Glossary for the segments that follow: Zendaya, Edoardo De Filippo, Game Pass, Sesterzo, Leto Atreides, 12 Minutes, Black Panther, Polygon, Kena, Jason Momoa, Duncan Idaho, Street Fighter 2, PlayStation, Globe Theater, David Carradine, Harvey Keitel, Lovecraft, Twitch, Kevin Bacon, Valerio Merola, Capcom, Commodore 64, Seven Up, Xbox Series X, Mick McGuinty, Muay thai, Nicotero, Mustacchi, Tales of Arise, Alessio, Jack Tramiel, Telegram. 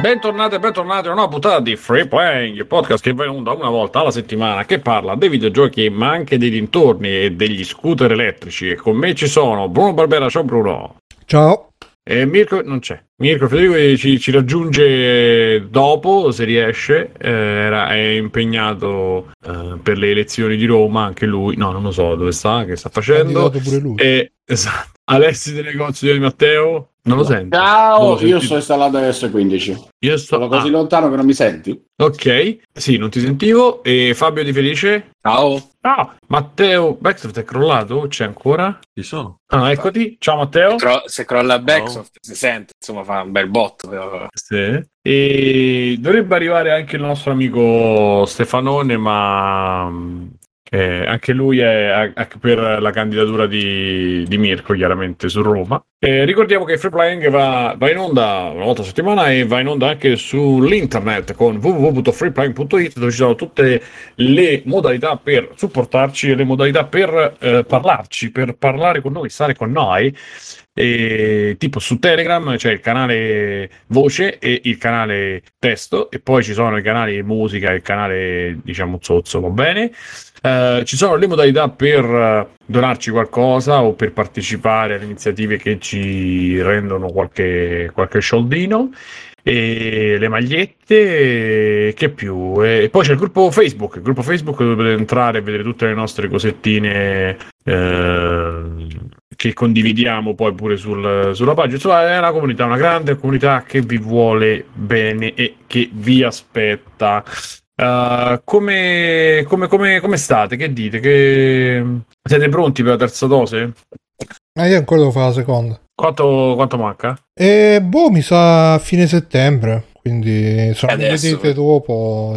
Bentornati e bentornati a una puntata di Free Playing, il podcast che va in onda una volta alla settimana, che parla dei videogiochi ma anche dei dintorni e degli scooter elettrici. E con me ci sono Bruno Barbera, ciao Bruno. Ciao. E Mirko non c'è. Mirko Federico ci raggiunge dopo, se riesce, è impegnato per le elezioni di Roma, anche lui, no, non lo so dove sta, che sta facendo. Pure lui. Esatto. Alessio del negozio di Matteo. Non lo sento. Ciao, io sto installando iOS 15. Io sono così lontano che non mi senti. Ok, sì, non ti sentivo. E Fabio di Felice? Ciao. Ciao. Matteo, Backsoft è crollato? C'è ancora? Ci sono. Ah, eccoti. Ciao Matteo. Se crolla Backsoft si sente, insomma fa un bel botto. Però. Sì. E dovrebbe arrivare anche il nostro amico Stefanone, ma... anche lui è per la candidatura di Mirko, chiaramente, su Roma. Ricordiamo che Free Playing va in onda una volta a settimana e va in onda anche sull'internet con www.freeplaying.it, dove ci sono tutte le modalità per supportarci e le modalità per parlarci, per parlare con noi, stare con noi. E, tipo su Telegram c'è il canale voce e il canale testo, e poi ci sono i canali musica e il canale, diciamo, zozzo, va bene. Ci sono le modalità per donarci qualcosa o per partecipare alle iniziative che ci rendono qualche soldino, e le magliette, e che più. E poi c'è il gruppo Facebook dove potete entrare e vedere tutte le nostre cosettine che condividiamo poi pure sulla pagina. Insomma, è una comunità, una grande comunità che vi vuole bene e che vi aspetta. Come state? Che dite? Che siete pronti per la terza dose? Io ancora devo fare la seconda. Quanto manca? Mi sa fine settembre, quindi se non vedete dopo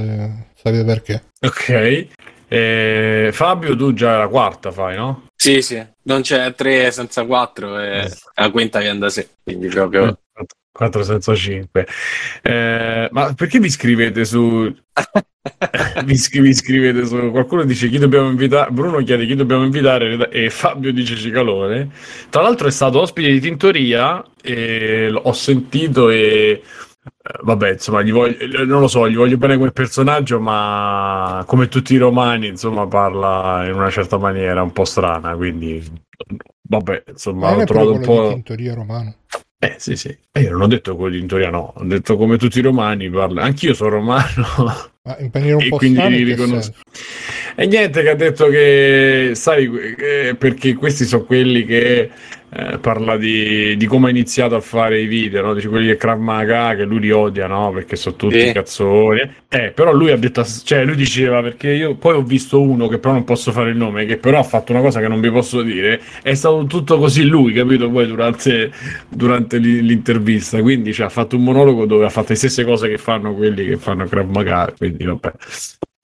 sapete perché. Ok. Fabio, tu già la quarta fai, no? Sì, non c'è 3 senza 4 e la quinta viene da sé, quindi proprio 4 senza 5. Ma perché vi scrivete su... vi scrivete su... Qualcuno dice chi dobbiamo invitare, Bruno chiede chi dobbiamo invitare e Fabio dice Cicalone. Tra l'altro è stato ospite di Tintoria e l'ho sentito e... Vabbè, insomma, non lo so, gli voglio bene come personaggio, ma come tutti i romani, insomma, parla in una certa maniera un po' strana, quindi vabbè, insomma, l'ho trovato un po' di Tintoria romano. Sì. Io non ho detto quello di Tintoria, no, ho detto come tutti i romani parla. Anch'io sono romano. Ma in maniera un po' strana, quindi riconosco. E niente, che ha detto che sai perché questi sono quelli che parla di come ha iniziato a fare i video, no? Dice quelli che Krav Maga, che lui li odia, no? Perché sono tutti cazzoni. Però lui ha detto, cioè lui diceva, perché io poi ho visto uno che però non posso fare il nome, che però ha fatto una cosa che non vi posso dire, è stato tutto così lui, capito? Poi durante l'intervista, quindi ha fatto un monologo dove ha fatto le stesse cose che fanno quelli che fanno Krav Maga, quindi vabbè.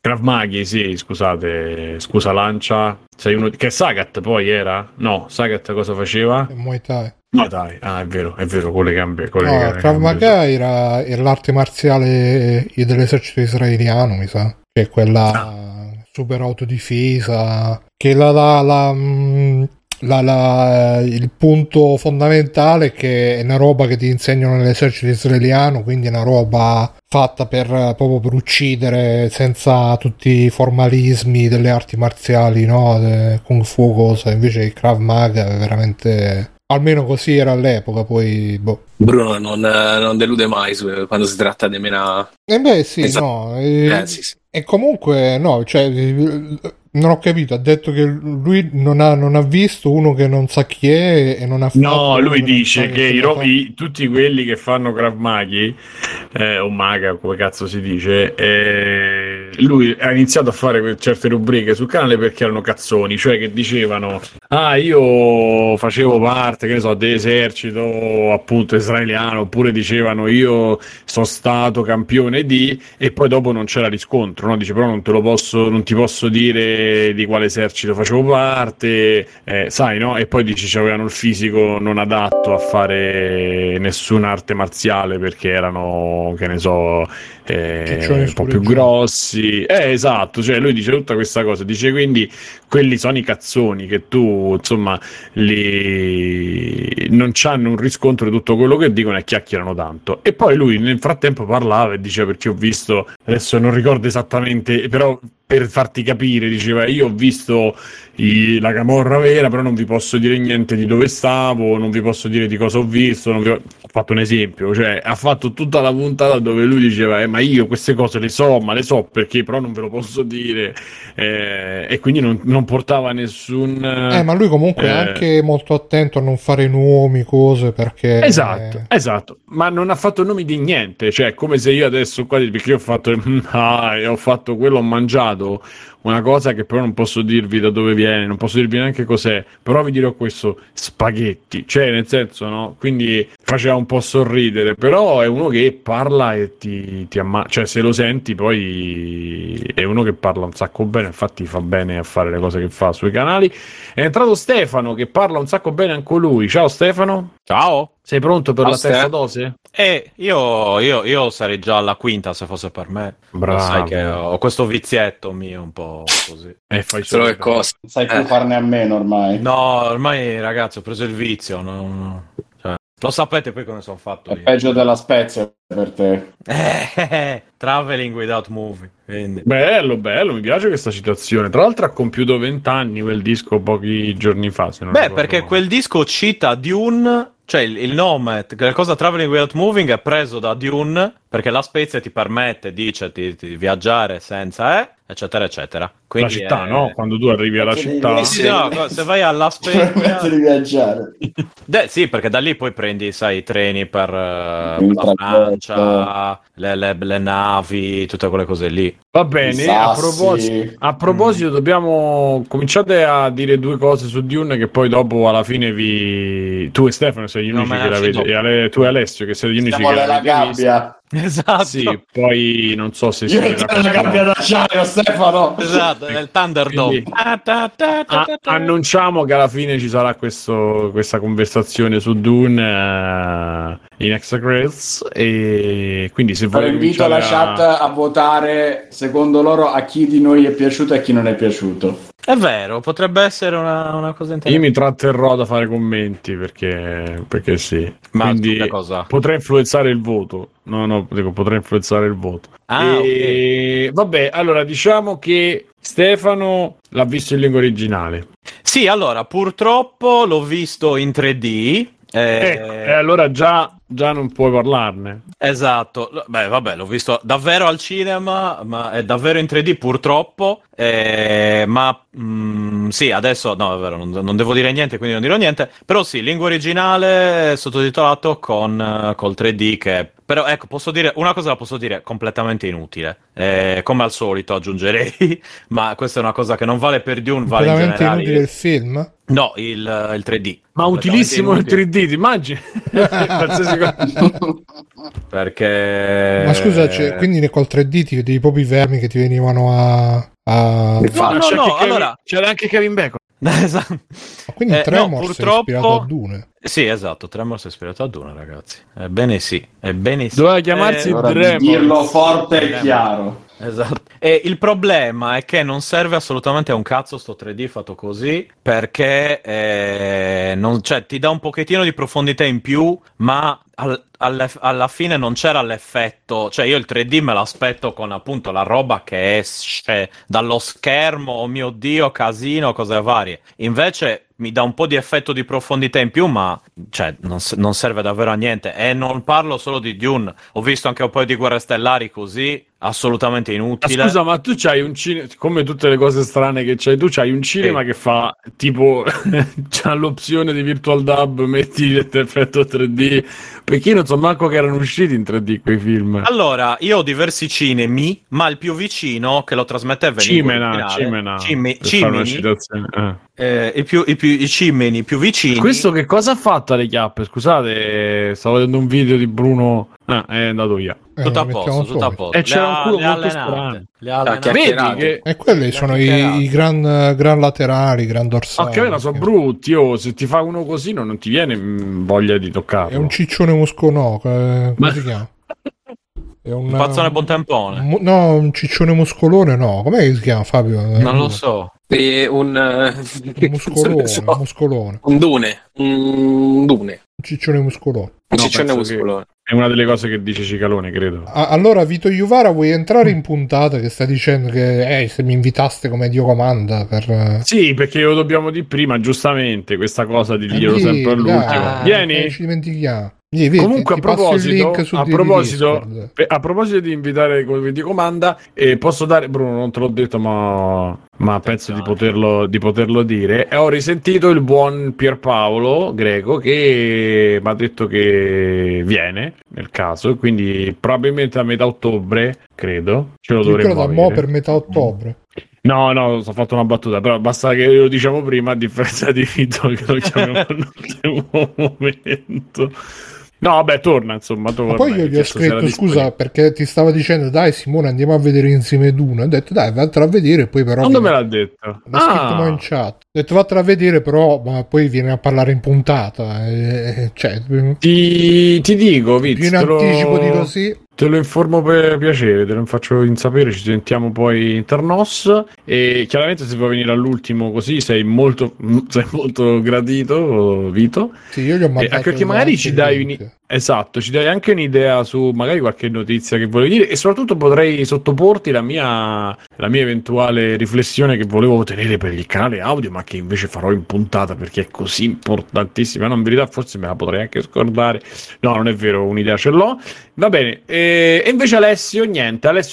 Krav Maghi, sì, scusate, scusa Lancia, sei uno che Sagat poi era? No, Sagat cosa faceva? Muay Thai. Muay Thai, ah è vero, con le gambe. Krav Maga era l'arte marziale dell'esercito israeliano, mi sa, che è quella super autodifesa, che il punto fondamentale è che è una roba che ti insegnano nell'esercito israeliano, quindi è una roba fatta proprio per uccidere, senza tutti i formalismi delle arti marziali, no? Kung fu, cosa. Invece il Krav Maga è veramente, almeno così era all'epoca, poi Bruno non delude mai quando si tratta di mena. Sì. E comunque no, cioè non ho capito, ha detto che lui non ha visto uno che non sa chi è e non ha fatto. No, lui dice che tutti quelli che fanno Krav Maghi o Maga, come cazzo si dice, lui ha iniziato a fare certe rubriche sul canale perché erano cazzoni, cioè che dicevano io facevo parte, che ne so, dell'esercito appunto israeliano, oppure dicevano io sono stato campione di, e poi dopo non c'era riscontro, no? Dice però non ti posso dire di quale esercito facevo parte, sai, no? E poi dici c'avevano il fisico non adatto a fare nessuna arte marziale perché erano, che ne so, un po' più grossi, esatto, cioè lui dice tutta questa cosa, dice quindi quelli sono i cazzoni che tu più, insomma, non c'hanno un riscontro di tutto quello che dicono e chiacchierano tanto. E poi lui nel frattempo parlava e diceva, perché ho visto, adesso non ricordo esattamente, però per farti capire diceva, io ho visto la camorra vera, però non vi posso dire niente di dove stavo, non vi posso dire di cosa ho visto, ho fatto un esempio, cioè ha fatto tutta la puntata dove lui diceva, ma io queste cose le so, ma le so perché, però non ve lo posso dire, e quindi non portava nessun... ma lui comunque è anche molto attento a non fare nomi, cose, perché... Esatto, ma non ha fatto nomi di niente, cioè come se io adesso qua, perché io ho fatto quello, ho mangiato una cosa che però non posso dirvi da dove viene, non posso dirvi neanche cos'è, però vi dirò questo, spaghetti, cioè nel senso, no? Quindi faceva un po' sorridere, però è uno che parla e ti ammazza, cioè se lo senti poi è uno che parla un sacco bene, infatti fa bene a fare le cose che fa sui canali. È entrato Stefano che parla un sacco bene anche lui, ciao Stefano. Ciao. Sei pronto per la terza dose? Io sarei già alla quinta se fosse per me. Bravo. Sai che ho questo vizietto mio un po' così. Fai solo che costa. Non sai più farne a meno ormai. No, ormai ragazzi ho preso il vizio. Cioè, lo sapete poi come sono fatto. È io. Peggio della Spezia per te. Traveling without movie. Quindi. Bello, mi piace questa citazione. Tra l'altro ha compiuto 20 anni quel disco pochi giorni fa. Se non perché quel disco cita Dune... Cioè il nome, la cosa Traveling Without Moving è preso da Dune, perché la Spezia ti permette, dice, di viaggiare senza eccetera eccetera. Quindi la città, no? Quando tu arrivi alla città... Sì, no, se vai alla Spezia... Ti permette di viaggiare. Sì, perché da lì poi prendi, sai, i treni per la Francia, le navi, tutte quelle cose lì. Va bene, a proposito dobbiamo... Cominciate a dire due cose su Dune che poi dopo alla fine vi... Tu e Stefano siete gli unici che l'avete... Tu e Alessio che siete gli unici che l'avete visto. Esatto. Sì, poi non so se io la gabbia da sciaio, Stefano. Esatto, nel Thunderdome. Annunciamo che alla fine ci sarà questa conversazione su Dune in Extra Credits, e quindi se volete invito la chat a votare secondo loro a chi di noi è piaciuto e a chi non è piaciuto. È vero, potrebbe essere una cosa interessante. Io mi tratterrò da fare commenti perché sì. Ma quindi cosa? Potrei influenzare il voto. No, dico, potrei influenzare il voto. Okay. Vabbè, allora diciamo che Stefano l'ha visto in lingua originale. Sì, allora, purtroppo l'ho visto in 3D. Ecco, e allora già non puoi parlarne. Esatto. Beh, vabbè, l'ho visto davvero al cinema, ma è davvero in 3D purtroppo. Sì, adesso no, è vero, non devo dire niente, quindi non dirò niente. Però sì, lingua originale sottotitolato col 3D che... Però ecco, posso dire una cosa, la posso dire completamente inutile, come al solito aggiungerei, ma questa è una cosa che non vale per Dune, vale in generale. Completamente inutile il film? No, il 3D. Ma utilissimo inutile. Il 3D, ti immagini? Perché... Ma scusa, quindi col 3D ti vedevi proprio i vermi che ti venivano a... No, allora... C'era anche Kevin Bacon. Esatto. Quindi Tremor purtroppo... si è ispirato a Dune. Sì, esatto, Tremor si è ispirato a Dune, ragazzi. Ebbene sì. Doveva chiamarsi Tremor. Dirlo forte e chiaro. Esatto. E il problema è che non serve assolutamente a un cazzo sto 3D fatto così, perché ti dà un pochettino di profondità in più, ma alla fine non c'era l'effetto. Cioè io il 3D me l'aspetto con appunto la roba che esce dallo schermo, oh mio Dio, casino, cose varie. Invece mi dà un po' di effetto di profondità in più, ma cioè, non serve davvero a niente. E non parlo solo di Dune, ho visto anche un paio di Guerre Stellari così, assolutamente inutile. Scusa, ma tu c'hai un cinema, come tutte le cose strane che c'hai, tu c'hai un cinema che fa tipo c'ha l'opzione di virtual dub, metti l'effetto 3D, perché io non so manco che erano usciti in 3D quei film. Allora, io ho diversi cinemi, ma il più vicino che lo trasmetteva i cimeni più vicini. Questo che cosa ha fatto alle chiappe? Scusate, stavo vedendo un video di Bruno. È andato via. Tutto a posto. E c'era un culo molto strano. E quelli sono i gran laterali, gran dorsali. Ok, so brutti. Se ti fa uno così non ti viene voglia di toccarlo. È un ciccione muscoloso. Come si chiama? È un pazzone buon tampone. No, un ciccione muscolone no. Com'è che si chiama, Fabio? Non lo so. E un muscolone. Un dune. Un ciccione muscolone. È una delle cose che dice Cicalone, credo. Allora, Vito Iuvara, vuoi entrare in puntata che sta dicendo che se mi invitaste come Dio comanda per... Sì, perché lo dobbiamo di prima, giustamente, questa cosa di dirlo sempre all'ultimo. Vieni! Ci dimentichiamo. Comunque a proposito di invitare come Dio comanda, posso dare, Bruno, non te l'ho detto ma penso di poterlo dire, e ho risentito il buon Pierpaolo Greco che mi ha detto che viene nel caso, quindi probabilmente a metà ottobre, credo ce lo dovremmo avere. Per metà ottobre. No, ho fatto una battuta, però basta che lo diciamo prima, a differenza di Vito che lo chiamiamo all'ultimo momento. No, vabbè, torna, insomma. Ma poi io gli ho scritto, scusa, perché ti stava dicendo, dai Simone, andiamo a vedere insieme Dune. Ho detto, dai, vattela a vedere, poi però... Quando me l'ha detto? L'ha scritto in chat. Ho detto, vattela a vedere, però, ma poi viene a parlare in puntata. Cioè, ti dico, Vito, più in anticipo di così... Te lo informo per piacere, te lo faccio sapere, ci sentiamo poi internos e chiaramente se vuoi venire all'ultimo così sei molto gradito, Vito. Sì, io gli ho mandato. Perché magari ci dai anche un'idea su magari qualche notizia che volevi dire e soprattutto potrei sottoporti la mia eventuale riflessione che volevo tenere per il canale audio ma che invece farò in puntata perché è così importantissima. No, in verità forse me la potrei anche scordare. No, non è vero, un'idea ce l'ho. Va bene. E invece Alessio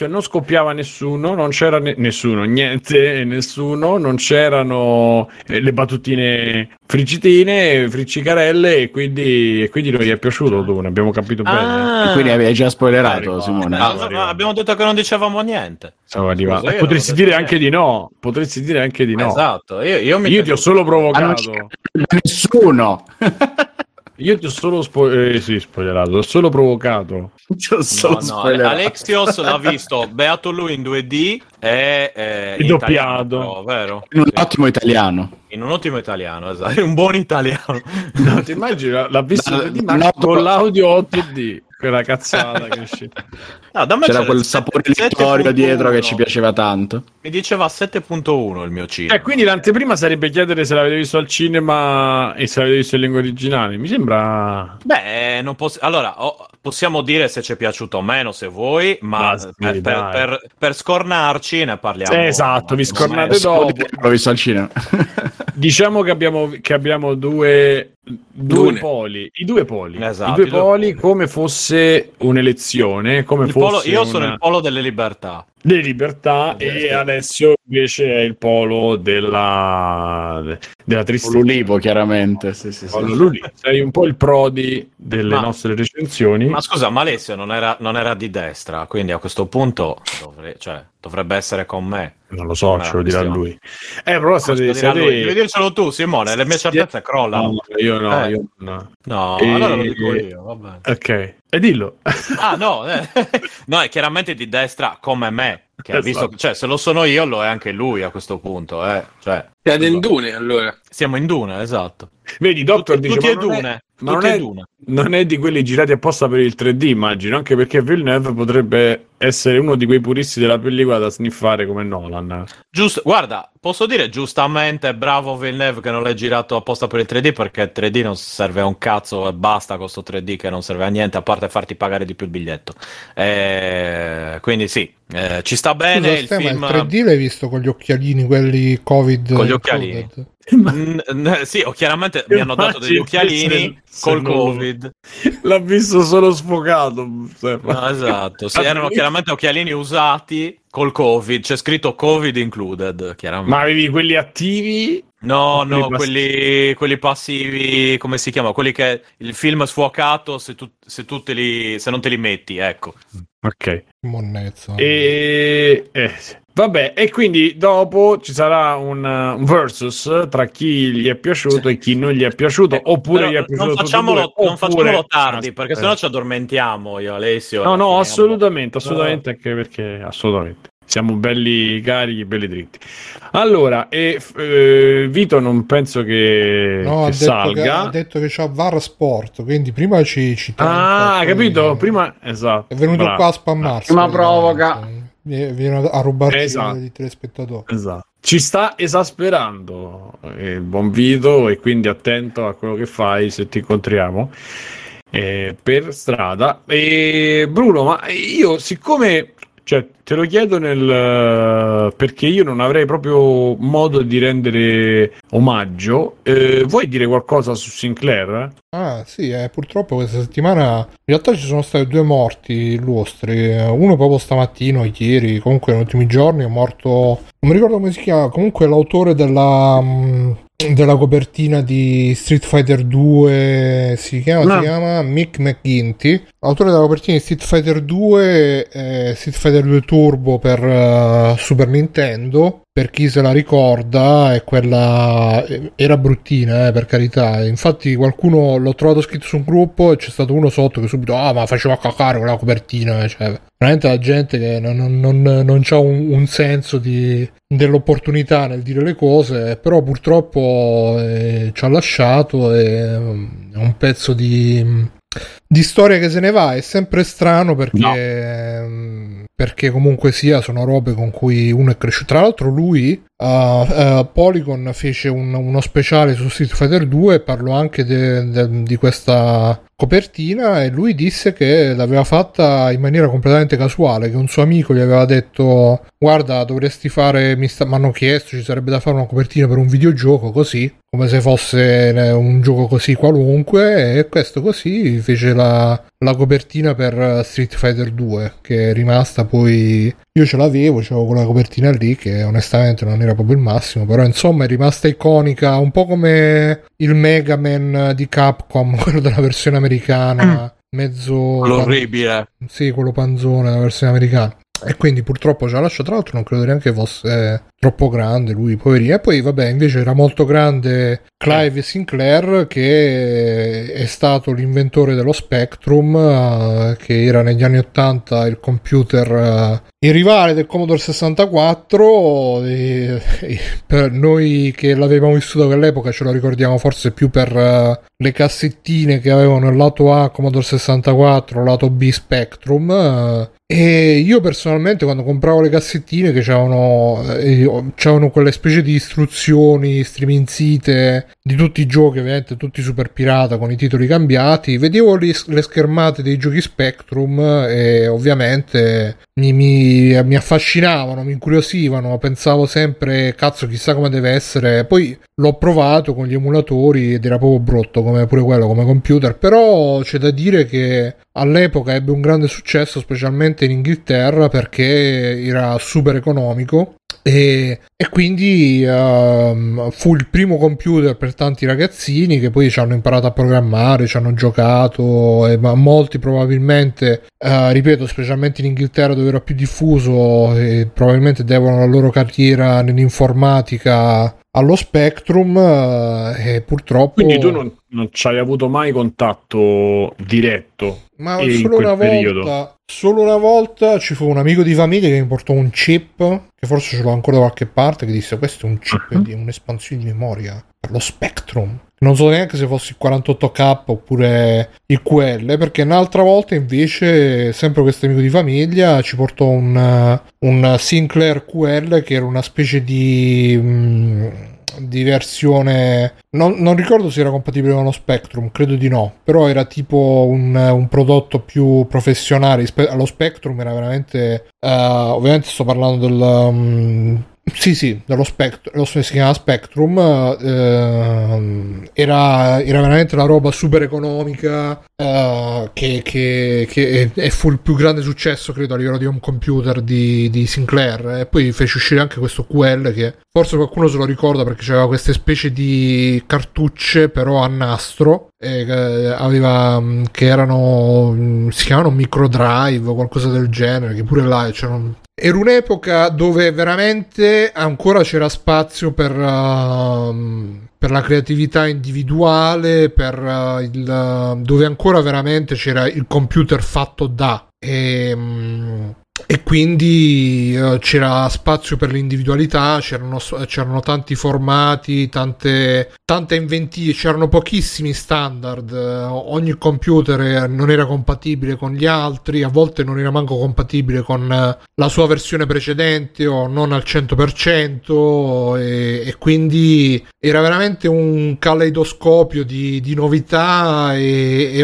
non scoppiava nessuno, non c'era nessuno, non c'erano le battutine friccitine, friccicarelle e quindi non gli è piaciuto, non abbiamo capito bene. E quindi avevi già spoilerato, Simone. No, abbiamo detto che non dicevamo niente. Potresti dire anche di no, Esatto, io ti ho solo provocato. Nessuno. Io ti ho solo spoilerato, ti ho solo provocato. No, Alexios l'ha visto, beato lui, in 2D e doppiato, italiano, vero? In un ottimo italiano. In un ottimo italiano, esatto, un buon italiano. No, ti immagini, l'ha visto con l'audio 8D. Quella cazzata che esce. No, c'era quel sapore littorio dietro che ci piaceva tanto. Mi diceva 7.1 il mio cinema. Quindi l'anteprima sarebbe chiedere se l'avete visto al cinema e se l'avete visto in lingua originale. Mi sembra... Beh, non posso... Allora, possiamo dire se ci è piaciuto o meno, se vuoi, ma sì, per scornarci ne parliamo. Esatto, vi scornate dopo. L'ho visto al cinema. Diciamo che abbiamo due poli. Esatto, i due poli come fosse un'elezione, come fosse io sono il polo delle libertà. Le libertà e Alessio invece è il polo della tristezza. L'ulivo, chiaramente. Sì. L'ulivo. Sei un po' il Prodi delle nostre recensioni. Ma scusa, ma Alessio non era di destra, quindi a questo punto dovrebbe essere con me. Non lo so, ce lo dirà lui. Però se devi dircelo tu, Simone, le mie certezze crollano. Io no. No, allora lo dico io, va bene. Ok. E dillo. No, è chiaramente di destra come me. Che ha visto, cioè, se lo sono io, lo è anche lui a questo punto. Siamo in Dune, allora. Siamo in Dune, esatto. Vedi, Doctor dice, tutti Dune. Non è di quelli girati apposta per il 3D, immagino, anche perché Villeneuve potrebbe essere uno di quei puristi della pellicola da sniffare come Nolan. Giusto, guarda, posso dire giustamente bravo Villeneuve che non l'hai girato apposta per il 3D, perché il 3D non serve a un cazzo e basta con sto 3D che non serve a niente, a parte farti pagare di più il biglietto. Quindi sì, ci sta bene. Scusa, il film... ma il 3D l'hai visto con gli occhialini, quelli Covid? Con gli occhialini? Sì, chiaramente mi hanno dato degli occhialini col Covid. L'ha visto solo sfocato. No, esatto, sì, erano chiaramente occhialini usati col Covid, c'è scritto Covid included, chiaramente. Ma avevi quelli attivi? No, quelli passivi, come si chiama? Quelli che il film sfuocato se non te li metti, ecco. Ok. Monnezza. Vabbè, e quindi dopo ci sarà un versus tra chi gli è piaciuto e chi non gli è piaciuto, oppure gli è piaciuto. Non facciamolo tardi, perché sennò ci addormentiamo io, Alessio. No, assolutamente, anche perché assolutamente. Siamo belli carichi, belli dritti. Allora, Vito non penso che, no, che salga. Ha detto che c'ha VAR Sport, quindi prima ci tenta, capito? Prima, esatto. È venuto qua a spammarsi. Prima provoca. Viene a rubarci di telespettatori. Esatto. ci sta esasperando il buon Vito, e quindi attento a quello che fai se ti incontriamo per strada. E Bruno, ma io siccome, cioè, te lo chiedo perché io non avrei proprio modo di rendere omaggio, vuoi dire qualcosa su Sinclair? Ah sì, purtroppo questa settimana in realtà ci sono stati due morti illustri, uno proprio stamattina, ieri, comunque negli ultimi giorni è morto, non mi ricordo come si chiama, comunque l'autore della copertina di Street Fighter 2 si chiama Mick McGuinty, autore della copertina di Street Fighter 2 Street Fighter 2 Turbo per Super Nintendo. Per chi se la ricorda, è quella, era bruttina, per carità. Infatti qualcuno, l'ho trovato scritto su un gruppo e c'è stato uno sotto che subito ma faceva cacare quella copertina, cioè veramente la gente che non c'ha un senso dell'opportunità nel dire le cose, però purtroppo ci ha lasciato, è un pezzo di storia che se ne va. È sempre strano perché comunque sia sono robe con cui uno è cresciuto. Tra l'altro lui Polygon fece uno speciale su Street Fighter 2, parlò anche di questa copertina, e lui disse che l'aveva fatta in maniera completamente casuale, che un suo amico gli aveva detto guarda dovresti fare, mi hanno chiesto, ci sarebbe da fare una copertina per un videogioco, così come se fosse un gioco così qualunque, e questo così fece la copertina per Street Fighter 2, che è rimasta. Poi io ce l'avevo quella copertina lì, che onestamente non era proprio il massimo, però insomma è rimasta iconica, un po' come il Mega Man di Capcom, quello della versione americana, mezzo orribile, sì, quello panzone della versione americana, e quindi purtroppo ce la lascia. Tra l'altro non credo neanche fosse troppo grande lui, poverino. E poi vabbè, invece era molto grande Clive Sinclair, che è stato l'inventore dello Spectrum, che era negli anni 80 il computer, il rivale del Commodore 64, e per noi che l'avevamo vissuto quell'epoca ce lo ricordiamo forse più per le cassettine che avevano il lato A Commodore 64, lato B Spectrum, e io personalmente quando compravo le cassettine che c'erano quelle specie di istruzioni striminzite di tutti i giochi, ovviamente tutti super pirata con i titoli cambiati, vedevo le schermate dei giochi Spectrum e ovviamente mi affascinavano, mi incuriosivano, pensavo sempre cazzo chissà come deve essere. Poi l'ho provato con gli emulatori ed era proprio brutto come pure quello come computer, però c'è da dire che all'epoca ebbe un grande successo, specialmente in Inghilterra, perché era super economico e quindi fu il primo computer per tanti ragazzini che poi ci hanno imparato a programmare, ci hanno giocato, ma molti probabilmente, ripeto, specialmente in Inghilterra dove era più diffuso, probabilmente devono la loro carriera nell'informatica allo Spectrum, e purtroppo. Quindi tu non ci hai avuto mai contatto diretto? Ma solo una volta ci fu un amico di famiglia che mi portò un chip, che forse ce l'ho ancora da qualche parte, che disse questo è un chip di un'espansione di memoria per lo Spectrum. Non so neanche se fosse il 48K oppure il QL, perché un'altra volta invece sempre questo amico di famiglia ci portò un Sinclair QL, che era una specie di versione, non ricordo se era compatibile con lo Spectrum, credo di no, però era tipo un prodotto più professionale. Allo Spectrum era veramente ovviamente sto parlando del sì, dello Spectrum, si chiamava Spectrum, era veramente una roba super economica, che fu il più grande successo credo a livello di home computer di Sinclair. E poi fece uscire anche questo QL, che forse qualcuno se lo ricorda perché c'aveva queste specie di cartucce però a nastro, che erano, si chiamavano micro drive o qualcosa del genere, che pure là c'erano. Era un'epoca dove veramente ancora c'era spazio per la creatività individuale, dove ancora veramente c'era il computer fatto da. e quindi c'era spazio per l'individualità, c'erano tanti formati, tante inventive, c'erano pochissimi standard, ogni computer non era compatibile con gli altri, a volte non era manco compatibile con la sua versione precedente o non al 100%, e quindi era veramente un caleidoscopio di novità, e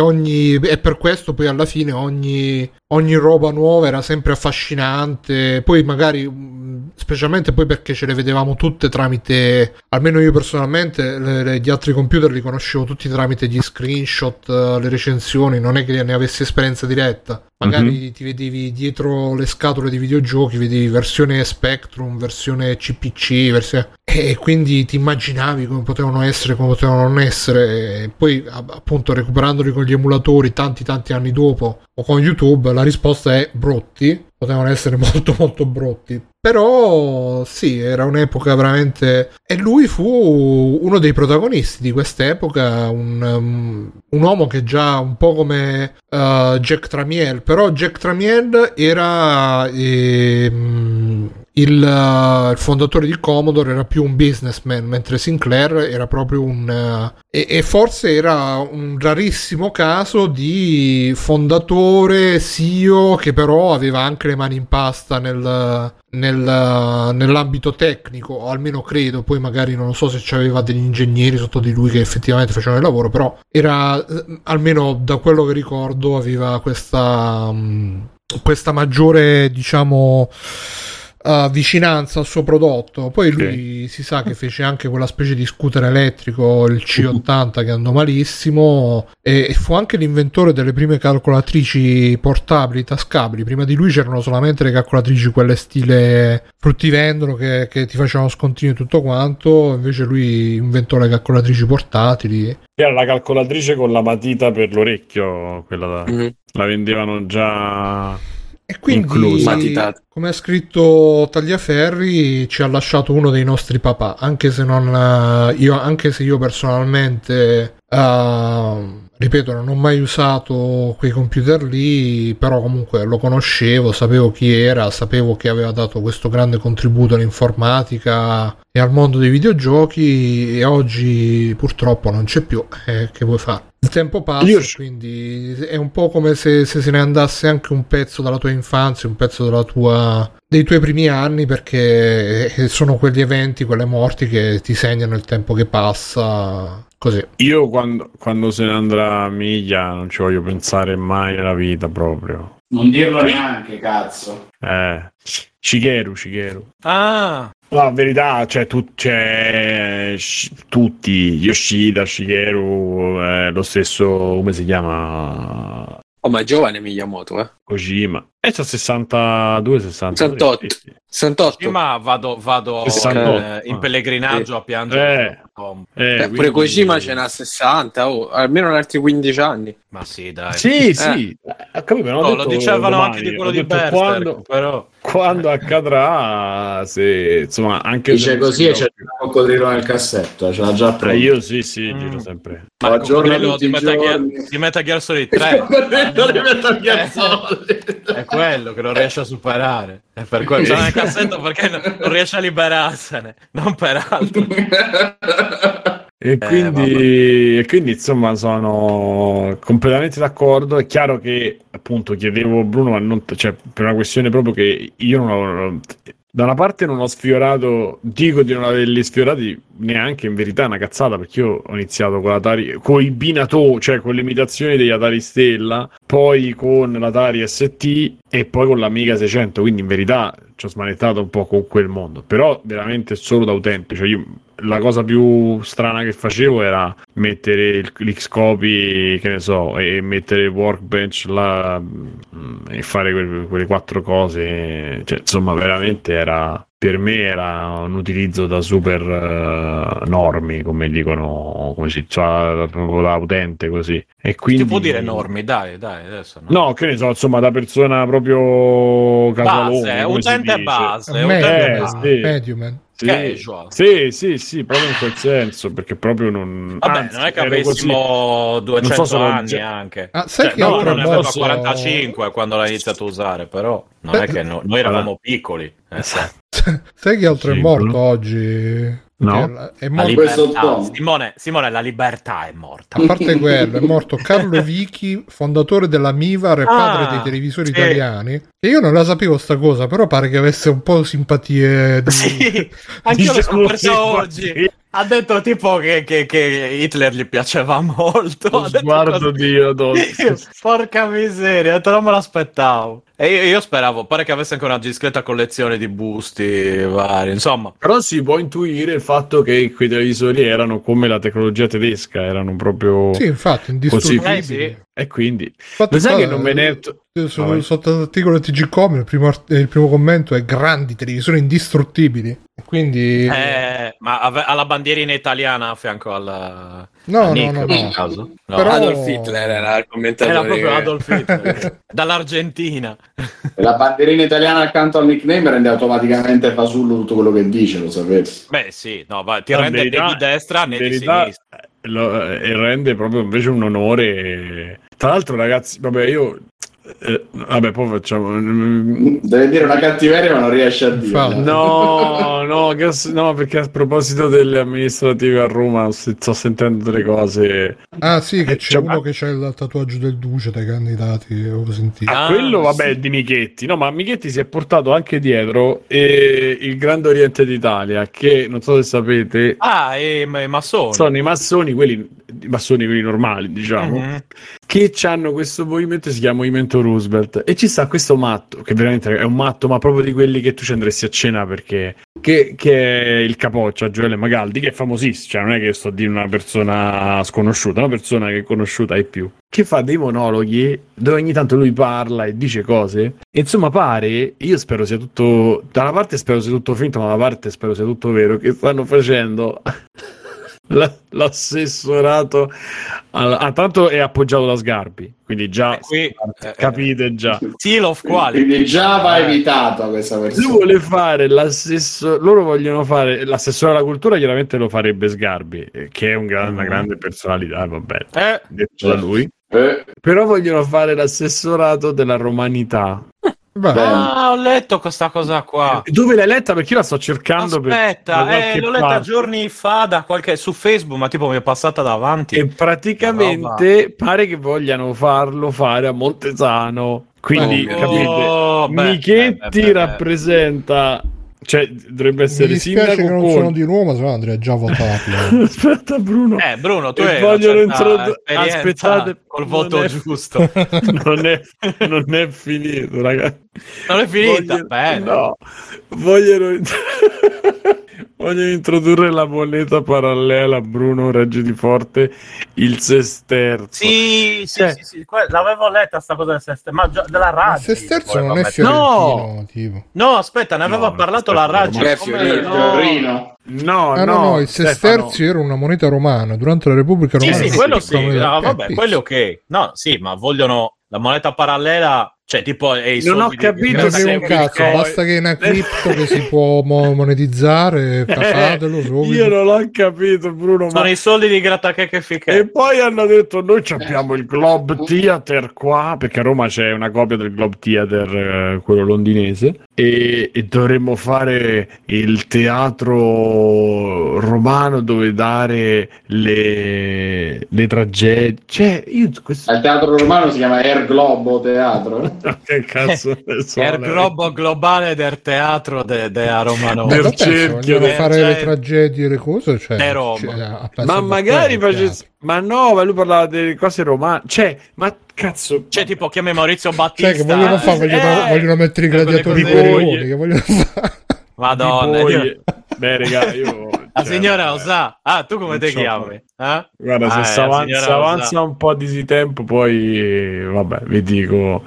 per questo poi alla fine ogni roba nuova era sempre affascinante, poi magari specialmente poi perché ce le vedevamo tutte tramite, almeno io personalmente gli altri computer li conoscevo tutti tramite gli screenshot, le recensioni, non è che ne avessi esperienza diretta, magari ti vedevi dietro le scatole di videogiochi, vedevi versione Spectrum, versione CPC, e quindi ti immaginavi come potevano essere, come potevano non essere, e poi appunto recuperandoli con gli emulatori tanti anni dopo o con YouTube la risposta è brutti, potevano essere molto brutti. Però sì, era un'epoca veramente, e lui fu uno dei protagonisti di quest'epoca, un uomo che già un po' come Jack Tramiel, però Jack Tramiel era il fondatore di Commodore, era più un businessman, mentre Sinclair era proprio e forse era un rarissimo caso di fondatore CEO che però aveva anche le mani in pasta nell'ambito tecnico, o almeno credo, poi magari non lo so se c'aveva degli ingegneri sotto di lui che effettivamente facevano il lavoro, però era, almeno da quello che ricordo, aveva questa maggiore, diciamo, vicinanza al suo prodotto. Poi lui si sa che fece anche quella specie di scooter elettrico, il C80, che andò malissimo, e fu anche l'inventore delle prime calcolatrici portabili, tascabili. Prima di lui c'erano solamente le calcolatrici quelle stile fruttivendolo che ti facevano scontini e tutto quanto, invece lui inventò le calcolatrici portatili. Era la calcolatrice con la matita per l'orecchio, quella la vendevano già. E quindi, come ha scritto Tagliaferri, ci ha lasciato uno dei nostri papà, anche se io personalmente, ripeto, non ho mai usato quei computer lì, però comunque lo conoscevo, sapevo chi era, sapevo che aveva dato questo grande contributo all'informatica e al mondo dei videogiochi, e oggi purtroppo non c'è più, che vuoi fare? Il tempo passa, quindi è un po' come se ne andasse anche un pezzo dalla tua infanzia, un pezzo dei tuoi primi anni, perché sono quegli eventi, quelle morti che ti segnano il tempo che passa, così. Io quando se ne andrà Miglia non ci voglio pensare mai nella vita proprio. Non dirlo neanche, cazzo. Shigeru. Ah! La verità, cioè, tutti, Yoshida, Shigeru, lo stesso, come si chiama? Oh, ma è giovane Miyamoto, Kojima. E c'ha 62, 68. 68. Ma vado 68. In pellegrinaggio a piangere. Pure quindi... Kojima ce n'ha 60, almeno altri 15 anni. Ma sì, dai. Sì. Capito, no, lo dicevano domani, anche di quello di Berserk, quando accadrà, sì, insomma, anche dice così e c'è il coccodrillo nel cassetto, ce l'ha già preso. Io sì, giro sempre. Ma coccodrillo di Metal Gear Solid 3. È quello che non riesce a superare. È per quello c'è nel cassetto, perché non riesce a liberarsene, non per altro. E quindi insomma sono completamente d'accordo. È chiaro che appunto chiedevo a Bruno, ma non, cioè, per una questione proprio che io non ho, da una parte non ho sfiorato, dico di non averli sfiorati neanche, in verità è una cazzata, perché io ho iniziato con l'Atari, con i Binato, cioè con l'imitazione degli Atari Stella, poi con l'Atari ST e poi con l'Amiga 600, quindi in verità ci ho smanettato un po' con quel mondo, però veramente solo da utente, cioè io la cosa più strana che facevo era mettere l'Xcopy, che ne so, e mettere Workbench là e fare quelle quattro cose, cioè insomma veramente era... Per me era un utilizzo da super normi, come dicono, come si fa, cioè, da utente così. E quindi... Ti può dire normi, dai, adesso no. No, che ne so, insomma, da persona proprio casualone. Base, utente base. Medium. Sì, proprio in quel senso, perché proprio non... Vabbè, anzi, non è che avessimo 200 so anni anche. Ah, sai cioè, che no, non ne avevo 45 quando l'ha iniziato a usare, però non è che noi eravamo piccoli. Sai che altro è morto oggi? No, è morto Simone, la libertà è morta. A parte quello, è morto Carlo Vichi, fondatore della Mivar e padre dei televisori italiani. E io non la sapevo sta cosa, però pare che avesse un po' simpatie. Sì, anche io l'ho scoperto oggi. Ha detto tipo che Hitler gli piaceva molto. Lo sguardo Dio, porca miseria, non me l'aspettavo. E io speravo, pare che avesse anche una discreta collezione di busti vari, insomma. Però si può intuire il fatto che quei televisori erano come la tecnologia tedesca, erano proprio... Sì, infatti, indistruttibili. Sì. E quindi... Infatti, sai che non me ne... Sotto l'articolo TGCom il primo commento è grandi televisori indistruttibili. Quindi... ma alla bandierina italiana a fianco alla... No. Caso. No. Però... Adolf Hitler era il commentatore. Era proprio Adolf Hitler dall'Argentina. La bandierina italiana accanto al nickname rende automaticamente fasullo tutto quello che dice, lo sapete? Beh, sì, no, ti rende né di destra né di sinistra. E rende proprio invece un onore. Tra l'altro, ragazzi, poi facciamo. Deve dire una cattiveria, ma non riesce a dirla. No, perché a proposito delle amministrative a Roma sto sentendo delle cose. Ah, sì, che c'è uno che c'è il tatuaggio del Duce dai candidati. Ho sentito. Quello, di Michetti. No, ma Michetti si è portato anche dietro il Grande Oriente d'Italia, che non so se sapete. Ah, e i massoni. Sono i massoni quelli normali, diciamo. Mm-hmm. Che hanno questo movimento, si chiama Movimento Roosevelt, e ci sta questo matto che veramente è un matto, ma proprio di quelli che tu ci andresti a cena, perché che è il capoccia Gioele Magaldi, che è famosissimo, cioè non è che sto di una persona sconosciuta, una persona che è conosciuta e più, che fa dei monologhi dove ogni tanto lui parla e dice cose, e insomma pare, io spero sia tutto, da una parte spero sia tutto finto, ma da una parte spero sia tutto vero, che stanno facendo l'assessorato tanto è appoggiato da Sgarbi, quindi già qui, capite già seal of quality, quindi già va evitato questa persona. Lui vuole fare loro vogliono fare l'assessore alla cultura, chiaramente lo farebbe Sgarbi, che è una grande personalità, va bene, detto da lui, però vogliono fare l'assessorato della romanità. Ho letto questa cosa qua. Dove l'hai letta? Perché io la sto cercando. Aspetta, l'ho letta giorni fa da qualche su Facebook, ma tipo mi è passata davanti. E praticamente pare che vogliano farlo fare a Montesano. Quindi capite, Michetti rappresenta. Cioè, dovrebbe essere sindaco. Che non sono di Roma, se no andrei già a votarlo. Aspetta, Bruno. Bruno, tu vogliono aspettate col voto giusto. Non è finito, ragazzi. Non è finita. Vogliono introdurre la moneta parallela, Bruno Raggi di Forte, il sesterzo. Sì, l'avevo letta sta cosa del sesterzo, ma della Raggi. Il sesterzo non è fiorentino, tipo. No, aspetta, ne aveva parlato la Raggi. È fiorentino. No, il sesterzo era una moneta romana durante la Repubblica Romana. Sì, quello sì. Quello ok. No, sì, ma vogliono la moneta parallela, cioè tipo non ho capito che un cazzo, basta che è una cripto che si può monetizzare, passatelo. Io non l'ho capito, Bruno, sono i soldi di grattacheche fiche. E poi hanno detto noi abbiamo il Globe Theater qua, perché a Roma c'è una copia del Globe Theater, quello londinese, e dovremmo fare il teatro romano dove dare le tragedie, cioè il teatro romano si chiama Air Globo Teatro. Che cazzo è il globo globale del teatro della Romano, del cerchio deve fare le tragedie, le cose, cioè, de Roma. Ma magari ma lui parlava delle cose romane, cioè ma cazzo, cioè tipo chiami Maurizio Battista, cioè che vogliono mettere i gladiatori periodi, che vogliono fare Madonna. Beh, raga, io la signora Osà, tu come ti chiami? Guarda, se avanza un po' di tempo, poi vabbè, vi dico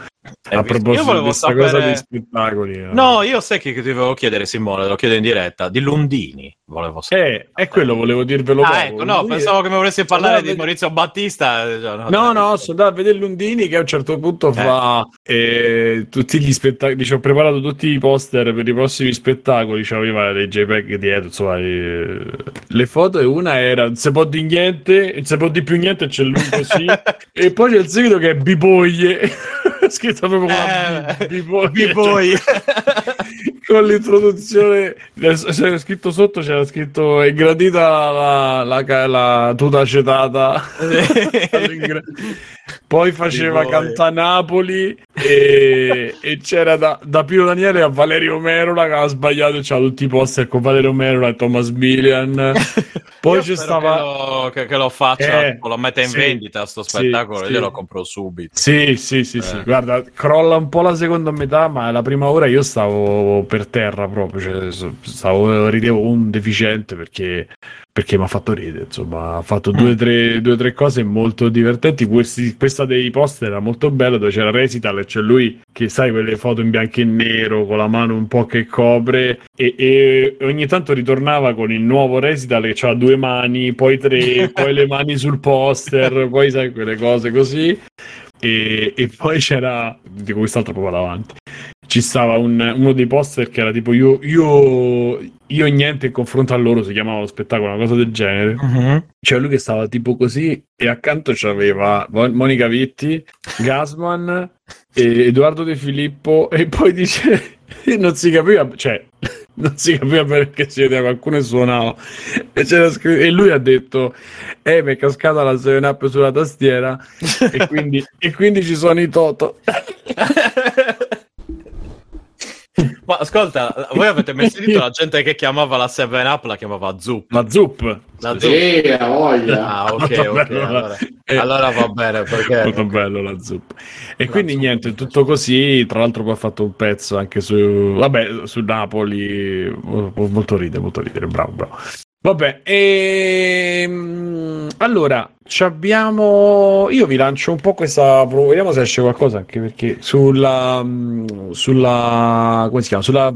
A proposito io volevo sapere... cosa di spettacoli, no, io sai che ti volevo chiedere, Simone, lo chiedo in diretta, di Lundini volevo sapere. È quello volevo dirvelo poco. Ecco, no, Lundini... pensavo che mi volessi parlare di Maurizio Battista. No, sono andato a vedere Lundini che a un certo punto fa tutti gli spettacoli, ci ho preparato tutti i poster per i prossimi spettacoli, c'aveva dei JPEG dietro, insomma, le foto, e una era "non si può di niente", "non si può di più niente", c'è lui così e poi c'è il seguito che è "bipoglie" scritto proprio "bipoglie", con l'introduzione, c'era scritto sotto, c'era scritto "è gradita la tuta cetata". Poi faceva Cantanapoli e c'era da Pino Daniele a Valerio Merola che ha sbagliato, c'ha tutti i poster con Valerio Merola e Thomas Millian. Poi c'è stava che lo faccia, lo metta in vendita sto spettacolo, io lo compro subito. Sì. Guarda, crolla un po' la seconda metà, ma la prima ora io stavo per terra proprio, cioè, ridevo un deficiente perché mi ha fatto ridere, insomma, ha fatto due o tre cose molto divertenti. Questa dei poster era molto bella, dove c'era Resital e c'è lui che, sai, quelle foto in bianco e nero con la mano un po' che copre, e ogni tanto ritornava con il nuovo Resital che c'ha due mani, poi tre, poi le mani sul poster, poi sai quelle cose così, e poi c'era, dico, quest'altro proprio davanti, ci stava uno dei poster che era tipo io niente in confronto a loro, si chiamava lo spettacolo, una cosa del genere. C'era lui che stava tipo così e accanto c'aveva Monica Vitti, Gasman e Edoardo De Filippo, e poi dice non si capiva perché si vedeva, qualcuno suonava e lui ha detto mi è cascata la Seven Up sulla tastiera e quindi ci sono i Toto. Ma ascolta, voi avete mai sentito la gente che chiamava la Seven Up, la chiamava Zup? La Zup? La Zup. La voglia. Ah, ok. Allora va bene, perché molto bello la Zup. E la quindi Zup. Niente, tutto così. Tra l'altro poi ha fatto un pezzo anche su Napoli, molto ridere, bravo. Vabbè, allora io vi lancio un po' questa, vediamo se esce qualcosa, anche perché sulla come si chiama, sulla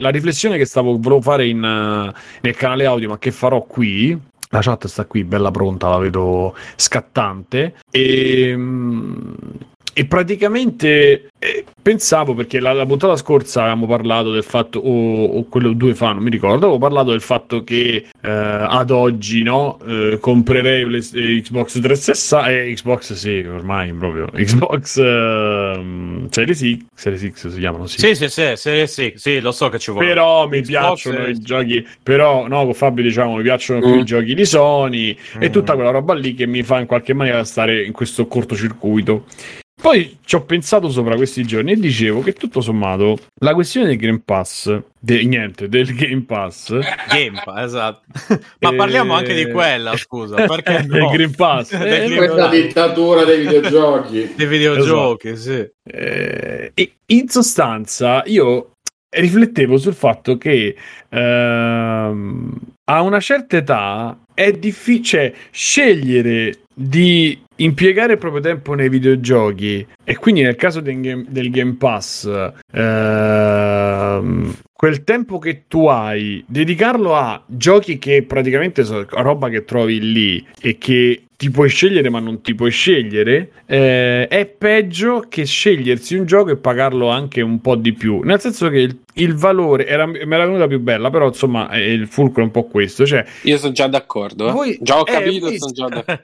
la riflessione che volevo fare nel canale audio, ma che farò qui. La chat sta qui, bella pronta, la vedo scattante, e praticamente pensavo, perché la puntata scorsa avevamo parlato del fatto, o quello 2 fa, non mi ricordo, avevo parlato del fatto che ad oggi comprerei Xbox 360 Xbox, sì, ormai proprio Xbox Series X si chiamano, sì. Sì, Series X, sì, lo so che ci vuole, però mi Xbox piacciono i giochi, però no, con Fabio diciamo mi piacciono più i giochi di Sony e tutta quella roba lì che mi fa in qualche maniera stare in questo cortocircuito. Poi ci ho pensato sopra questi giorni e dicevo che tutto sommato la questione del Game Pass, del Game Pass. Game Pass, esatto. Ma parliamo anche di quella, scusa, perché no? Del Game Pass. Questa dittatura dei videogiochi. Dei videogiochi, esatto. Sì. E in sostanza io riflettevo sul fatto che a una certa età è difficile scegliere di impiegare il proprio tempo nei videogiochi, e quindi nel caso del Game Pass quel tempo che tu hai, dedicarlo a giochi che praticamente sono roba che trovi lì e che ti puoi scegliere ma non ti puoi scegliere, è peggio che scegliersi un gioco e pagarlo anche un po' di più, nel senso che il valore me era venuta più bella, però insomma il fulcro è un po' questo, cioè io sono già d'accordo, voi, già ho capito, sono già d'accordo.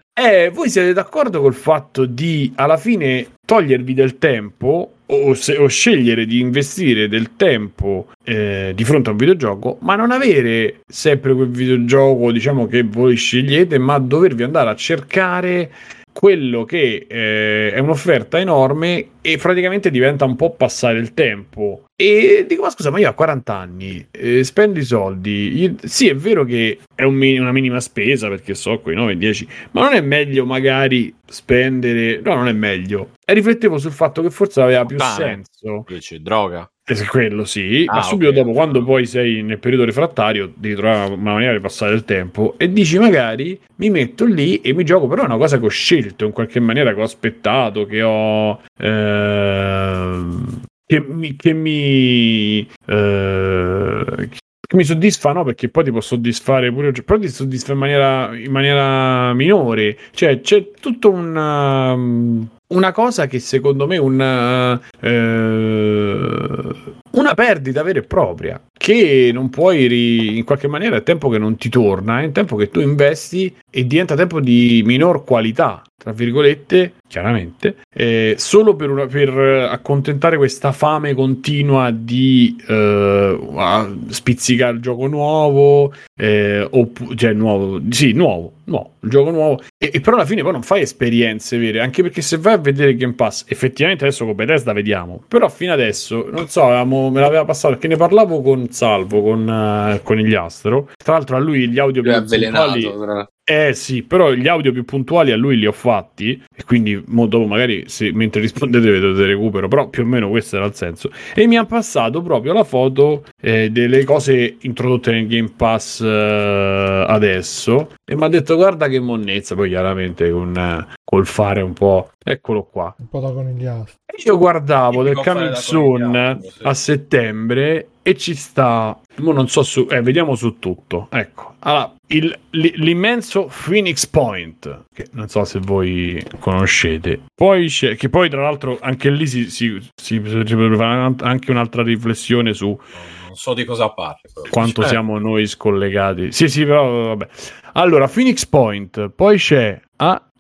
Voi siete d'accordo col fatto di alla fine togliervi del tempo o scegliere di investire del tempo di fronte a un videogioco, ma non avere sempre quel videogioco, diciamo, che voi scegliete, ma dovervi andare a cercare quello che è un'offerta enorme e praticamente diventa un po' passare il tempo. E dico, ma scusa, ma io a 40 anni spendo i soldi, sì è vero che è una minima spesa, perché so quei 9-10, ma non è meglio magari spendere, no, non è meglio. E riflettevo sul fatto che forse aveva più senso invece droga Quello sì, ma subito dopo, quando poi sei nel periodo refrattario, devi trovare una maniera di passare il tempo e dici magari mi metto lì e mi gioco, però è una cosa che ho scelto in qualche maniera, che ho aspettato, che ho... che mi soddisfa, no? Perché poi ti può soddisfare pure, però ti soddisfa in maniera minore, cioè c'è tutto una cosa che secondo me una perdita vera e propria, che non puoi in qualche maniera è tempo che non ti torna, è tempo che tu investi e diventa tempo di minor qualità, tra virgolette, chiaramente, solo per accontentare questa fame continua di spizzicare il gioco nuovo, il gioco nuovo, e però alla fine poi non fai esperienze vere, anche perché se vai a vedere Game Pass, effettivamente adesso con Bethesda vediamo, però fino adesso, non so, me l'aveva passato, perché ne parlavo con Salvo, con gli Astro, tra l'altro a lui gli audio più avvelenato. Sì, però gli audio più puntuali a lui li ho fatti, e quindi dopo magari mentre rispondete vedete il recupero, però più o meno questo era il senso. E mi ha passato proprio la foto delle cose introdotte nel Game Pass adesso, e mi ha detto guarda che monnezza, poi chiaramente col fare un po', eccolo qua, un po' da conigliastro. Io guardavo del Coming Soon a settembre e ci sta, non so su, vediamo su tutto, ecco, allora, l'immenso Phoenix Point, che non so se voi conoscete, poi c'è, che poi tra l'altro anche lì si potrebbe fare anche un'altra riflessione su non so di cosa parli, quanto siamo noi scollegati, sì però vabbè, allora Phoenix Point, poi c'è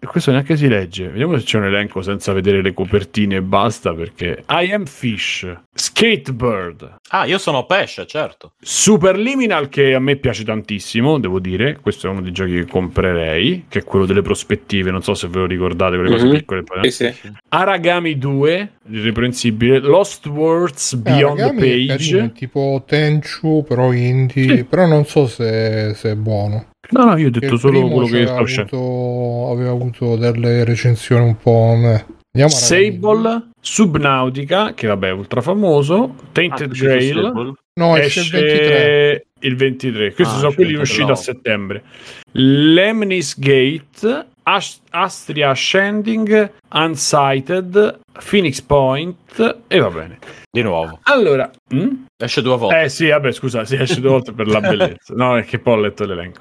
questo neanche si legge, vediamo se c'è un elenco senza vedere le copertine e basta, perché I Am Fish, Skatebird, io sono pesce, certo, Super Liminal, che a me piace tantissimo, devo dire, questo è uno dei giochi che comprerei, che è quello delle prospettive, non so se ve lo ricordate, quelle cose piccole, sì. Aragami 2, irreprensibile, Lost Words Beyond the Page, carino, tipo Tenchu però indie, sì. Però non so se è buono. No, io ho detto solo quello che sta uscendo. Aveva avuto delle recensioni un po'. Sable, Subnautica, che vabbè è ultra famoso, Tainted Grail. No, esce il 23. Questi sono quelli usciti a settembre. Lemnis Gate, Astria Ascending, Unsighted, Phoenix Point, e va bene. Di nuovo. Allora, esce due volte. Sì, vabbè, scusa, esce due volte per la bellezza. No, è che poi ho letto l'elenco.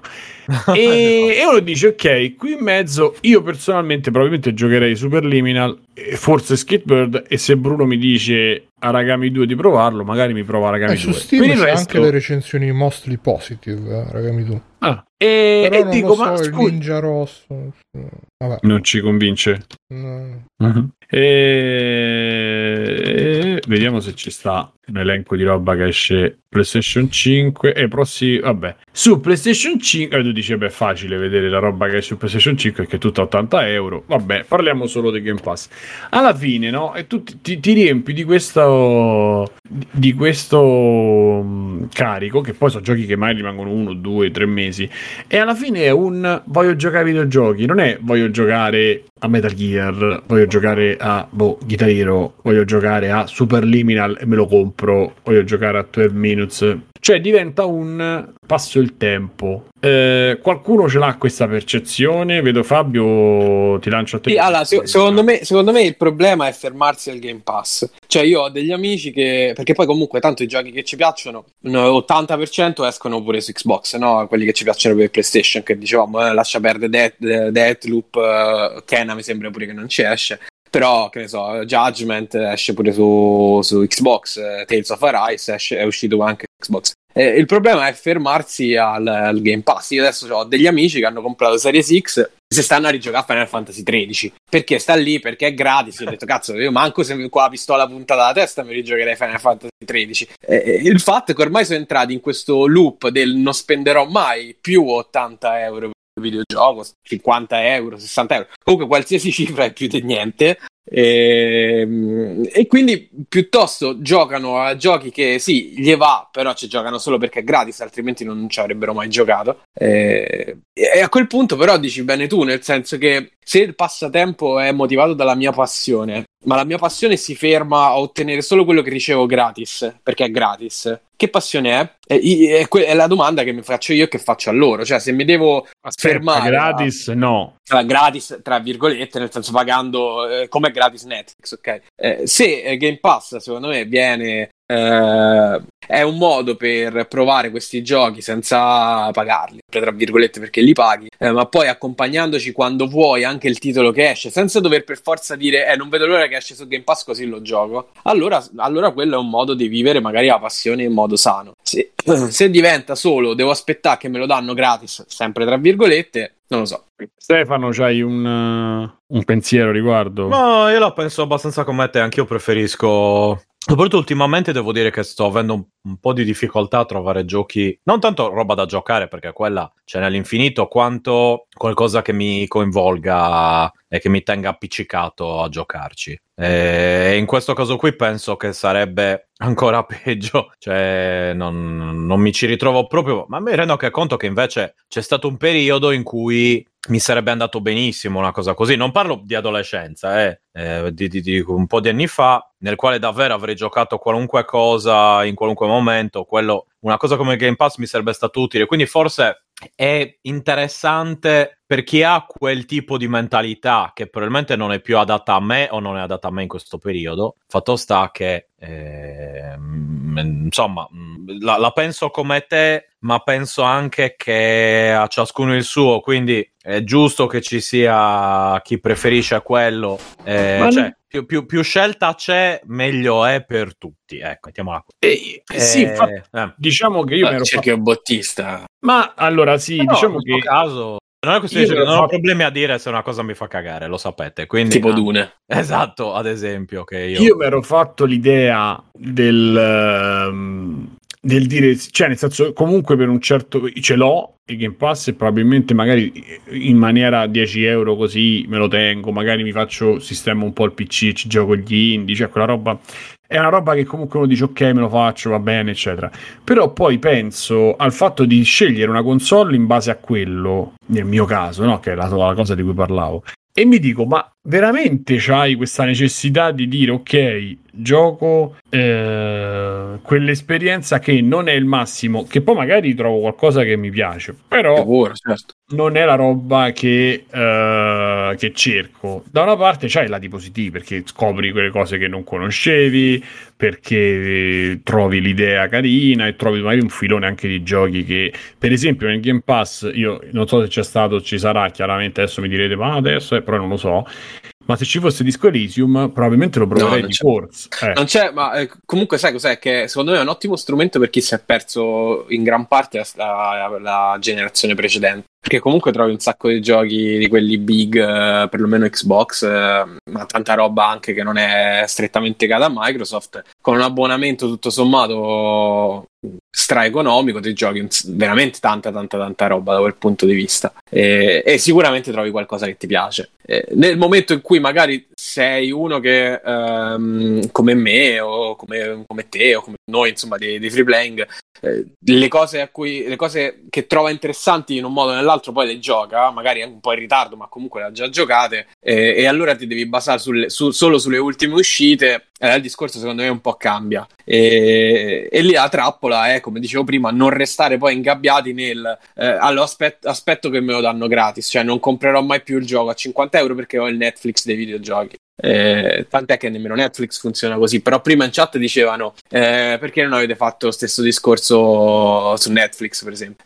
E uno dice, ok, qui in mezzo io personalmente probabilmente giocherei Super Liminal, forse Skatebird, e se Bruno mi dice Aragami 2 di provarlo, magari mi prova Aragami 2. Su Steam c'è anche le recensioni mostly positive, Aragami 2. Però non dico, lo so, ma il ninja rosso vabbè. Non ci convince. No. Uh-huh. Vediamo se ci sta un elenco di roba che esce PlayStation 5 e prossimi, vabbè, su PlayStation 5 tu dici beh, è facile vedere la roba che è su PlayStation 5 che è tutta €80, vabbè, parliamo solo di Game Pass alla fine, no? E tu ti riempi di questo carico, che poi sono giochi che mai rimangono 1, 2, 3 mesi, e alla fine è un voglio giocare ai videogiochi, non è voglio giocare a Metal Gear, voglio giocare a Guitar Hero, voglio giocare a Super Liminal e me lo compro, voglio giocare a 12 Minutes, cioè diventa un passo il tempo. Qualcuno ce l'ha questa percezione? Vedo Fabio, ti lancio a te. Sì, allora, secondo me il problema è fermarsi al Game Pass. Cioè io ho degli amici che, perché poi comunque tanto i giochi che ci piacciono, 80% escono pure su Xbox, no? Quelli che ci piacciono per PlayStation, che dicevamo, lascia perdere Deathloop, Kena mi sembra pure che non ci esce. Però, che ne so, Judgment esce pure su Xbox, Tales of Arise è uscito anche su Xbox. Il problema è fermarsi al Game Pass. Io adesso ho degli amici che hanno comprato Series X e si stanno a rigiocare Final Fantasy XIII. Perché sta lì? Perché è gratis. Io ho detto, cazzo, io manco se con la pistola puntata alla testa mi rigiocherei Final Fantasy XIII. Il fatto è che ormai sono entrati in questo loop del non spenderò mai più €80 videogioco, €50, €60, comunque qualsiasi cifra è più di niente, E quindi piuttosto giocano a giochi che sì, gli va, però ci giocano solo perché è gratis, altrimenti non ci avrebbero mai giocato. E a quel punto però dici bene tu, nel senso che se il passatempo è motivato dalla mia passione, ma la mia passione si ferma a ottenere solo quello che ricevo gratis, perché è gratis, che passione è? È la domanda che mi faccio io e che faccio a loro. Cioè, se mi devo fermare... gratis, no. Gratis, tra virgolette, nel senso pagando, come gratis Netflix, ok? Se Game Pass, secondo me, viene... è un modo per provare questi giochi senza pagarli, tra virgolette, perché li paghi, ma poi accompagnandoci quando vuoi anche il titolo che esce, senza dover per forza dire non vedo l'ora che esce su Game Pass così lo gioco, allora quello è un modo di vivere magari la passione in modo sano. Se diventa solo devo aspettare che me lo danno gratis, sempre tra virgolette, non lo so. Stefano, c'hai un pensiero riguardo? No, io la penso abbastanza come te, anch'io preferisco. Soprattutto ultimamente devo dire che sto avendo un po' di difficoltà a trovare giochi, non tanto roba da giocare perché quella c'è nell'infinito, quanto qualcosa che mi coinvolga e che mi tenga appiccicato a giocarci. E in questo caso qui penso che sarebbe ancora peggio, cioè non mi ci ritrovo proprio, ma mi rendo anche conto che invece c'è stato un periodo in cui mi sarebbe andato benissimo una cosa così. Non parlo di adolescenza, di un po' di anni fa, nel quale davvero avrei giocato qualunque cosa in qualunque momento. Quello, una cosa come Game Pass mi sarebbe stato utile, quindi forse è interessante per chi ha quel tipo di mentalità, che probabilmente non è più adatta a me o non è adatta a me in questo periodo. Fatto sta che insomma la penso come te, ma penso anche che a ciascuno il suo, quindi è giusto che ci sia chi preferisce quello, cioè più scelta c'è, meglio è per tutti, ecco, mettiamola qua. Sì, diciamo che io cerchio Battista, ma allora sì, però diciamo che caso non è questo, non ho problemi a dire se una cosa mi fa cagare, lo sapete, quindi tipo Dune, esatto, ad esempio, che io mi ero fatto l'idea del dire, cioè nel senso, comunque per un certo ce l'ho il Game Pass, e probabilmente magari in maniera 10 euro così me lo tengo, magari mi faccio, sistema un po' il PC, ci gioco gli indie, cioè quella roba è una roba che comunque uno dice ok, me lo faccio, va bene, eccetera. Però poi penso al fatto di scegliere una console in base a quello, nel mio caso, no, che è la cosa di cui parlavo, e mi dico, ma veramente c'hai questa necessità di dire ok, gioco quell'esperienza che non è il massimo, che poi magari trovo qualcosa che mi piace, però lavoro, certo, non è la roba che cerco. Da una parte c'hai lati positivi, perché scopri quelle cose che non conoscevi, perché trovi l'idea carina e trovi magari un filone anche di giochi che, per esempio, nel Game Pass, io non so se c'è stato, ci sarà chiaramente, adesso mi direte ma adesso però non lo so. Ma se ci fosse Disco Elysium probabilmente lo proverei, no, di forza. Non c'è, ma comunque sai cos'è? Che secondo me è un ottimo strumento per chi si è perso in gran parte la generazione precedente, perché comunque trovi un sacco di giochi di quelli big, perlomeno Xbox, ma tanta roba anche che non è strettamente legata a Microsoft, con un abbonamento tutto sommato straeconomico, ti giochi veramente tanta roba da quel punto di vista, e sicuramente trovi qualcosa che ti piace, nel momento in cui magari sei uno che come me o come te o come noi, insomma, dei free playing, le cose che trova interessanti in un modo o nell'altro poi le gioca, magari un po' in ritardo, ma comunque le ha già giocate, e allora ti devi basare solo sulle ultime uscite. Il discorso secondo me un po' cambia, e lì la trappola è, come dicevo prima, non restare poi ingabbiati nel aspetto che me lo danno gratis, cioè non comprerò mai più il gioco a 50 euro perché ho il Netflix dei videogiochi. Tant'è che nemmeno Netflix funziona così, però prima in chat dicevano perché non avete fatto lo stesso discorso su Netflix, per esempio,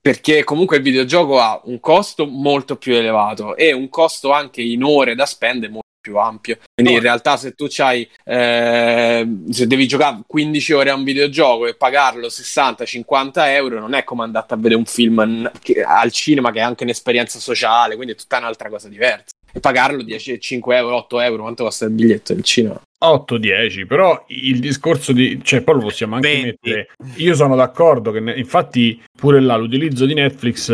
perché comunque il videogioco ha un costo molto più elevato e un costo anche in ore da spendere più ampio, quindi in realtà se tu c'hai se devi giocare 15 ore a un videogioco e pagarlo 60-50 euro, non è come andare a vedere un film al cinema, che è anche un'esperienza sociale, quindi è tutta un'altra cosa diversa, e pagarlo 10, 5 euro, 8 euro, quanto costa il biglietto del cinema? 8-10, però il discorso di, cioè, poi lo possiamo anche 20. Mettere. Io sono d'accordo che infatti pure là l'utilizzo di Netflix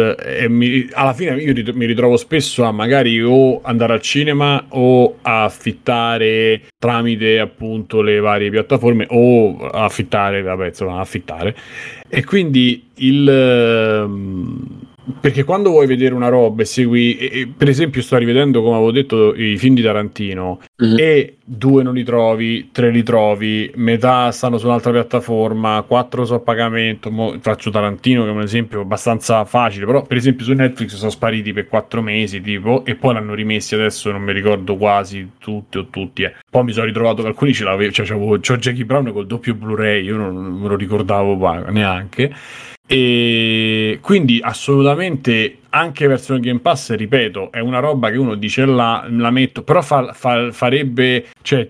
alla fine io mi ritrovo spesso a magari o andare al cinema o a affittare tramite appunto le varie piattaforme o affittare, vabbè, insomma, affittare. E quindi perché quando vuoi vedere una roba e segui, per esempio sto rivedendo, come avevo detto, i film di Tarantino, e 2 non li trovi, 3 li trovi, metà stanno su un'altra piattaforma, 4 so a pagamento. Faccio Tarantino che è un esempio abbastanza facile, però per esempio su Netflix sono spariti per 4 mesi tipo, e poi l'hanno rimessi adesso, non mi ricordo quasi tutti o tutti, Poi mi sono ritrovato che alcuni ce l'avevo, cioè c'ho Jackie Brown col doppio Blu-ray, io non me lo ricordavo neanche. E quindi assolutamente anche verso il Game Pass, ripeto, è una roba che uno dice là, la metto, però farebbe, cioè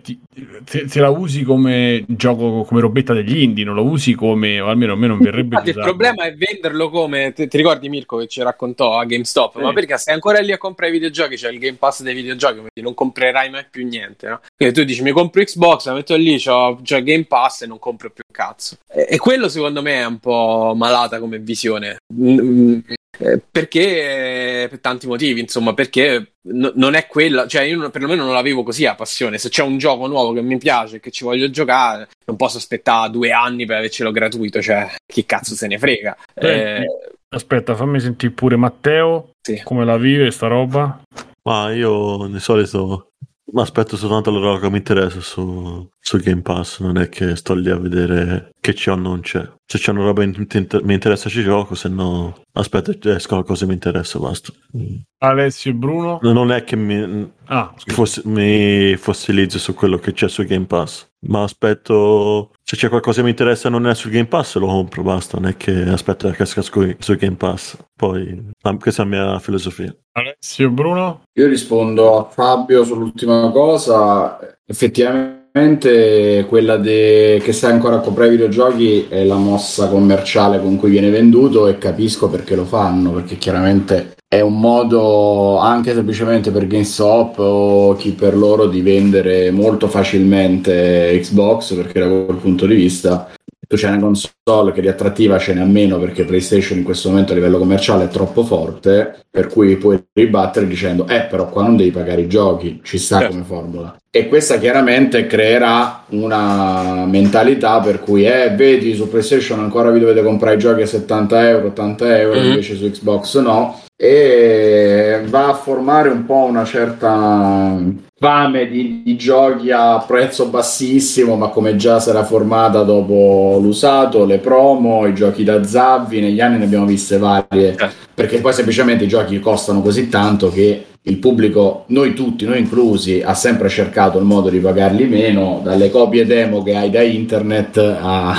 se la usi come gioco, come robetta degli indie, non lo usi come, o almeno a me non verrebbe. Infatti, il problema è venderlo come, ti ricordi Mirko che ci raccontò a GameStop, ma perché sei ancora lì a comprare i videogiochi, c'è il Game Pass dei videogiochi, quindi non comprerai mai più niente, no? Quindi tu dici mi compro Xbox, la metto lì, c'ho Game Pass e non compro più cazzo. E quello secondo me è un po' malata come visione, perché per tanti motivi, insomma, perché non è quella, cioè io perlomeno non la vivo così a passione. Se c'è un gioco nuovo che mi piace, che ci voglio giocare, non posso aspettare 2 anni per avercelo gratuito, cioè chi cazzo se ne frega. Aspetta, fammi sentire pure Matteo, sì. Come la vive sta roba? Ma io di solito ma aspetto soltanto la roba che mi interessa su Game Pass, non è che sto lì a vedere che c'è o non c'è. Se c'è una roba mi interessa ci gioco, se no aspetta esco cosa mi interessa, basta. Alessio e Bruno? Non è che mi fossilizzo su quello che c'è su Game Pass, ma aspetto, se c'è qualcosa che mi interessa e non è sul Game Pass lo compro, basta, non è che aspetto che esca su Game Pass. Poi questa è la mia filosofia. Alessio e Bruno? Io rispondo a Fabio sull'ultima cosa, effettivamente quella che stai ancora a comprare i videogiochi è la mossa commerciale con cui viene venduto, e capisco perché lo fanno, perché chiaramente è un modo anche semplicemente per GameStop o chi per loro di vendere molto facilmente Xbox, perché da quel punto di vista tu c'è una console che di attrattiva ce n'è meno, perché PlayStation in questo momento a livello commerciale è troppo forte, per cui puoi ribattere dicendo però qua non devi pagare i giochi, ci sta come formula. E questa chiaramente creerà una mentalità per cui vedi su PlayStation ancora vi dovete comprare i giochi a €70, €80, invece su Xbox no, e va a formare un po' una certa fame di giochi a prezzo bassissimo, ma come già sarà formata dopo l'usato, le promo, i giochi da Zavvi, negli anni ne abbiamo viste varie, perché poi semplicemente i giochi costano così tanto che il pubblico, noi tutti, noi inclusi, ha sempre cercato il modo di pagarli meno, dalle copie demo che hai da internet a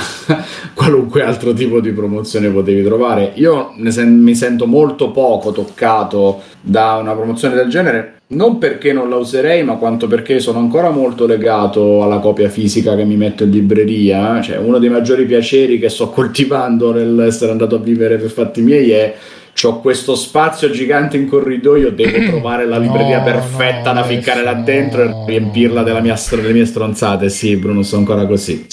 qualunque altro tipo di promozione potevi trovare. Io mi sento molto poco toccato da una promozione del genere, non perché non la userei, ma quanto perché sono ancora molto legato alla copia fisica che mi metto in libreria. Cioè, uno dei maggiori piaceri che sto coltivando nell'essere andato a vivere per fatti miei è c'ho questo spazio gigante in corridoio, devo trovare la libreria perfetta da ficcare là dentro e riempirla delle mie stronzate. Sì, Bruno, sono ancora così,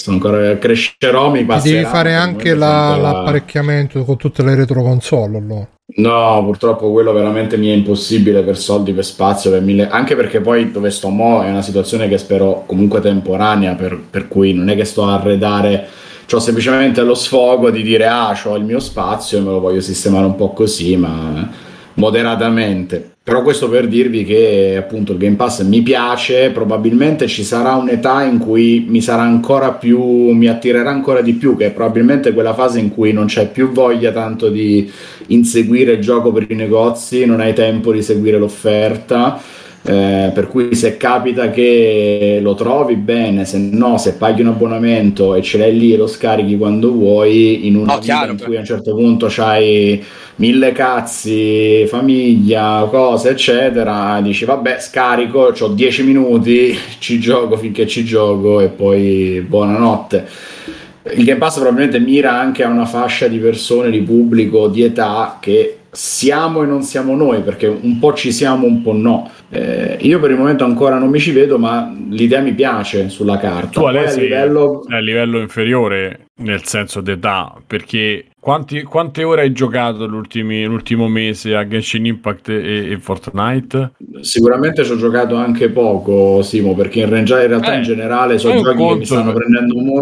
crescerò, mi passerà. Devi fare anche l'apparecchiamento con tutte le retro console allora. No, purtroppo quello veramente mi è impossibile, per soldi, per spazio, per mille, anche perché poi dove sto mo' è una situazione che spero comunque temporanea, per cui non è che sto a arredare, c'ho semplicemente lo sfogo di dire c'ho il mio spazio e me lo voglio sistemare un po' così, ma moderatamente. Però questo per dirvi che appunto il Game Pass mi piace, probabilmente ci sarà un'età in cui mi attirerà ancora di più, che è probabilmente quella fase in cui non c'è più voglia tanto di inseguire il gioco per i negozi, non hai tempo di seguire l'offerta, per cui se capita che lo trovi bene, se no, se paghi un abbonamento e ce l'hai lì e lo scarichi quando vuoi, in una vita in cui a un certo punto c'hai 1000 cazzi, famiglia, cose eccetera, dici vabbè scarico, c'ho 10 minuti, ci gioco finché ci gioco e poi buonanotte. Il Game Pass probabilmente mira anche a una fascia di persone, di pubblico, di età che siamo e non siamo noi, perché un po' ci siamo, un po' no. Io per il momento ancora non mi ci vedo, ma l'idea mi piace sulla carta. Tu Alessio a livello inferiore, nel senso d'età, perché quante ore hai giocato l'ultimo mese a Genshin Impact e Fortnite? Sicuramente ci ho giocato anche poco, Simo, perché in realtà in generale sono giochi che mi stanno prendendo molto.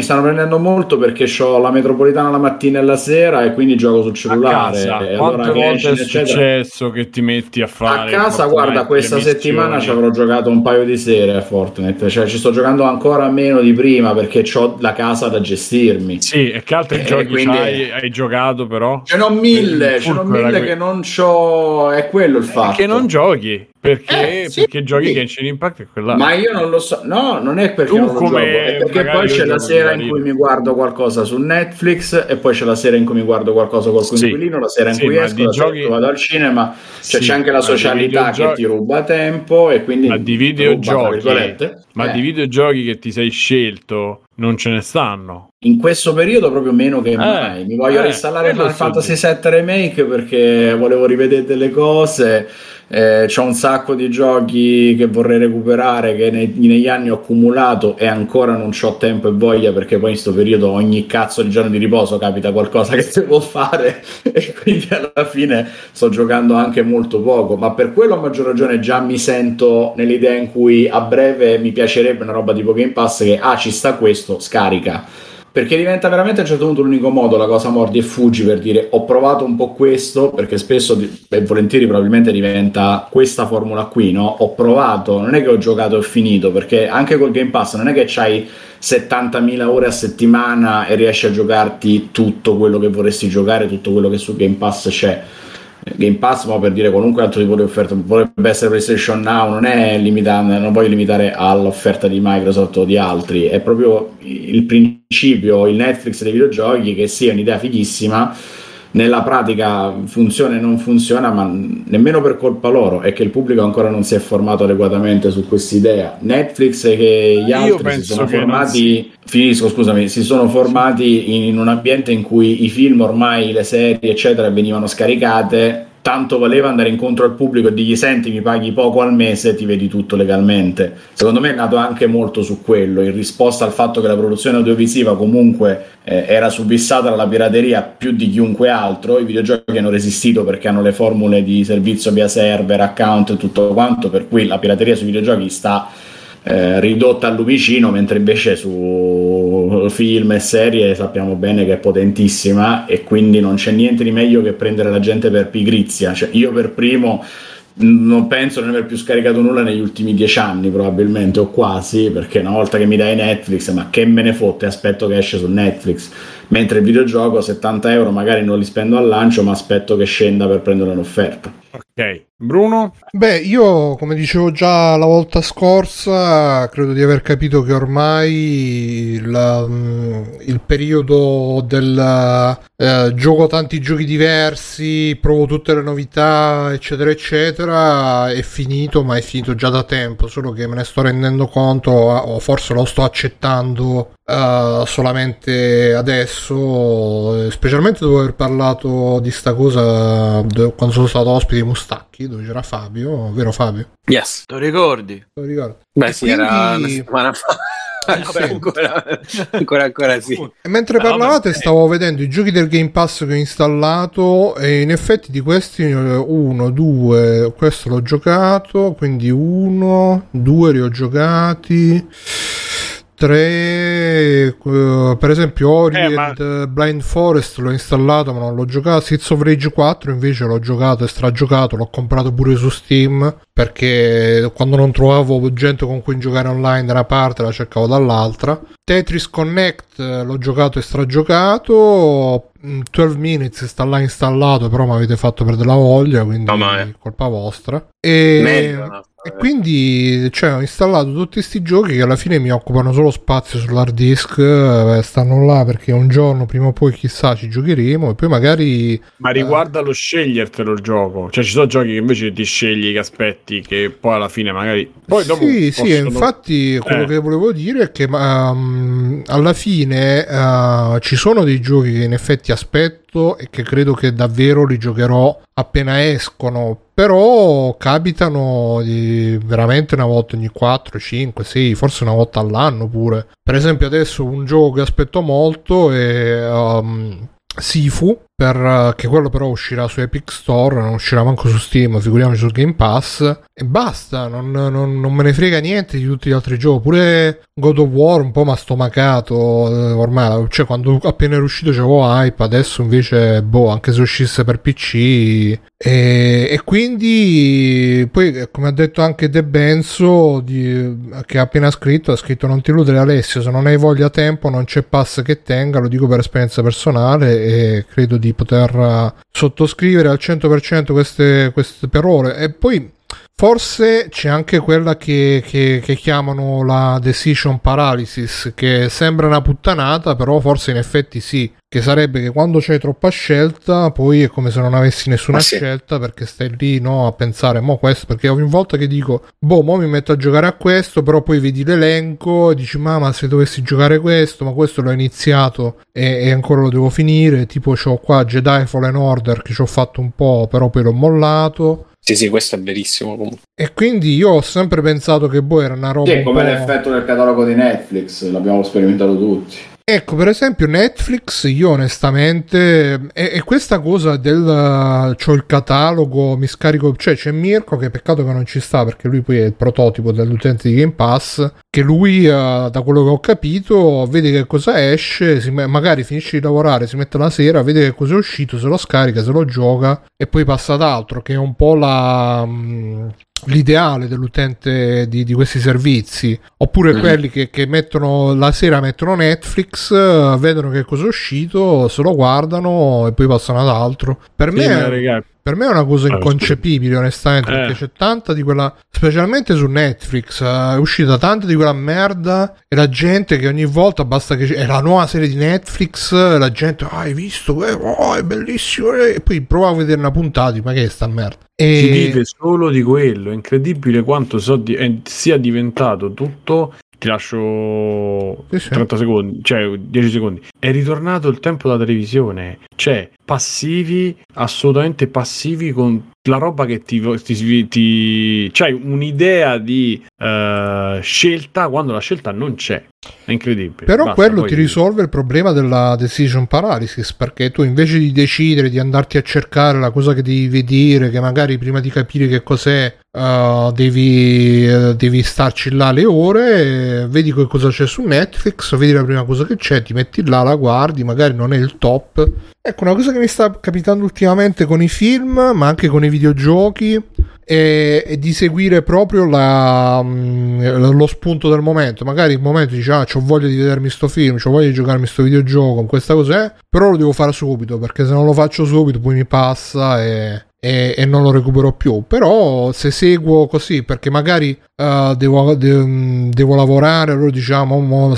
Mi stanno prendendo molto perché ho la metropolitana la mattina e la sera, e quindi gioco sul cellulare. E allora Genshin, è successo eccetera. Che ti metti a fare a casa? Fortnite, guarda, questa settimana ci avrò giocato un paio di sere a Fortnite, cioè ci sto giocando ancora meno di prima perché ho la casa da gestirmi. Sì, e che altri giochi hai giocato però? Ce n'ho mille che non c'ho, è quello il fatto. Che non giochi, perché giochi Genshin Impact e quella. Ma io non lo so, no, non è perché non lo gioco, è perché poi c'è la sera in cui mi guardo qualcosa su Netflix, e poi c'è la sera in cui mi guardo qualcosa col coinquilino, la sera in cui esco, la sera in cui vado al cinema, cioè c'è anche la socialità che ti ruba tempo, e quindi. Ma di videogiochi, che ti sei scelto non ce ne stanno. In questo periodo proprio meno che mai. Mi voglio reinstallare Final Fantasy VII Remake perché volevo rivedere delle cose. C'ho un sacco di giochi che vorrei recuperare, che negli anni ho accumulato e ancora non c'ho tempo e voglia, perché poi in sto periodo ogni cazzo di giorno di riposo capita qualcosa che si può fare e quindi alla fine sto giocando anche molto poco, ma per quello a maggior ragione già mi sento nell'idea in cui a breve mi piacerebbe una roba tipo Game Pass che ci sta questo, scarica. Perché diventa veramente a un certo punto l'unico modo, la cosa mordi e fuggi, per dire ho provato un po' questo, perché spesso e volentieri probabilmente diventa questa formula qui, no? Ho provato, non è che ho giocato e ho finito, perché anche col Game Pass non è che c'hai 70.000 ore a settimana e riesci a giocarti tutto quello che vorresti giocare, tutto quello che su Game Pass c'è. Game Pass, ma per dire qualunque altro tipo di offerta, potrebbe essere PlayStation Now, non voglio limitare all'offerta di Microsoft o di altri, è proprio il principio, il Netflix dei videogiochi, che sì, è un'idea fighissima, nella pratica funziona e non funziona, ma nemmeno per colpa loro, è che il pubblico ancora non si è formato adeguatamente su quest'idea. Netflix e che gli altri si sono formati in un ambiente in cui i film, ormai le serie eccetera, venivano scaricate, tanto valeva andare incontro al pubblico e dirgli senti, mi paghi poco al mese e ti vedi tutto legalmente. Secondo me è nato anche molto su quello, in risposta al fatto che la produzione audiovisiva comunque era subissata dalla pirateria più di chiunque altro. I videogiochi hanno resistito perché hanno le formule di servizio via server, account e tutto quanto, per cui la pirateria sui videogiochi sta ridotta al lumicino, mentre invece su film e serie sappiamo bene che è potentissima, e quindi non c'è niente di meglio che prendere la gente per pigrizia. Cioè, io per primo non penso di non aver più scaricato nulla negli ultimi 10 anni probabilmente, o quasi, perché una volta che mi dai Netflix, ma che me ne fotte, aspetto che esce su Netflix, mentre il videogioco 70 euro magari non li spendo al lancio, ma aspetto che scenda per prendere un'offerta. Ok, Bruno? Beh, io come dicevo già la volta scorsa, credo di aver capito che ormai il periodo del gioco tanti giochi diversi, provo tutte le novità eccetera eccetera è finito, ma è finito già da tempo, solo che me ne sto rendendo conto, o forse lo sto accettando solamente adesso, specialmente dopo aver parlato di sta cosa quando sono stato ospite di Mustacchi, dove c'era Fabio, vero Fabio? Yes, lo ricordi? Lo ricordo. Beh, sì, quindi... era una settimana fa. Ancora sì. Mentre parlavate stavo vedendo i giochi del Game Pass che ho installato, e in effetti di questi questo l'ho giocato, quindi 1, 2 li ho giocati, 3, per esempio Orient Blind Forest l'ho installato ma non l'ho giocato. Streets of Rage 4 invece l'ho giocato e stragiocato, l'ho comprato pure su Steam perché quando non trovavo gente con cui giocare online da una parte la cercavo dall'altra. Tetris Connect l'ho giocato e stragiocato, 12 Minutes sta là installato, però mi avete fatto perdere la voglia, quindi colpa vostra. E quindi ho installato tutti questi giochi che alla fine mi occupano solo spazio sull'hard disk, stanno là perché un giorno prima o poi chissà ci giocheremo, e poi magari riguarda lo scegliertelo il gioco, cioè ci sono giochi che invece ti scegli, che aspetti, che poi alla fine magari poi dopo infatti quello che volevo dire è che alla fine ci sono dei giochi che in effetti aspetto prodotto e che credo che davvero rigiocherò appena escono, però capitano veramente una volta ogni 4, 5, 6, forse una volta all'anno pure. Per esempio adesso un gioco che aspetto molto è Sifu, che quello però uscirà su Epic Store, non uscirà manco su Steam, figuriamoci sul Game Pass, e basta, non me ne frega niente di tutti gli altri giochi. Pure God of War un po' mi ha stomacato ormai, cioè quando appena era uscito c'avevo hype, adesso invece anche se uscisse per PC e quindi poi, come ha detto anche De Benzo, che appena ha scritto non ti illudere Alessio, se non hai voglia tempo non c'è pass che tenga, lo dico per esperienza personale e credo di poter sottoscrivere al 100% queste parole. E poi forse c'è anche quella che chiamano la decision paralysis, che sembra una puttanata, però forse in effetti sì, che sarebbe che quando c'è troppa scelta poi è come se non avessi nessuna scelta, perché stai lì a pensare mo questo, perché ogni volta che dico mo mi metto a giocare a questo, però poi vedi l'elenco e dici ma se dovessi giocare questo, ma questo l'ho iniziato e ancora lo devo finire, tipo c'ho qua Jedi Fallen Order che ci ho fatto un po' però poi l'ho mollato. Sì, questo è verissimo comunque. E quindi io ho sempre pensato che era una roba. Sì, come l'effetto del catalogo di Netflix, l'abbiamo sperimentato tutti. Ecco, per esempio Netflix, io onestamente, e questa cosa del c'ho il catalogo, mi scarico, cioè c'è Mirko, che peccato che non ci sta perché lui poi è il prototipo dell'utente di Game Pass, che lui da quello che ho capito vede che cosa esce, magari finisce di lavorare, si mette la sera, vede che cosa è uscito, se lo scarica, se lo gioca e poi passa ad altro, che è un po' l'ideale dell'utente di questi servizi, oppure quelli che mettono la sera, mettono Netflix, vedono che cosa è uscito, se lo guardano e poi passano ad altro. Per me è una cosa inconcepibile onestamente, perché c'è tanta di quella, specialmente su Netflix è uscita tanta di quella merda e la gente che ogni volta basta che è la nuova serie di Netflix, la gente hai visto, è bellissimo, e poi prova a vedere una puntata, ma che è sta merda, e si vive solo di quello. È incredibile quanto sia diventato tutto. Ti lascio 30 secondi, cioè 10 secondi. È ritornato il tempo della televisione, cioè passivi, assolutamente passivi, con la roba che ti c'hai un'idea di scelta quando la scelta non c'è. È incredibile. Però basta, quello ti risolve il problema della decision paralysis, perché tu invece di decidere, di andarti a cercare la cosa che devi vedere, che magari prima di capire che cos'è devi starci là le ore, vedi che cosa c'è su Netflix, vedi la prima cosa che c'è, ti metti là, la guardi, magari non è il top. Ecco, una cosa che mi sta capitando ultimamente con i film, ma anche con i videogiochi, è di seguire proprio lo spunto del momento. Magari il momento dice c'ho voglia di vedermi sto film, c'ho voglia di giocarmi sto videogioco, questa cosa è, però lo devo fare subito, perché se non lo faccio subito poi mi passa e non lo recupero più. Però se seguo così, perché magari devo lavorare, allora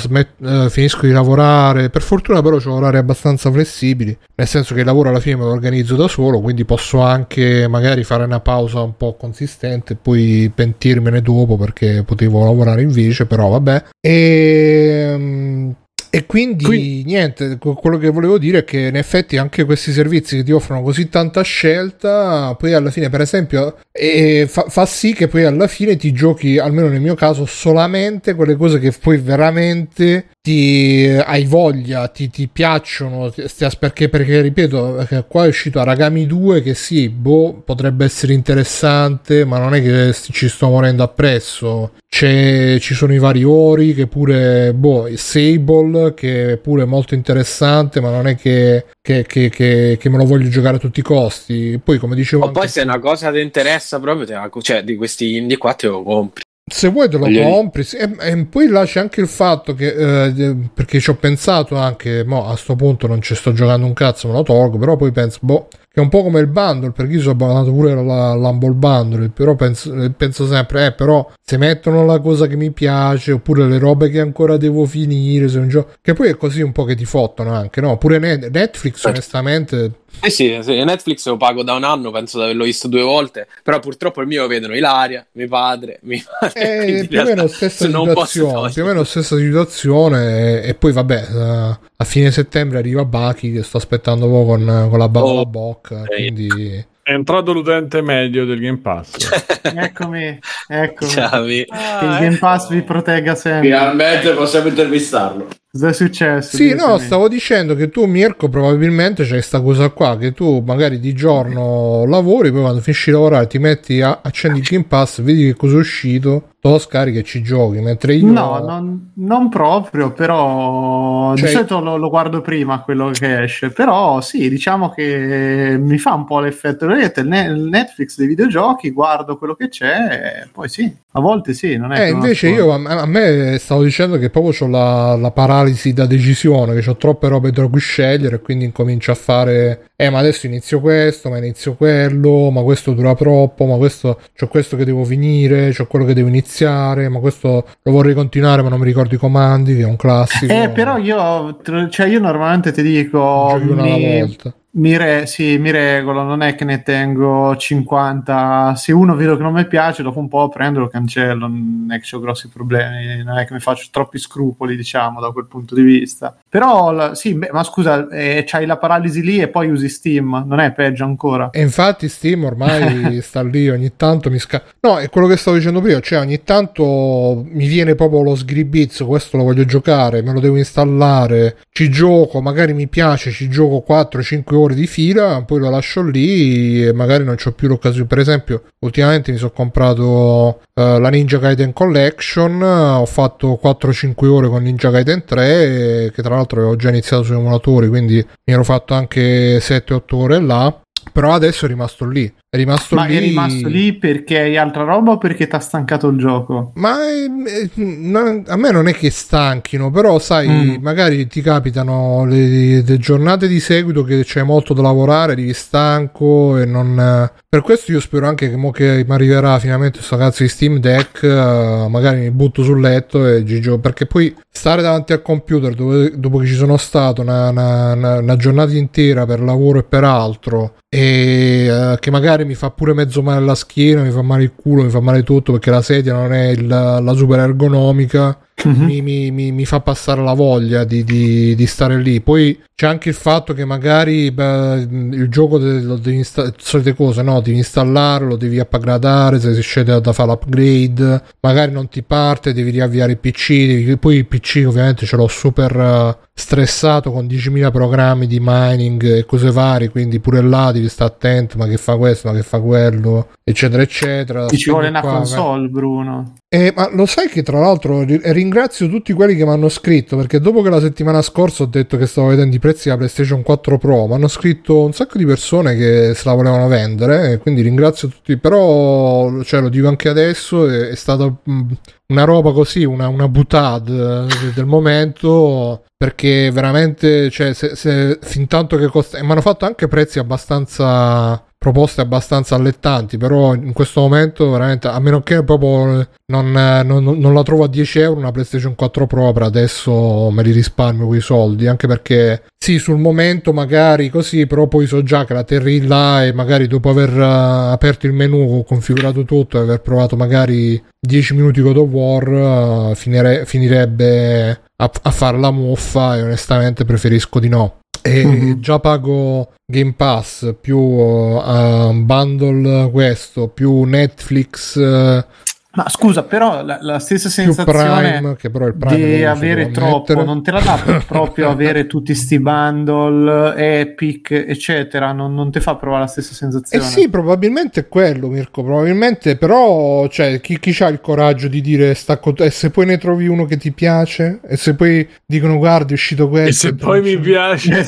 finisco di lavorare, per fortuna però ho orari abbastanza flessibili, nel senso che il lavoro alla fine me lo organizzo da solo, quindi posso anche magari fare una pausa un po' consistente e poi pentirmene dopo perché potevo lavorare invece, però vabbè. E quindi niente, quello che volevo dire è che in effetti anche questi servizi che ti offrono così tanta scelta, poi alla fine, per esempio, fa sì che poi alla fine ti giochi, almeno nel mio caso, solamente quelle cose che poi veramente hai voglia, ti piacciono, perché ripeto, qua è uscito Aragami 2 che sì, potrebbe essere interessante, ma non è che ci sto morendo appresso. Ci sono i vari Ori, che pure Sable, che è pure molto interessante, ma non è che me lo voglio giocare a tutti i costi. Poi, come dicevo, poi se una cosa ti interessa proprio, cioè di questi indie qua te lo compri, se vuoi te lo compri. E poi là c'è anche il fatto che perché ci ho pensato anche, a sto punto non ci sto giocando un cazzo, me lo tolgo, però poi penso che è un po' come il bundle, perché io sono abbandonato pure l'Humble Bundle, però penso sempre, però se mettono la cosa che mi piace, oppure le robe che ancora devo finire, se un gioco, che poi è così un po' che ti fottono anche, no? Pure Netflix, onestamente... Sì, Netflix lo pago da un anno, penso di averlo visto 2 volte, però purtroppo il mio vedono Ilaria, mio padre, più o meno stessa situazione e poi vabbè, a fine settembre arriva Bachi che sto aspettando un po' con la bava bocca, quindi... È entrato l'utente medio del Game Pass. Eccomi. Che il Game Pass vi protegga sempre. Finalmente possiamo intervistarlo. Cosa è successo? Sì, no, stavo dicendo che tu, Mirko, probabilmente c'è questa cosa qua, che tu magari di giorno lavori, poi quando finisci di lavorare ti metti accendi il Game Pass, vedi che cosa è uscito, lo scarichi e ci giochi, mentre io... No, non proprio, però cioè... di solito lo guardo prima quello che esce, però sì, diciamo che mi fa un po' l'effetto, vedete, il Netflix dei videogiochi, guardo quello che c'è e poi sì, a volte sì, non è... invece io, a me stavo dicendo che proprio c'ho la paralisi da decisione, che c'ho troppe robe da cui scegliere, quindi incomincio a fare... ma adesso inizio questo, ma inizio quello, ma questo dura troppo, ma questo c'ho questo che devo finire, c'ho quello che devo iniziare, ma questo lo vorrei continuare ma non mi ricordo i comandi, che è un classico. Però io normalmente ti dico mi regolo, non è che ne tengo 50, se uno vedo che non mi piace dopo un po' prendo e lo cancello, non è che ho grossi problemi, non è che mi faccio troppi scrupoli, diciamo, da quel punto di vista. Però sì, ma scusa, c'hai la paralisi lì e poi usi Steam, non è peggio ancora? E infatti Steam ormai sta lì, ogni tanto no, è quello che stavo dicendo prima, cioè ogni tanto mi viene proprio lo sgribizzo, questo lo voglio giocare, me lo devo installare, ci gioco, magari mi piace, ci gioco 4-5 ore di fila, poi lo lascio lì e magari non c'ho più l'occasione. Per esempio ultimamente mi sono comprato la Ninja Gaiden Collection, ho fatto 4-5 ore con Ninja Gaiden 3 che tra l'altro avevo già iniziato sui emulatori, quindi mi ero fatto anche 7-8 ore là, però adesso è rimasto lì. È rimasto lì perché hai altra roba o perché ti ha stancato il gioco? Ma a me non è che stanchino, però sai, magari ti capitano le giornate di seguito che c'è molto da lavorare, arrivi stanco e non... Per questo io spero anche che mi arriverà finalmente questo cazzo di Steam Deck, magari mi butto sul letto e gigio, perché poi stare davanti al computer dopo che ci sono stato una giornata intera per lavoro e per altro, e che magari mi fa pure mezzo male la schiena, mi fa male il culo, mi fa male tutto perché la sedia non è la super ergonomica. Mi fa passare la voglia di stare lì. Poi c'è anche il fatto che magari il gioco lo devi solite cose, no? Devi installarlo, devi upgradare, se si scende da fare l'upgrade magari non ti parte, devi riavviare il PC, poi il PC ovviamente ce l'ho super stressato con 10.000 programmi di mining e cose varie, quindi pure là devi stare attento, ma che fa questo, ma che fa quello, eccetera eccetera. Ci vuole una console, Bruno. Ma lo sai che tra l'altro ringrazio tutti quelli che mi hanno scritto, perché dopo che la settimana scorsa ho detto che stavo vedendo i prezzi della PlayStation 4 Pro, mi hanno scritto un sacco di persone che se la volevano vendere, quindi ringrazio tutti, però cioè, lo dico anche adesso, è stata una roba così, una butade del momento, perché veramente cioè, se fin tanto che costa, e mi hanno fatto anche prezzi abbastanza... proposte abbastanza allettanti, però in questo momento veramente, a meno che proprio non la trovo a 10 euro una PlayStation 4 Pro, per adesso me li risparmio quei soldi, anche perché sì, sul momento magari così, però poi so già che la terri là e magari dopo aver aperto il menu, configurato tutto e aver provato magari 10 minuti God of War, finirebbe a far la muffa, e onestamente preferisco di no. E già pago Game Pass più bundle questo più Netflix, ma scusa, però la stessa sensazione Prime, che però il Prime di avere troppo mettere. Non te la dà proprio avere tutti sti bundle, Epic eccetera, non ti fa provare la stessa sensazione? Eh sì, probabilmente è quello, Mirko, probabilmente, però cioè, chi c'ha il coraggio di dire stacco, e se poi ne trovi uno che ti piace, e se poi dicono guarda è uscito questo e se poi mi piace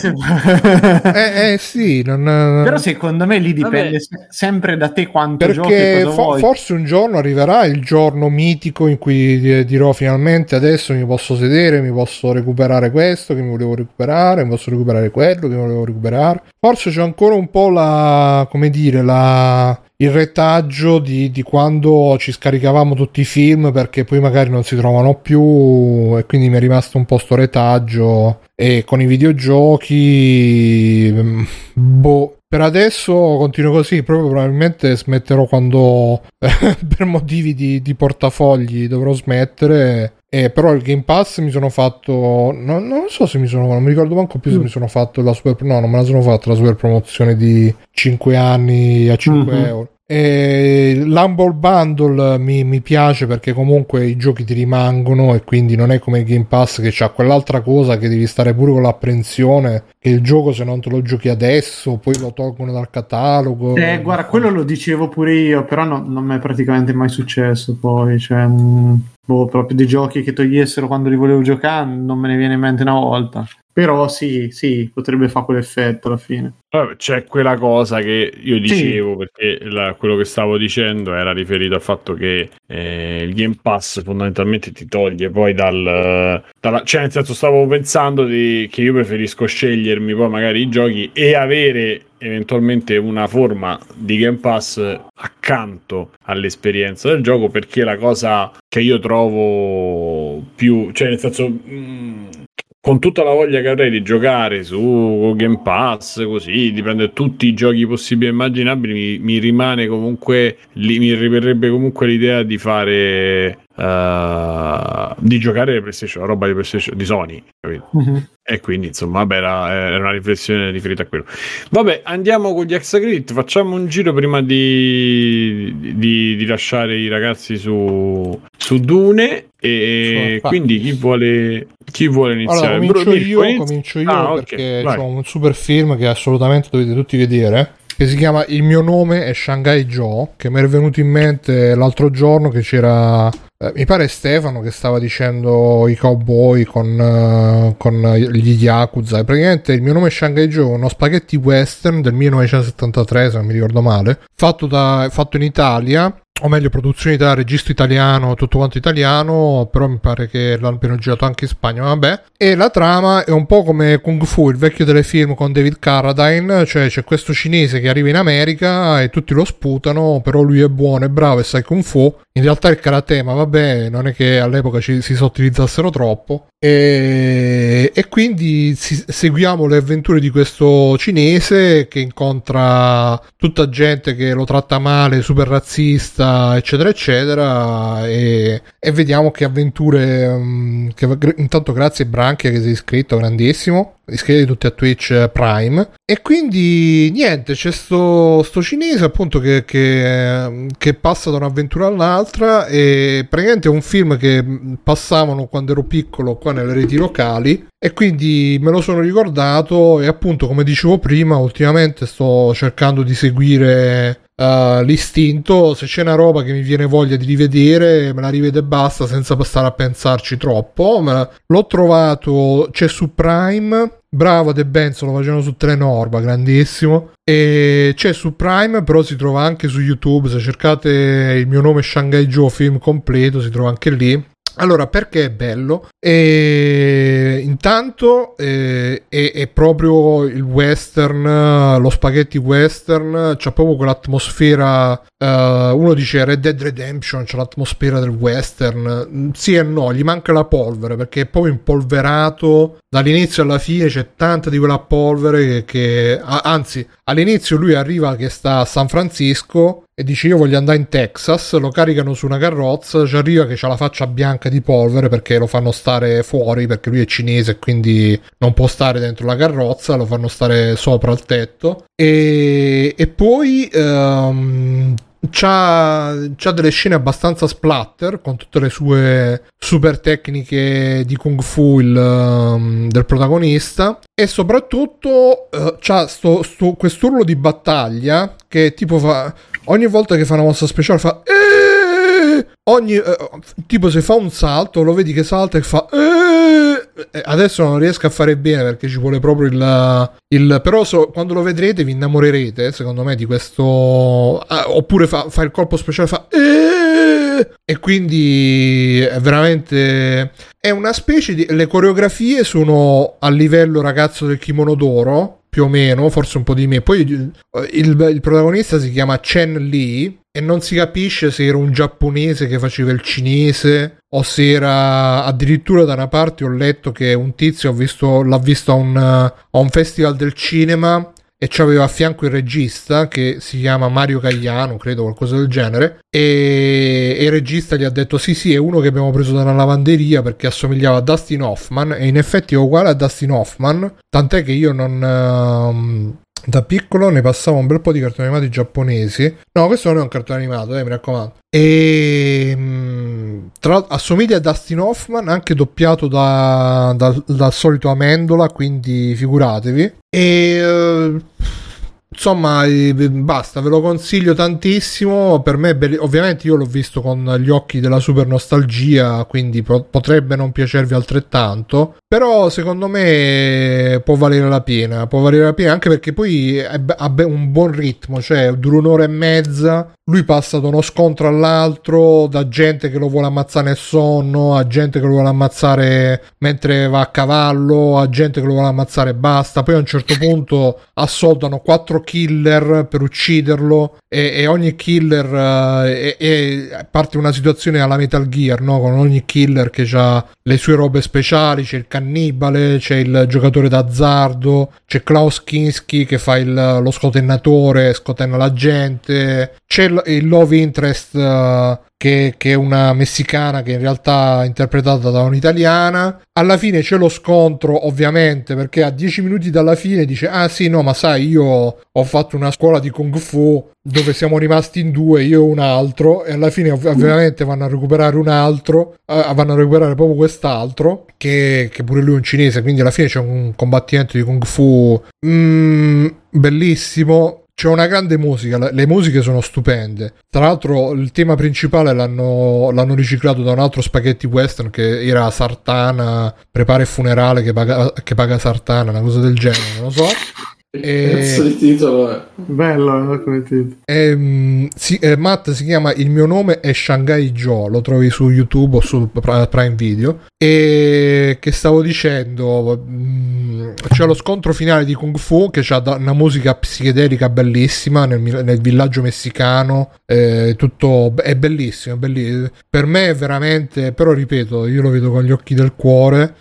sì, non... Però secondo me lì dipende sempre da te quanto giochi, perché forse un giorno arriverà il il giorno mitico in cui dirò finalmente adesso mi posso sedere, mi posso recuperare questo che mi volevo recuperare, mi posso recuperare quello che volevo recuperare. Forse c'è ancora un po' la, come dire, la... il retaggio di quando ci scaricavamo tutti i film, perché poi magari non si trovano più, e quindi mi è rimasto un po' sto retaggio. E con i videogiochi, boh, per adesso continuo così, proprio probabilmente smetterò quando per motivi di portafogli dovrò smettere. Però il Game Pass mi sono fatto, non so se mi sono, non mi ricordo manco più se mi sono fatto la super, no, non me la sono fatta la super promozione di 5 anni a 5 euro. E l'Humble Bundle mi piace perché comunque i giochi ti rimangono, e quindi non è come il Game Pass che c'ha quell'altra cosa che devi stare pure con l'apprensione che il gioco, se non te lo giochi adesso, poi lo tolgono dal catalogo. Guarda, quello lo dicevo pure io, però non mi è praticamente mai successo poi, cioè proprio dei giochi che togliessero quando li volevo giocare non me ne viene in mente una volta. Però sì, potrebbe fare quell'effetto alla fine. C'è quella cosa che io dicevo, sì, perché quello che stavo dicendo era riferito al fatto che il Game Pass fondamentalmente ti toglie poi cioè nel senso, stavo pensando che io preferisco scegliermi poi magari i giochi e avere eventualmente una forma di Game Pass accanto all'esperienza del gioco, perché la cosa che io trovo più, cioè nel senso, con tutta la voglia che avrei di giocare su Game Pass, così, di prendere tutti i giochi possibili e immaginabili, mi rimane comunque, mi riverrebbe comunque l'idea di fare... di giocare le PlayStation, la roba di PlayStation di Sony, capito? E quindi insomma vabbè, era una riflessione riferita a quello. Vabbè, andiamo con gli extra credit, facciamo un giro prima di lasciare i ragazzi su Dune, e quindi chi vuole iniziare? Allora, comincio io perché okay, c'è un super film che assolutamente dovete tutti vedere, che si chiama Il mio nome è Shanghai Joe, che mi è venuto in mente l'altro giorno che c'era, mi pare Stefano che stava dicendo i cowboy con gli Yakuza, e praticamente Il mio nome è Shanghai Joe, uno spaghetti western del 1973, se non mi ricordo male, fatto in Italia, o meglio produzione italiana, registro italiano, tutto quanto italiano, però mi pare che l'abbiano girato anche in Spagna, vabbè. E la trama è un po' come Kung Fu, il vecchio telefilm con David Carradine, cioè c'è questo cinese che arriva in America e tutti lo sputano, però lui è buono, è bravo e sa Kung Fu. In realtà il karate, ma vabbè, non è che all'epoca si sottilizzassero troppo, e quindi seguiamo le avventure di questo cinese che incontra tutta gente che lo tratta male, super razzista, eccetera eccetera, e vediamo che avventure intanto grazie Branchia che sei iscritto, grandissimo, iscriviti tutti a Twitch Prime. E quindi niente, c'è sto cinese appunto che passa da un'avventura all'altra, e praticamente è un film che passavano quando ero piccolo qua nelle reti locali, e quindi me lo sono ricordato. E appunto, come dicevo prima, ultimamente sto cercando di seguire l'istinto, se c'è una roba che mi viene voglia di rivedere me la rivedo e basta, senza stare a pensarci troppo. L'ho trovato, c'è su Prime, bravo De Benzo, lo facevano su Tremor, grandissimo, e c'è su Prime, però si trova anche su YouTube, se cercate Il mio nome è Shanghai Joe film completo si trova anche lì. Allora, perché è bello? Intanto è proprio il western, lo spaghetti western, c'ha proprio quell'atmosfera, uno dice Red Dead Redemption, c'è l'atmosfera del western, sì e no, gli manca la polvere, perché è proprio impolverato dall'inizio alla fine, c'è tanta di quella polvere anzi, all'inizio lui arriva che sta a San Francisco e dice io voglio andare in Texas, lo caricano su una carrozza, ci arriva che c'ha la faccia bianca di polvere perché lo fanno stare fuori, perché lui è cinese e quindi non può stare dentro la carrozza, lo fanno stare sopra al tetto, e poi c'ha delle scene abbastanza splatter con tutte le sue super tecniche di Kung Fu del protagonista, e soprattutto c'ha quest'urlo di battaglia che tipo fa... Ogni volta che fa una mossa speciale fa tipo se fa un salto lo vedi che salta e fa adesso non riesco a fare bene perché ci vuole proprio il però quando lo vedrete vi innamorerete secondo me di questo, oppure fa il colpo speciale fa E quindi è veramente... è una specie di... le coreografie sono a livello Ragazzo del Kimono d'Oro, più o meno, forse un po' di me. Poi il protagonista si chiama Chen Li e non si capisce se era un giapponese che faceva il cinese o se era addirittura, da una parte ho letto che un tizio l'ha visto a un festival del cinema e c'aveva a fianco il regista che si chiama Mario Cagliano, credo, qualcosa del genere, e il regista gli ha detto sì è uno che abbiamo preso da una lavanderia perché assomigliava a Dustin Hoffman, e in effetti è uguale a Dustin Hoffman, tant'è che io non... da piccolo ne passavo un bel po' di cartoni animati giapponesi. No, questo non è un cartone animato, mi raccomando. E tra l'altro assomiglia a Dustin Hoffman, anche doppiato dal solito Amendola, quindi figuratevi. E insomma, basta, ve lo consiglio tantissimo. Per me ovviamente io l'ho visto con gli occhi della super nostalgia, quindi potrebbe non piacervi altrettanto, però secondo me può valere la pena, anche perché poi ha un buon ritmo, cioè dura un'ora e mezza, lui passa da uno scontro all'altro, da gente che lo vuole ammazzare nel sonno a gente che lo vuole ammazzare mentre va a cavallo a gente che lo vuole ammazzare e basta. Poi a un certo punto assoldano 4 killer per ucciderlo e ogni killer parte una situazione alla Metal Gear, no? Con ogni killer che ha le sue robe speciali, c'è il cannibale, c'è il giocatore d'azzardo, c'è Klaus Kinski che fa lo scotennatore, scotenna la gente, c'è il love interest che è una messicana che in realtà è interpretata da un'italiana. Alla fine c'è lo scontro, ovviamente, perché a 10 minuti dalla fine dice ah sì, no, ma sai, io ho fatto una scuola di Kung fu dove siamo rimasti in due, io e un altro, e alla fine ovviamente vanno a recuperare un altro, vanno a recuperare proprio quest'altro che pure lui è un cinese, quindi alla fine c'è un combattimento di Kung fu bellissimo. C'è una grande musica, le musiche sono stupende. Tra l'altro il tema principale l'hanno riciclato da un altro spaghetti western che era Sartana, prepara il funerale che paga Sartana, una cosa del genere, non lo so. Cazzo di titolo è bello come titolo. Matt si chiama Il mio nome è Shanghai Joe, lo trovi su YouTube o su Prime Video. E che stavo dicendo, c'è lo scontro finale di Kung Fu che ha una musica psichedelica bellissima nel villaggio messicano, tutto è bellissimo, bellissimo. Per me è veramente, però ripeto, io lo vedo con gli occhi del cuore.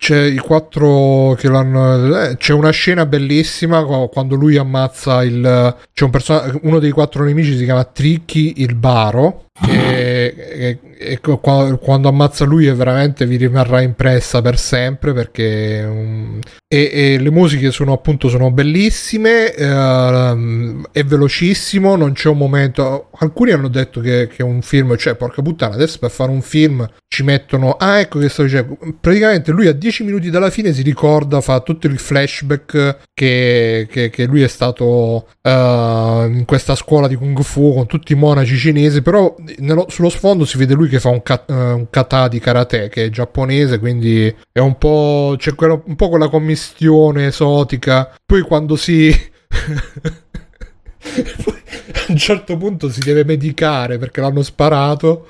C'è i 4 che l'hanno. C'è una scena bellissima quando lui ammazza c'è un personaggio, uno dei 4 nemici si chiama Tricky il Baro. E quando ammazza lui è veramente, vi rimarrà impressa per sempre, perché e le musiche sono appunto bellissime, è velocissimo, non c'è un momento. Alcuni hanno detto che è un film, cioè porca puttana, adesso per fare un film ci mettono, ah ecco che sto dicendo, praticamente lui a 10 minuti dalla fine si ricorda, fa tutto il flashback che lui è stato in questa scuola di Kung Fu con tutti i monaci cinesi, però sullo sfondo si vede lui che fa un kata di karate, che è giapponese, quindi è un po', c'è un po' quella commistione esotica. Poi quando si a un certo punto si deve medicare perché l'hanno sparato,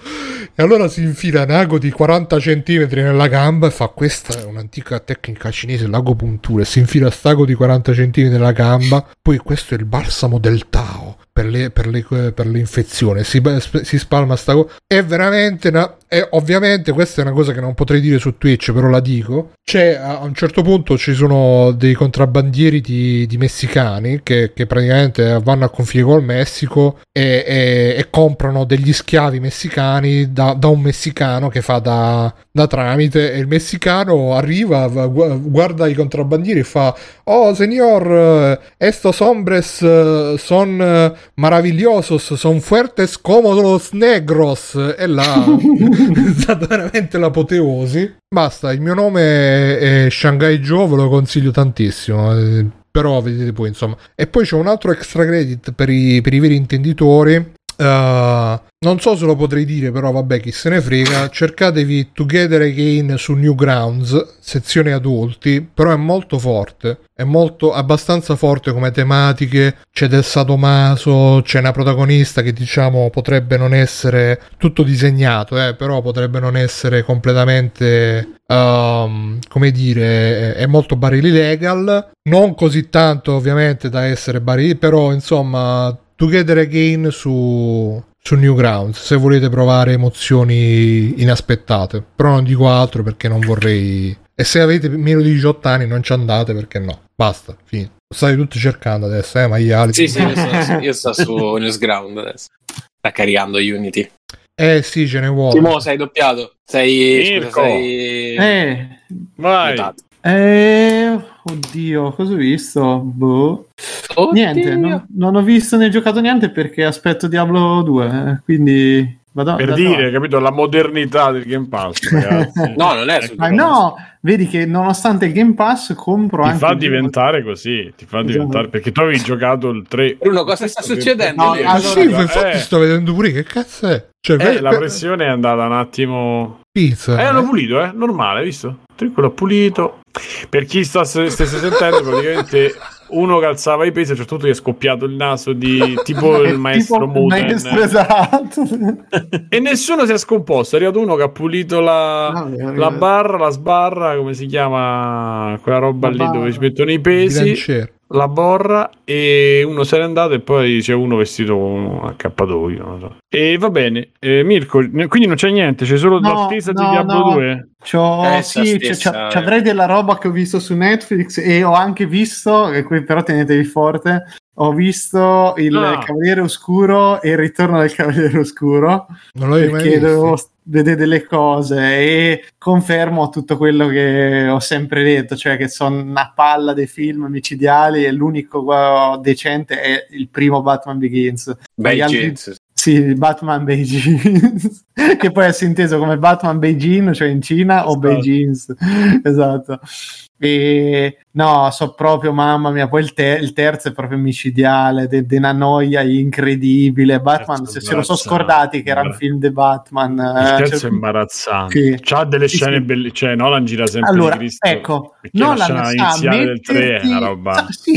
e allora si infila un ago di 40 centimetri nella gamba e fa, questa è un'antica tecnica cinese, l'agopuntura, e si infila st'ago di 40 centimetri nella gamba. Poi questo è il balsamo del Tao per le infezioni, si spalma sta cosa. È veramente ovviamente questa è una cosa che non potrei dire su Twitch, però la dico. C'è a un certo punto, ci sono dei contrabbandieri di messicani che praticamente vanno al confine col Messico e comprano degli schiavi messicani da un messicano che fa da tramite, e il messicano arriva, guarda i contrabbandieri e fa oh signor, estos hombres son maravillosos, son fuertes como los negros, e là è stata veramente l'apoteosi. Basta, Il mio nome è Shanghai Joe, ve lo consiglio tantissimo, però vedete poi insomma. E poi c'è un altro extra credit per i veri intenditori non so se lo potrei dire, però vabbè, chi se ne frega, cercatevi Together Again su Newgrounds, sezione adulti, però è molto forte, è molto abbastanza forte come tematiche, c'è del sadomaso, c'è una protagonista che diciamo potrebbe non essere tutto disegnato, però potrebbe non essere completamente come dire, è molto Barry Legal, non così tanto ovviamente da essere Barry, però insomma Together Again su Newgrounds, se volete provare emozioni inaspettate, però non dico altro perché non vorrei, e se avete meno di 18 anni non ci andate perché no, basta, finito. Lo state tutti cercando adesso, maiali. Sì, io sto su Newgrounds adesso, sta caricando Unity. Sì, ce ne vuole. Simo, sei doppiato, sei... vai. Notato. Oddio, cosa ho visto? Boh. Oddio. Niente, non ho visto né giocato niente perché aspetto Diablo 2, quindi vado, per vado dire, capito, la modernità del Game Pass, ragazzi. No, non è super. No, vedi che nonostante il Game Pass compro ti anche fa diventare così, ti fa diventare, perché tu avevi giocato il 3. Bruno, cosa sta succedendo? No, allora, sì, infatti sto vedendo pure che cazzo è. Cioè, la pressione è andata un attimo pizza. Hanno pulito, normale, visto? Quello pulito. Per chi stesse sentendo, praticamente uno calzava i pesi, a un certo punto gli è scoppiato il naso di tipo il maestro Muten, esatto. E nessuno si è scomposto, è arrivato uno che ha pulito la barra, la sbarra, come si chiama quella roba lì dove si mettono i pesi, la borra, e uno se n'è andato e poi c'è uno vestito con un accappatoio, non so. E va bene, Mirko, quindi non c'è niente, c'è solo l'attesa di Diablo 2. C'avrei della roba che ho visto su Netflix, e ho anche visto, e qui però tenetevi forte, ho visto il Cavaliere Oscuro e il Ritorno del Cavaliere Oscuro, non l'avevi mai visto? Dovevo vedere delle cose, e confermo tutto quello che ho sempre detto, cioè che sono una palla dei film micidiali, e l'unico decente è il primo Batman Begins. Sì, Batman Beijing, che poi è sinteso come Batman Beijing, cioè in Cina, o Beijing, esatto. E no, so proprio, mamma mia, poi il terzo è proprio micidiale, una noia incredibile. Batman, se lo sono scordati che era un film di Batman. Il terzo è imbarazzante, sì. C'ha delle scene belle, cioè Nolan gira sempre allora, di Cristo, ecco, Nolan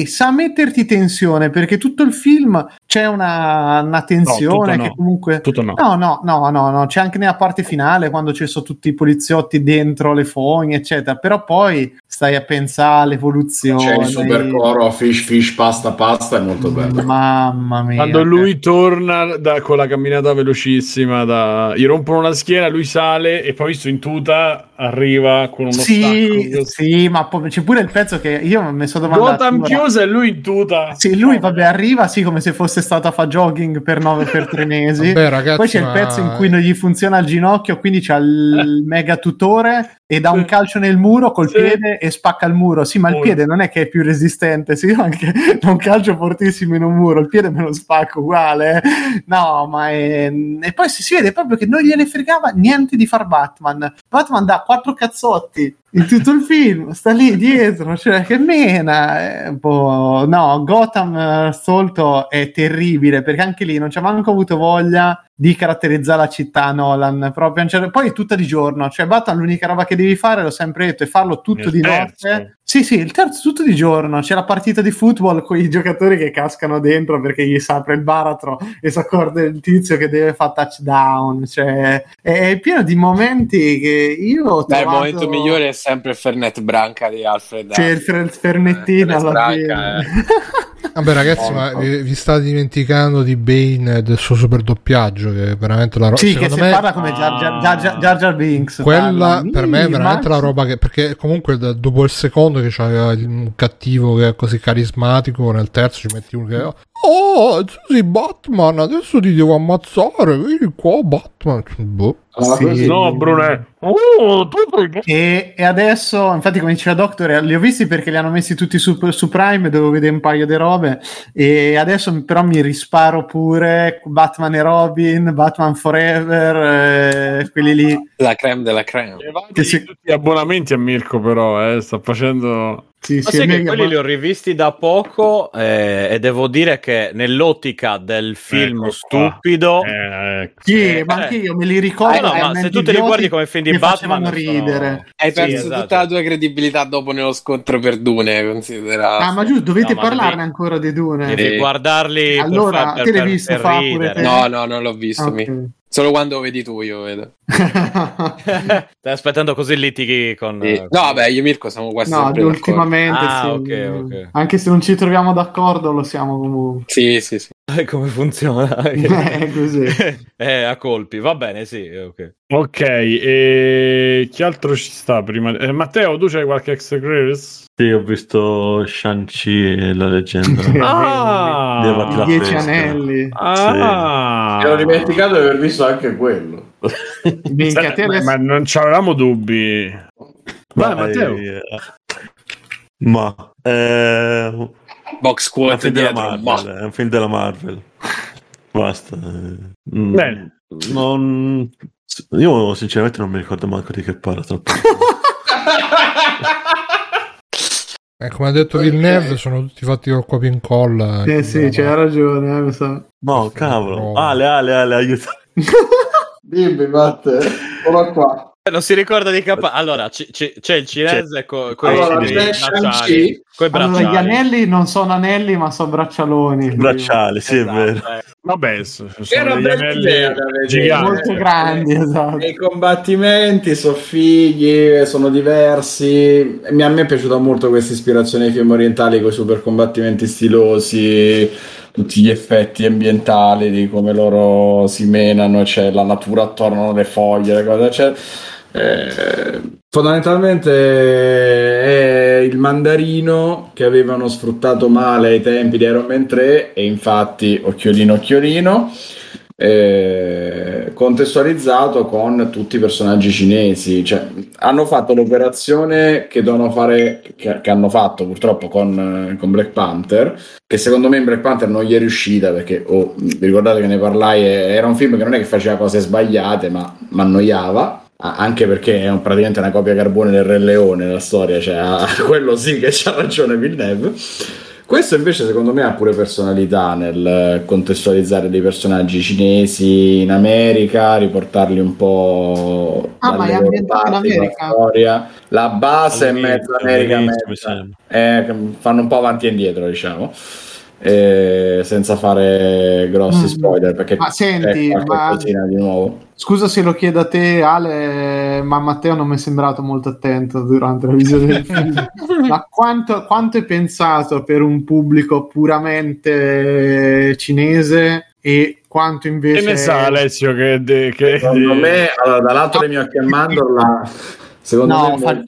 sa metterti tensione, perché tutto il film c'è una tensione che comunque no, c'è anche nella parte finale quando ci sono tutti i poliziotti dentro le fogne eccetera, però poi stai a pensare all'evoluzione. C'è il super coro fish pasta, è molto bello, mamma mia, quando lui torna con la camminata velocissima, gli rompono la schiena, lui sale e poi visto in tuta arriva con uno stacco. Sì, ma poi c'è pure il pezzo che io mi sono domandato, Gotham chiusa e lui in tuta, sì, lui vabbè arriva sì come se fosse stato a fa jogging per 3 mesi. Vabbè, ragazzi, poi c'è il pezzo in cui non gli funziona il ginocchio, quindi c'ha il mega tutore e dà un calcio nel muro col piede e spacca il muro. Sì, ma il piede non è che è più resistente, sì, anche un calcio fortissimo in un muro, il piede me lo spacco uguale. No, ma e poi si vede proprio che non gliene fregava niente di far Batman. Batman dà 4 cazzotti in tutto il film, sta lì dietro, cioè che mena, boh. No, Gotham Assolto è terribile, perché anche lì non c'è manco avuto voglia di caratterizzare la città Nolan, proprio poi tutta di giorno, cioè Batman l'unica roba che devi fare, l'ho sempre detto, è farlo tutto di notte. Sì, il terzo tutto di giorno, c'è la partita di football con i giocatori che cascano dentro perché gli si apre il baratro e si accorge il tizio che deve fare touchdown, cioè è pieno di momenti che io ho trovato... il momento migliore è sempre il Fernet Branca di Alfred. C'è il Fernettina alla fine. Vabbè ragazzi, ma vi state dimenticando di Bane e del suo super doppiaggio, che è veramente la roba. Sì, che si parla come Jar Jar Binks. Quella per me è veramente la roba che, perché comunque dopo il secondo che c'aveva un cattivo che è così carismatico, nel terzo ci metti uno che tu sei Batman, adesso ti devo ammazzare, vedi qua Batman, boh. Sì. No, Brunè. E adesso, infatti, come diceva Doctor, li ho visti perché li hanno messi tutti su Prime, dovevo vedere un paio di robe. E adesso però mi risparo pure Batman e Robin, Batman Forever, quelli lì. La creme della creme. Tutti gli abbonamenti a Mirko, però sta facendo. Sì, sì, che quelli li ho rivisti da poco e devo dire che nell'ottica del film stupido sì, ma anche io me li ricordo ma se tu te li guardi come film di Batman ridere. Sono... hai perso tutta la tua credibilità dopo nello scontro per Dune, considera. Ah, ma giù dovete parlarne ancora di Dune, devi guardarli allora per, te l'hai visto per pure te? No, non l'ho visto, okay. Solo quando lo vedi tu, io vedo. Stai aspettando così litighi con... Sì. No, beh, io e Mirko siamo quasi sempre d'accordo. Ultimamente okay. Anche se non ci troviamo d'accordo, lo siamo comunque. Sì. Come funziona? Così. A colpi, va bene, sì. Ok, e chi altro ci sta prima? Matteo, tu c'hai qualche extra credits? Sì, ho visto Shang-Chi e la leggenda. I 10 anelli. Sì. Ho dimenticato di aver visto anche quello. Ma non c'avevamo dubbi. Vai, Matteo. Box Quad è un film della Marvel. Basta. Bene. Io sinceramente non mi ricordo manco di che parla troppo. Come ha detto Villeneuve, sono tutti fatti col copia e incolla. Sì, c'hai ragione. Mi sa. No, cavolo. Ale, aiuta. Dimmi, Matte. Sono qua. Non si ricorda di capa. Allora c'è il cinese con i bracciali. Gli anelli non sono anelli, ma sono braccialoni. Bracciali, sì, esatto, è vero. Vabbè, sono degli anelli giganti, molto grandi, esatto. I combattimenti sono fighi, sono diversi. A me è piaciuta molto questa ispirazione ai film orientali con i super combattimenti stilosi, tutti gli effetti ambientali di come loro si menano, c'è la natura attorno alle foglie, le cose, eccetera. Fondamentalmente è il mandarino che avevano sfruttato male ai tempi di Iron Man 3 e infatti occhiolino contestualizzato con tutti i personaggi cinesi, cioè hanno fatto l'operazione che devono fare, che hanno fatto purtroppo con Black Panther, che secondo me in Black Panther non gli è riuscita perché vi ricordate che ne parlai, era un film che non è che faceva cose sbagliate ma m'annoiava. Anche perché è praticamente una copia carbone del Re Leone la storia, cioè quello sì che c'ha ragione Villeneuve. Questo invece secondo me ha pure personalità nel contestualizzare dei personaggi cinesi in America, riportarli un po' ma è ambientato in America. La base è mezzo America, mezzo. Fanno un po' avanti e indietro, diciamo. Senza fare grossi spoiler, perché qualcosina di nuovo. Scusa se lo chiedo a te, Ale, ma Matteo non mi è sembrato molto attento durante la visione del film. Ma quanto è pensato per un pubblico puramente cinese e quanto invece... Che ne sa Alessio che... Secondo me, allora, dall'altro le mie occhi a mandorla... Secondo me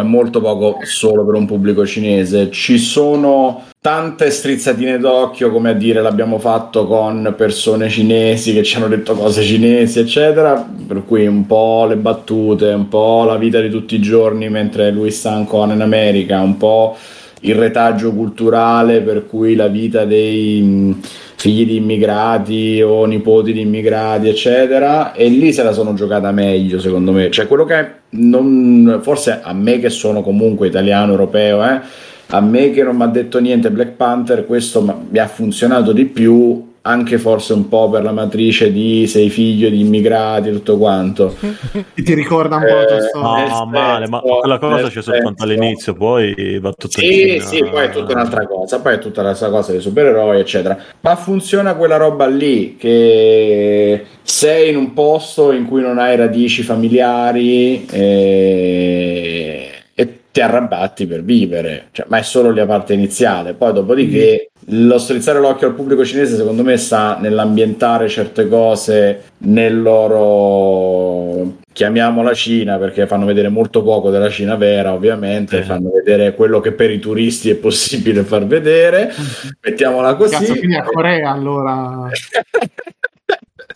è molto poco solo per un pubblico cinese. Ci sono tante strizzatine d'occhio, come a dire l'abbiamo fatto con persone cinesi che ci hanno detto cose cinesi, eccetera, per cui un po' le battute, un po' la vita di tutti i giorni mentre lui sta ancora in America, un po' il retaggio culturale per cui la vita dei figli di immigrati o nipoti di immigrati, eccetera, e lì se la sono giocata meglio, secondo me. Cioè, quello che forse a me che sono comunque italiano, europeo, a me che non mi ha detto niente Black Panther, questo mi ha funzionato di più, anche forse un po' per la matrice di sei figlio di immigrati e tutto quanto. Ti ricorda un po' la tua storia? No, male, ma quella cosa c'è soltanto all'inizio, poi va tutto poi è tutta un'altra cosa, poi è tutta la cosa dei supereroi, eccetera. Ma funziona quella roba lì, che sei in un posto in cui non hai radici familiari e ti arrabbatti per vivere, cioè, ma è solo la parte iniziale, poi dopodiché... Lo strizzare l'occhio al pubblico cinese secondo me sta nell'ambientare certe cose nel loro, chiamiamola Cina, perché fanno vedere molto poco della Cina vera, ovviamente, fanno vedere quello che per i turisti è possibile far vedere, mettiamola così. Cazzo, quindi a Corea allora.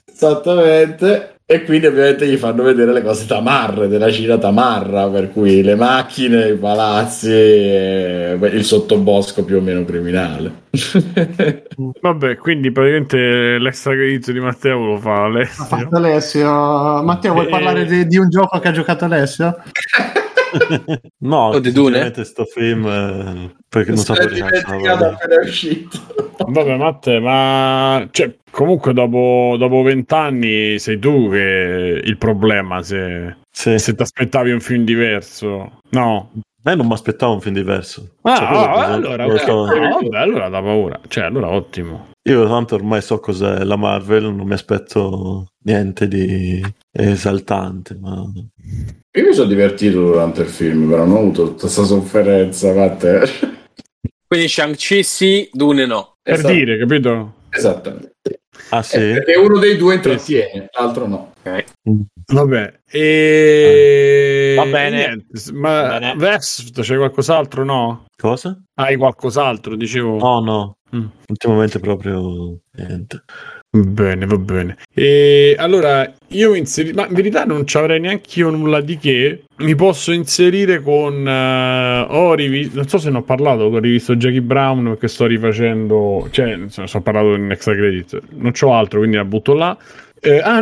Esattamente. E quindi ovviamente gli fanno vedere le cose tamarre della Cina tamarra, per cui le macchine, i palazzi, il sottobosco più o meno criminale. Vabbè, quindi praticamente l'extra credit di Matteo lo fa Alessio. Matteo, vuoi parlare di un gioco che ha giocato Alessio? No, sicuramente sto film perché non sapevo uscito. Vabbè, Matte, ma cioè, comunque dopo 20 anni sei tu che il problema, se ti aspettavi un film diverso. No, non mi aspettavo un film diverso. Allora da paura, cioè, allora ottimo. Io tanto ormai so cos'è la Marvel, non mi aspetto niente di esaltante, ma... Io mi sono divertito durante il film, però non ho avuto tutta questa sofferenza, Matteo. Quindi Shang-Chi sì, Dune no. Per dire, capito? Esattamente. Ah sì? Perché uno dei due intrattiene, l'altro no. Okay. Vabbè, va bene. Niente, ma Backsoft c'è qualcos'altro, no? Cosa? Hai qualcos'altro, dicevo. Oh no. Ultimamente proprio niente. Bene, va bene. E allora io ma in verità non ci avrei neanche io nulla di che. Mi posso inserire con non so se ne ho parlato, ho rivisto Jackie Brown perché sto rifacendo, cioè ho parlato in extra credit, non c'ho altro, quindi la butto là.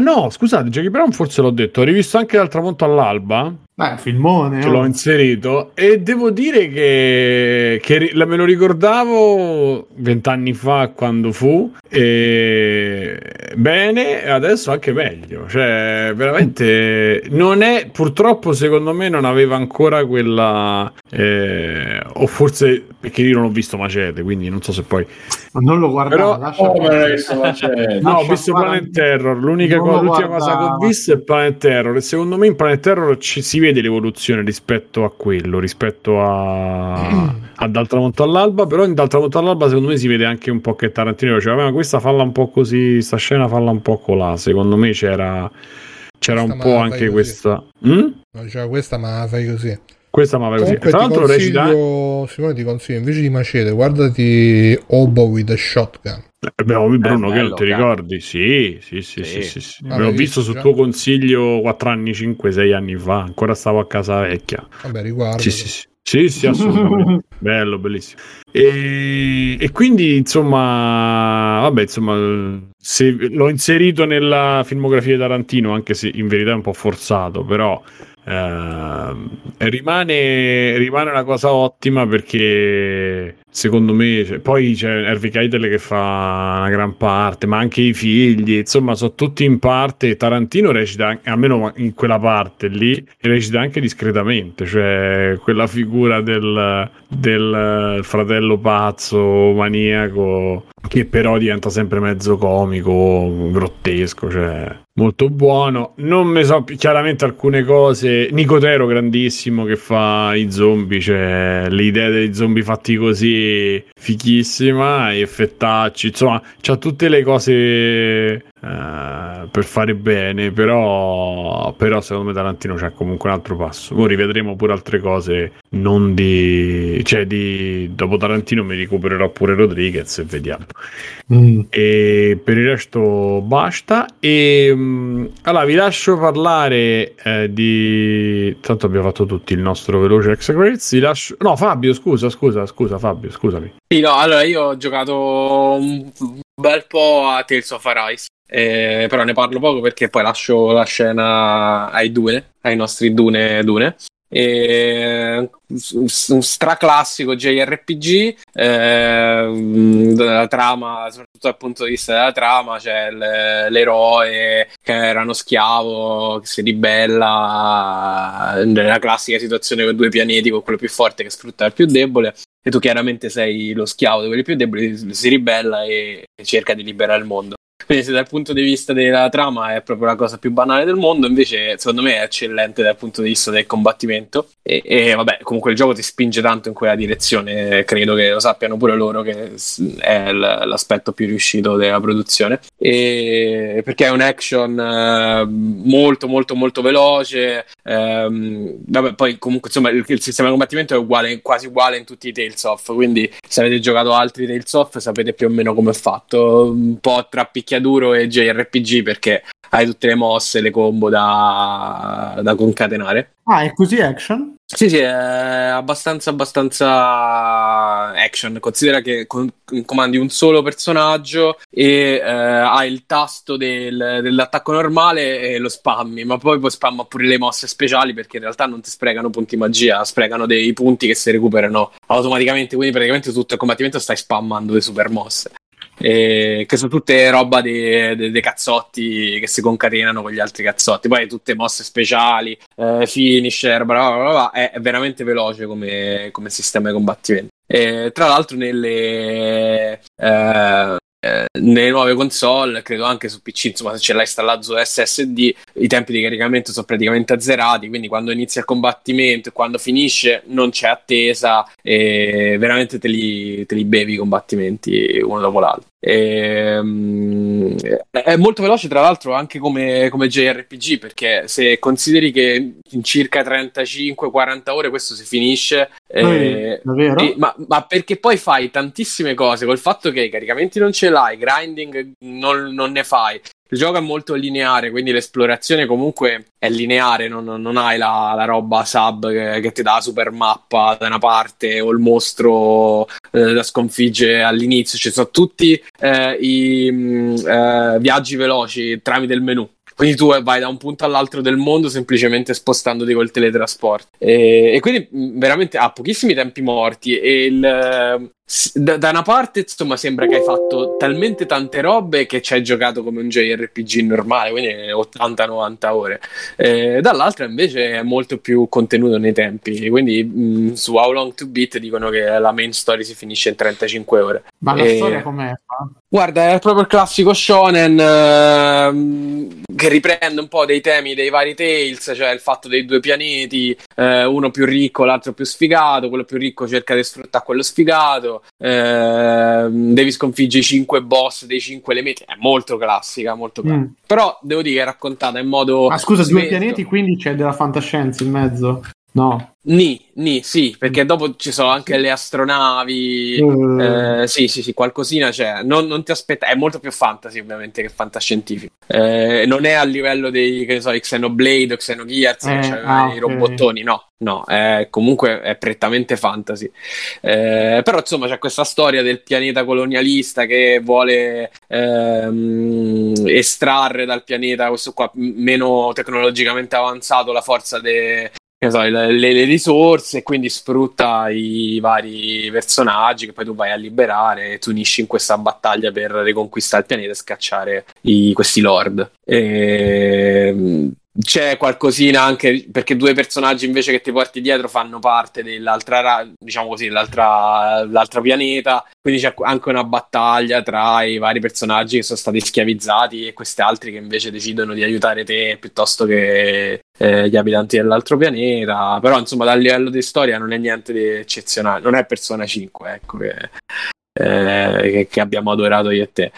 No, scusate, Jackie Brown forse l'ho detto, ho rivisto anche l'altra volta all'alba. Filmone. Ce l'ho inserito e devo dire che me lo ricordavo 20 anni fa quando fu, e bene, adesso anche meglio. Cioè, veramente non è, purtroppo secondo me non aveva ancora quella, o forse perché io non ho visto Macete, quindi non so se poi... Ma non lo guardavo, no, ho visto Planet Terror, l'ultima cosa che ho visto è Planet Terror, e secondo me in Planet Terror ci si vede l'evoluzione rispetto a quello, rispetto a Dal tramonto all'alba. Però in Dal tramonto all'alba secondo me si vede anche un po' che Tarantino diceva, ma questa falla un po' così, sta scena falla un po' colà. Secondo me c'era un po' anche questa. No, diceva questa, ma fai così. Questa ma va così. Tra l'altro recita... Simone, ti consiglio invece di Macete, guardati Obo with a Shotgun. Bruno, che non ti ricordi? Sì. L'ho visto sul tuo consiglio 4 anni, 5, 6 anni fa. Ancora stavo a casa vecchia. Vabbè, riguardo. Sì, assolutamente. Bello, bellissimo. E quindi, insomma... Se l'ho inserito nella filmografia di Tarantino, anche se in verità è un po' forzato, però rimane una cosa ottima, perché secondo me poi c'è Harvey Keitel che fa una gran parte, ma anche i figli, insomma, sono tutti in parte. Tarantino recita, almeno in quella parte lì, recita anche discretamente, cioè quella figura del fratello pazzo maniaco che però diventa sempre mezzo comico, grottesco, cioè molto buono. Non mi so più chiaramente alcune cose. Nicotero grandissimo che fa i zombie, cioè l'idea dei zombie fatti così fichissima, e Fettacci, insomma c'ha tutte le cose per fare bene, però secondo me Tarantino c'ha comunque un altro passo. Poi rivedremo pure altre cose, non di, cioè di dopo Tarantino mi recupererò pure Rodriguez e vediamo. E per il resto basta. E allora vi lascio parlare di, tanto abbiamo fatto tutti il nostro veloce extra credits. No, Fabio, scusa Fabio, scusami. Sì, no, allora io ho giocato un bel po' a Tales of Arise. Però ne parlo poco perché poi lascio la scena ai nostri Dune. Un straclassico JRPG, la trama, soprattutto dal punto di vista della trama, c'è l'eroe che era uno schiavo che si ribella nella classica situazione con due pianeti, con quello più forte che sfrutta il più debole, e tu chiaramente sei lo schiavo di quelli più deboli, si ribella e cerca di liberare il mondo. Quindi se dal punto di vista della trama è proprio la cosa più banale del mondo, invece secondo me è eccellente dal punto di vista del combattimento, e vabbè, comunque il gioco ti spinge tanto in quella direzione, credo che lo sappiano pure loro che è l'aspetto più riuscito della produzione, e perché è un action molto molto molto veloce. Vabbè, poi comunque insomma il sistema di combattimento è uguale, quasi uguale in tutti i Tales of, quindi se avete giocato altri Tales of sapete più o meno come è fatto, un po' tra picchiaduro e JRPG, perché hai tutte le mosse, le combo da concatenare. Ah, è così action? Sì, è abbastanza action. Considera che comandi un solo personaggio e hai il tasto dell'attacco normale e lo spammi, ma poi spamma pure le mosse speciali, perché in realtà non ti sprecano punti magia, sprecano dei punti che si recuperano automaticamente, quindi praticamente tutto il combattimento stai spammando le super mosse. Che sono tutte roba dei cazzotti che si concatenano con gli altri cazzotti, poi tutte mosse speciali, finisher, bla bla bla. È veramente veloce come sistema di combattimento. Tra l'altro nelle nuove console, credo anche su PC, insomma, se ce l'hai installato su SSD, i tempi di caricamento sono praticamente azzerati, quindi quando inizia il combattimento e quando finisce non c'è attesa, e veramente te li bevi i combattimenti uno dopo l'altro. È molto veloce, tra l'altro, anche come JRPG, perché se consideri che in circa 35-40 ore questo si finisce, davvero? Ma perché poi fai tantissime cose, col fatto che i caricamenti non ce l'hai, grinding non ne fai. Il gioco è molto lineare, quindi l'esplorazione comunque è lineare, non hai la roba sub che ti dà la super mappa da una parte o il mostro da sconfigge all'inizio. Ci sono tutti i viaggi veloci tramite il menu. Quindi tu vai da un punto all'altro del mondo semplicemente spostandoti col teletrasporto. E quindi veramente ha pochissimi tempi morti. E da una parte, insomma, sembra che hai fatto talmente tante robe che ci hai giocato come un JRPG normale, quindi 80-90 ore. Dall'altra, invece, è molto più contenuto nei tempi. Quindi su How Long to Beat dicono che la main story si finisce in 35 ore. Ma la storia com'è? Guarda, è proprio il classico shonen che riprende un po' dei temi dei vari Tales, cioè il fatto dei due pianeti, uno più ricco, l'altro più sfigato, quello più ricco cerca di sfruttare quello sfigato, devi sconfiggere i 5 boss dei 5 elementi, è molto classica, molto classica. Però devo dire che è raccontata in modo... Ma scusa, due pianeti, quindi c'è della fantascienza in mezzo? No. Ni, sì, perché dopo ci sono anche le astronavi, sì, qualcosina c'è, non ti aspetta, è molto più fantasy ovviamente che fantascientifico, non è a livello dei, che ne so, Xenoblade o Xenogears, cioè, i robottoni, no, comunque è prettamente fantasy, però insomma c'è questa storia del pianeta colonialista che vuole estrarre dal pianeta questo qua meno tecnologicamente avanzato la forza le risorse, e quindi sfrutta i vari personaggi che poi tu vai a liberare e tu unisci in questa battaglia per riconquistare il pianeta e scacciare questi lord. C'è qualcosina anche perché due personaggi invece che ti porti dietro fanno parte dell'altra, diciamo così, l'altra pianeta, quindi c'è anche una battaglia tra i vari personaggi che sono stati schiavizzati e questi altri che invece decidono di aiutare te piuttosto che gli abitanti dell'altro pianeta. Però insomma dal livello di storia non è niente di eccezionale, non è Persona 5, ecco, che abbiamo adorato io e te,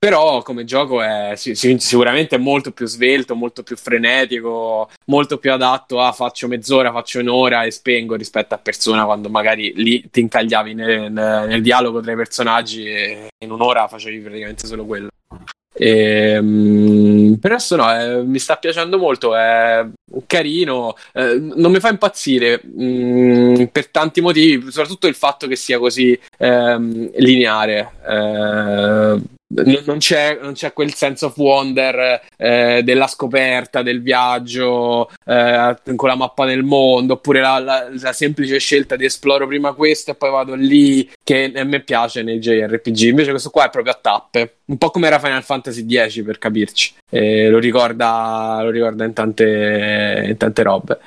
però come gioco è sicuramente molto più svelto, molto più frenetico, molto più adatto a faccio mezz'ora, faccio un'ora e spengo, rispetto a Persona, quando magari lì ti incagliavi nel dialogo tra i personaggi e in un'ora facevi praticamente solo quello. Per adesso mi sta piacendo molto, è carino, non mi fa impazzire per tanti motivi, soprattutto il fatto che sia così lineare, non c'è quel sense of wonder della scoperta, del viaggio con la mappa del mondo, oppure la semplice scelta di esploro prima questo e poi vado lì, che a me piace nei JRPG. Invece questo qua è proprio a tappe, un po' come era Final Fantasy X, per capirci, lo ricorda in tante robe.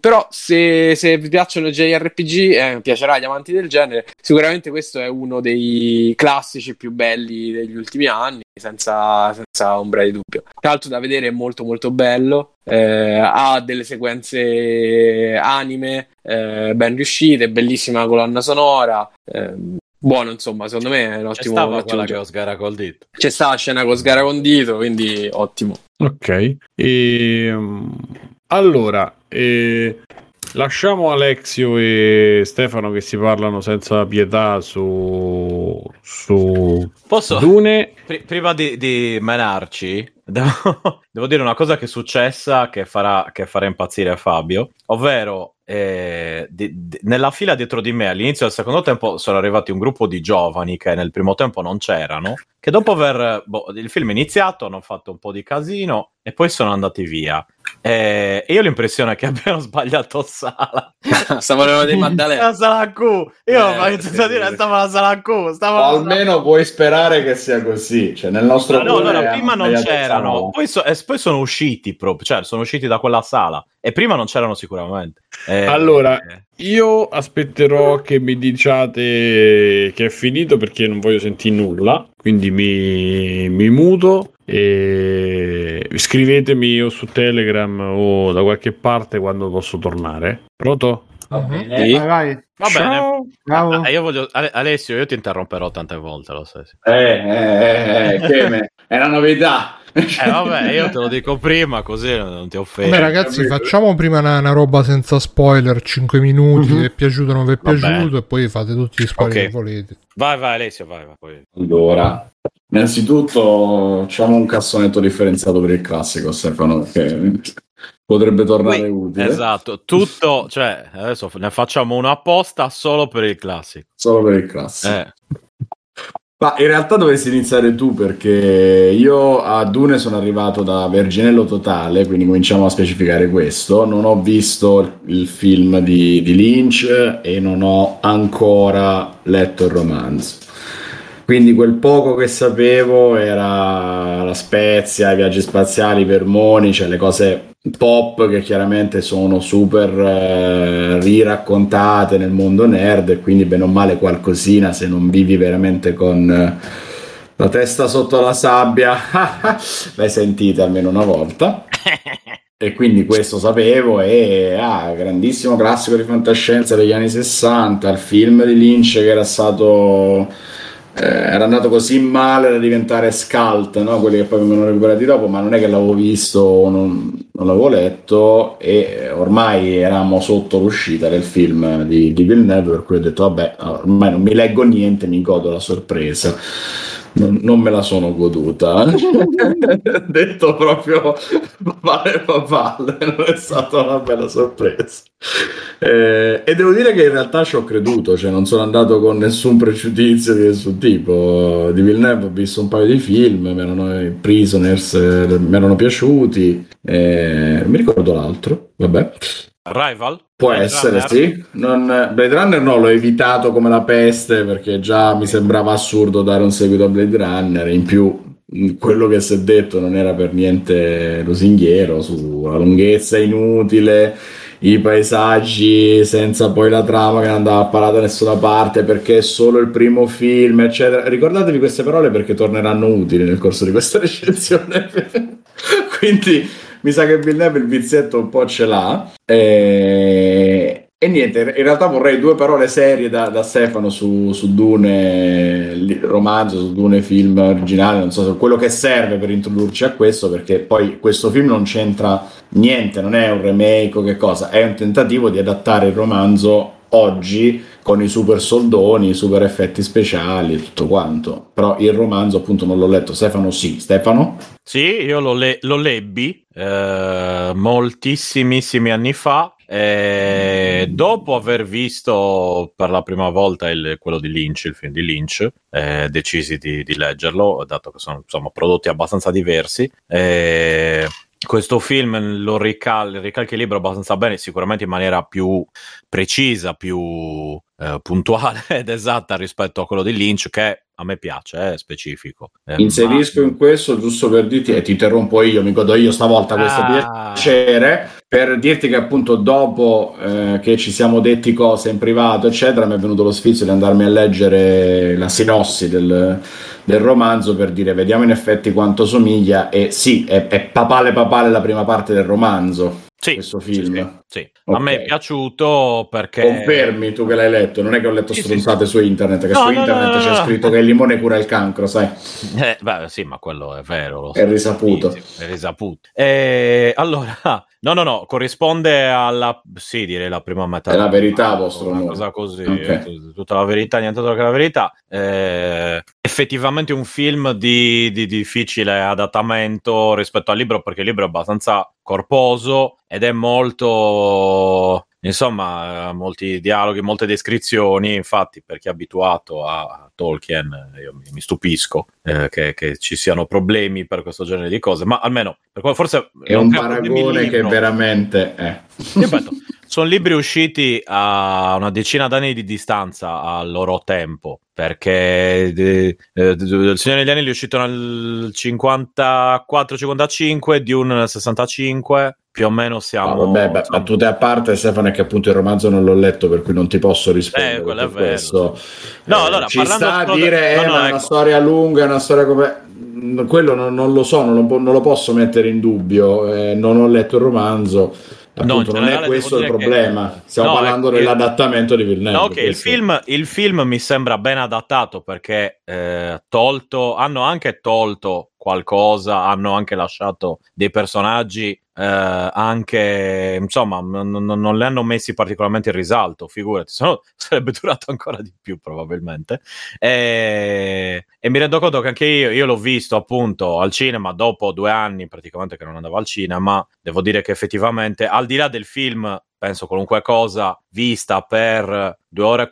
Però se vi piacciono JRPG, piacerà agli amanti del genere. Sicuramente questo è uno dei classici più belli degli ultimi anni, senza ombra di dubbio. Tra l'altro da vedere è molto molto bello, ha delle sequenze anime ben riuscite, bellissima colonna sonora, buono, insomma, secondo me è un ottimo. C'è stava quella che ho sgaracondito. C'è stata la scena con sgaracondito, quindi ottimo. Ok, allora lasciamo Alessio e Stefano che si parlano senza pietà su su Dune. Prima di menarci, devo dire una cosa che è successa che farà impazzire Fabio, ovvero nella fila dietro di me all'inizio del secondo tempo sono arrivati un gruppo di giovani che nel primo tempo non c'erano, che dopo aver il film è iniziato hanno fatto un po' di casino e poi sono andati via. E io ho l'impressione che abbiano sbagliato sala. Stavano dei Maddalena. La sala Q. Io ho iniziato a dire stavo alla sala Q. O almeno puoi sperare che sia così. Cioè, nel nostro no, prima non c'erano. Poi sono usciti proprio. Cioè, sono usciti da quella sala. E prima non c'erano sicuramente. Allora, io aspetterò che mi diciate che è finito perché non voglio sentire nulla. Quindi mi muto. E scrivetemi o su Telegram o da qualche parte quando posso tornare. Pronto? Va bene, sì. Va bene. Ciao. Io voglio Alessio, io ti interromperò tante volte, lo sai. È una novità. Vabbè, io te lo dico prima così non ti offendo. Beh, ragazzi, facciamo prima una roba senza spoiler, 5 minuti, vi è piaciuto, non vi è piaciuto, e poi fate tutti gli spoiler che volete. Vai Alessio, vai. Poi. Allora, innanzitutto facciamo un cassonetto differenziato per il classico, Stefano, che potrebbe tornare utile. Esatto, tutto, cioè, adesso ne facciamo uno apposta solo per il classico. Ma in realtà dovresti iniziare tu, perché io a Dune sono arrivato da Verginello Totale, quindi cominciamo a specificare questo. Non ho visto il film di Lynch e non ho ancora letto il romanzo. Quindi quel poco che sapevo era la spezia, i viaggi spaziali, i vermoni, cioè le cose pop che chiaramente sono super riraccontate nel mondo nerd, e quindi bene o male qualcosina, se non vivi veramente con la testa sotto la sabbia l'hai sentita almeno una volta. E quindi questo sapevo, e grandissimo classico di fantascienza degli anni 60, il film di Lynch che era stato era andato così male da diventare Scult, no? Quelli che poi vengono recuperati dopo, ma non è che l'avevo visto, non l'avevo letto, e ormai eravamo sotto l'uscita del film di Villeneuve, per cui ho detto vabbè, ormai non mi leggo niente, mi godo la sorpresa. Non me la sono goduta. Detto proprio papale, non è stata una bella sorpresa. E devo dire che in realtà ci ho creduto, cioè non sono andato con nessun pregiudizio di nessun tipo. Di Villeneuve ho visto un paio di film, i Prisoners mi erano piaciuti, mi ricordo l'altro, vabbè. Rival? Può Blade essere, Runner. Sì. Blade Runner no, l'ho evitato come la peste perché già mi sembrava assurdo dare un seguito a Blade Runner, in più quello che si è detto non era per niente lusinghiero, sulla lunghezza inutile, i paesaggi senza poi la trama che non andava parata da nessuna parte perché è solo il primo film, eccetera. Ricordatevi queste parole perché torneranno utili nel corso di questa recensione. Quindi mi sa che Villeneuve il vizietto un po' ce l'ha. E niente, in realtà vorrei due parole serie da Stefano su Dune, il romanzo, su Dune film originale, non so se quello che serve per introdurci a questo, perché poi questo film non c'entra niente, non è un remake o che cosa, è un tentativo di adattare il romanzo oggi con i super soldoni, i super effetti speciali, tutto quanto. Però il romanzo appunto non l'ho letto. Stefano sì. Stefano? Sì, io lo lebbi moltissimissimi anni fa. Dopo aver visto per la prima volta quello di Lynch, il film di Lynch, decisi di leggerlo, dato che sono insomma prodotti abbastanza diversi. Questo film lo ricalca il libro abbastanza bene, sicuramente in maniera più precisa, più puntuale ed esatta rispetto a quello di Lynch, che a me piace, è specifico. Inserisco in questo, giusto per dirti, e ti interrompo io, mi godo io stavolta questo piacere, per dirti che appunto dopo che ci siamo detti cose in privato, eccetera, mi è venuto lo sfizio di andarmi a leggere la sinossi del romanzo per dire, vediamo in effetti quanto somiglia, e sì, è papale la prima parte del romanzo. Sì, questo film sì. Okay. A me è piaciuto perché confermi tu che l'hai letto, non è che ho letto stronzate su internet, che su internet c'è scritto che il limone cura il cancro, sai? Sì, ma quello è vero, lo so. È risaputo. Allora no, corrisponde alla la prima metà. È la verità, vostro una cosa così, okay. Tutta la verità, nient'altro che la verità. effettivamente un film di difficile adattamento rispetto al libro, perché il libro è abbastanza corposo ed è molto, insomma, molti dialoghi, molte descrizioni. Infatti, per chi è abituato a Tolkien, io mi stupisco che ci siano problemi per questo genere di cose, ma almeno per quello forse è un paragone che veramente è. Sono libri usciti a una decina d'anni di distanza al loro tempo, perché Il Signore degli Anelli è uscito nel 54-55, Dune nel 65, più o meno siamo... Vabbè, battute a parte, Stefano, è che appunto il romanzo non l'ho letto, per cui non ti posso rispondere. Quello è vero. Questo. No, allora, ci sta a dire una storia lunga, una storia come... Quello non lo so, non lo posso mettere in dubbio, non ho letto il romanzo. Appunto, non è questo il problema, stiamo parlando dell'adattamento di Villeneuve. No, okay, il film mi sembra ben adattato, perché hanno anche tolto qualcosa, hanno anche lasciato dei personaggi anche, insomma, non li hanno messi particolarmente in risalto, figurati, se no sarebbe durato ancora di più probabilmente. E mi rendo conto che anche io l'ho visto appunto al cinema dopo 2 anni praticamente che non andavo al cinema. Devo dire che effettivamente, al di là del film, penso qualunque cosa vista per 2 ore e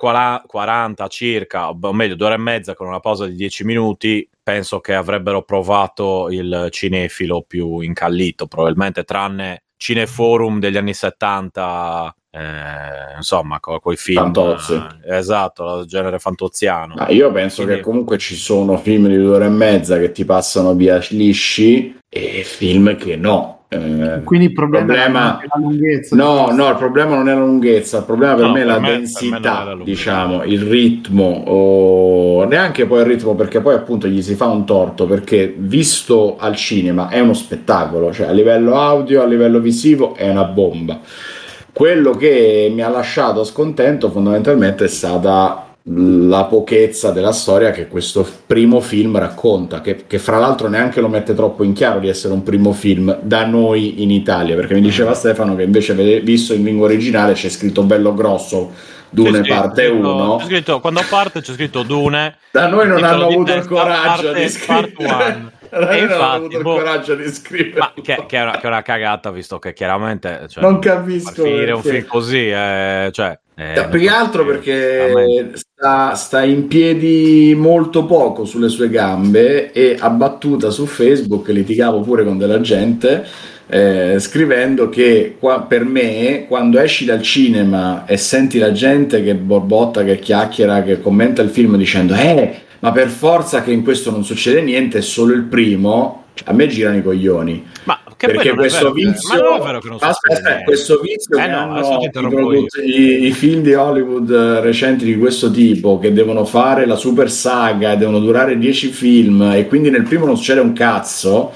40 circa, o meglio 2 ore e mezza con una pausa di 10 minuti, penso che avrebbero provato il cinefilo più incallito, probabilmente, tranne Cineforum degli anni 70, insomma, coi film fantozzi. Esatto, genere fantoziano. Ma io penso che comunque ci sono film di 2 ore e mezza che ti passano via lisci e film che no. Quindi il problema è la lunghezza. No, il problema non è la lunghezza, il problema per me è la densità, diciamo, il ritmo, neanche poi il ritmo, perché poi appunto gli si fa un torto, perché visto al cinema è uno spettacolo, cioè a livello audio, a livello visivo è una bomba. Quello che mi ha lasciato scontento fondamentalmente è stata la pochezza della storia che questo primo film racconta, che fra l'altro neanche lo mette troppo in chiaro di essere un primo film da noi in Italia, perché mi diceva Stefano che invece visto in lingua originale c'è scritto bello grosso Dune parte 1, quando parte c'è scritto Dune, da noi non hanno avuto il coraggio di scrivere. Infatti, non ho avuto il coraggio di scrivere, ma che è una cagata, visto che chiaramente, cioè, non capisco far finire un film così, cioè, più che altro perché sta in piedi molto poco sulle sue gambe, e abbattuta su Facebook, litigavo pure con della gente scrivendo che qua, per me, quando esci dal cinema e senti la gente che borbotta, che chiacchiera, che commenta il film dicendo ma per forza che in questo non succede niente, è solo il primo, a me girano i coglioni. Ma perché questo vizio che hanno i film di Hollywood recenti di questo tipo, che devono fare la super saga e devono durare 10 film, e quindi nel primo non succede un cazzo,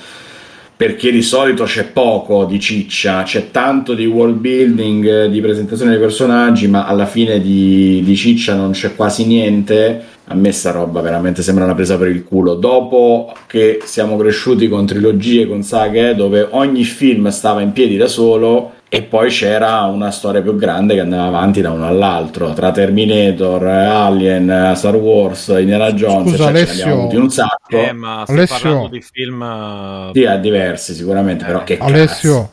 perché di solito c'è poco di ciccia, c'è tanto di world building, di presentazione dei personaggi, ma alla fine di ciccia non c'è quasi niente. A me sta roba veramente sembra una presa per il culo, dopo che siamo cresciuti con trilogie, con saghe dove ogni film stava in piedi da solo e poi c'era una storia più grande che andava avanti da uno all'altro, tra Terminator, Alien, Star Wars, Indiana Jones. Scusa, cioè, Alessio, ce ne abbiamo avuti un sacco, ma stai parlando di film diversi sicuramente, però che Alessio,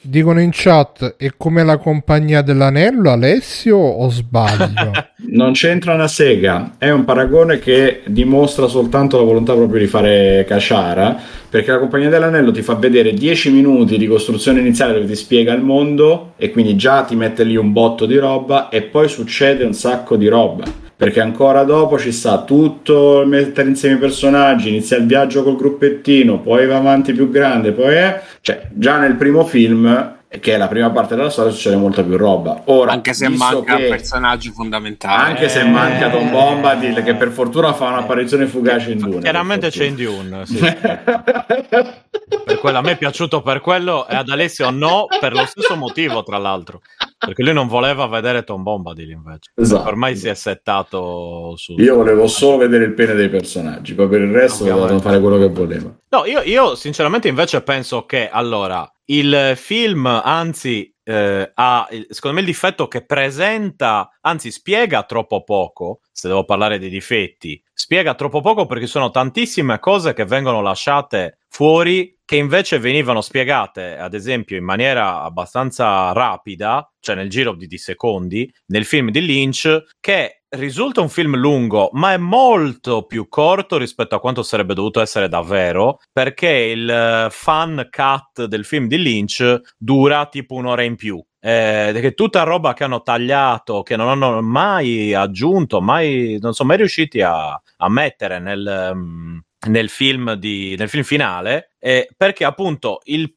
dicono in chat, è come La Compagnia dell'Anello, Alessio, o sbaglio? Non c'entra una sega, è un paragone che dimostra soltanto la volontà proprio di fare caciara, perché La Compagnia dell'Anello ti fa vedere 10 minuti di costruzione iniziale dove ti spiega il mondo, e quindi già ti mette lì un botto di roba, e poi succede un sacco di roba, perché ancora dopo ci sta tutto il mettere insieme i personaggi, inizia il viaggio col gruppettino, poi va avanti più grande, poi cioè già nel primo film, che è la prima parte della storia, succede molta più roba. Ora, anche se manca un personaggio fondamentale, anche se manca Tom Bombadil, che per fortuna fa un'apparizione fugace in Dune, chiaramente c'è in Dune, sì. Per quello a me è piaciuto, per quello, e ad Alessio no, per lo stesso motivo tra l'altro, perché lui non voleva vedere Tom Bombadil, invece esatto. Ormai si è settato su. Io volevo solo vedere il pene dei personaggi, poi per il resto dovevano fare quello che voleva. No, io sinceramente invece penso che allora il film, anzi secondo me il difetto che presenta, anzi spiega troppo poco, se devo parlare dei difetti, spiega troppo poco perché sono tantissime cose che vengono lasciate fuori, che invece venivano spiegate, ad esempio, in maniera abbastanza rapida, cioè nel giro di secondi, nel film di Lynch, che risulta un film lungo, ma è molto più corto rispetto a quanto sarebbe dovuto essere davvero, perché il fan cut del film di Lynch dura tipo un'ora in più. Che tutta roba che hanno tagliato, che non hanno mai aggiunto, non sono mai riusciti a mettere nel film finale, perché appunto il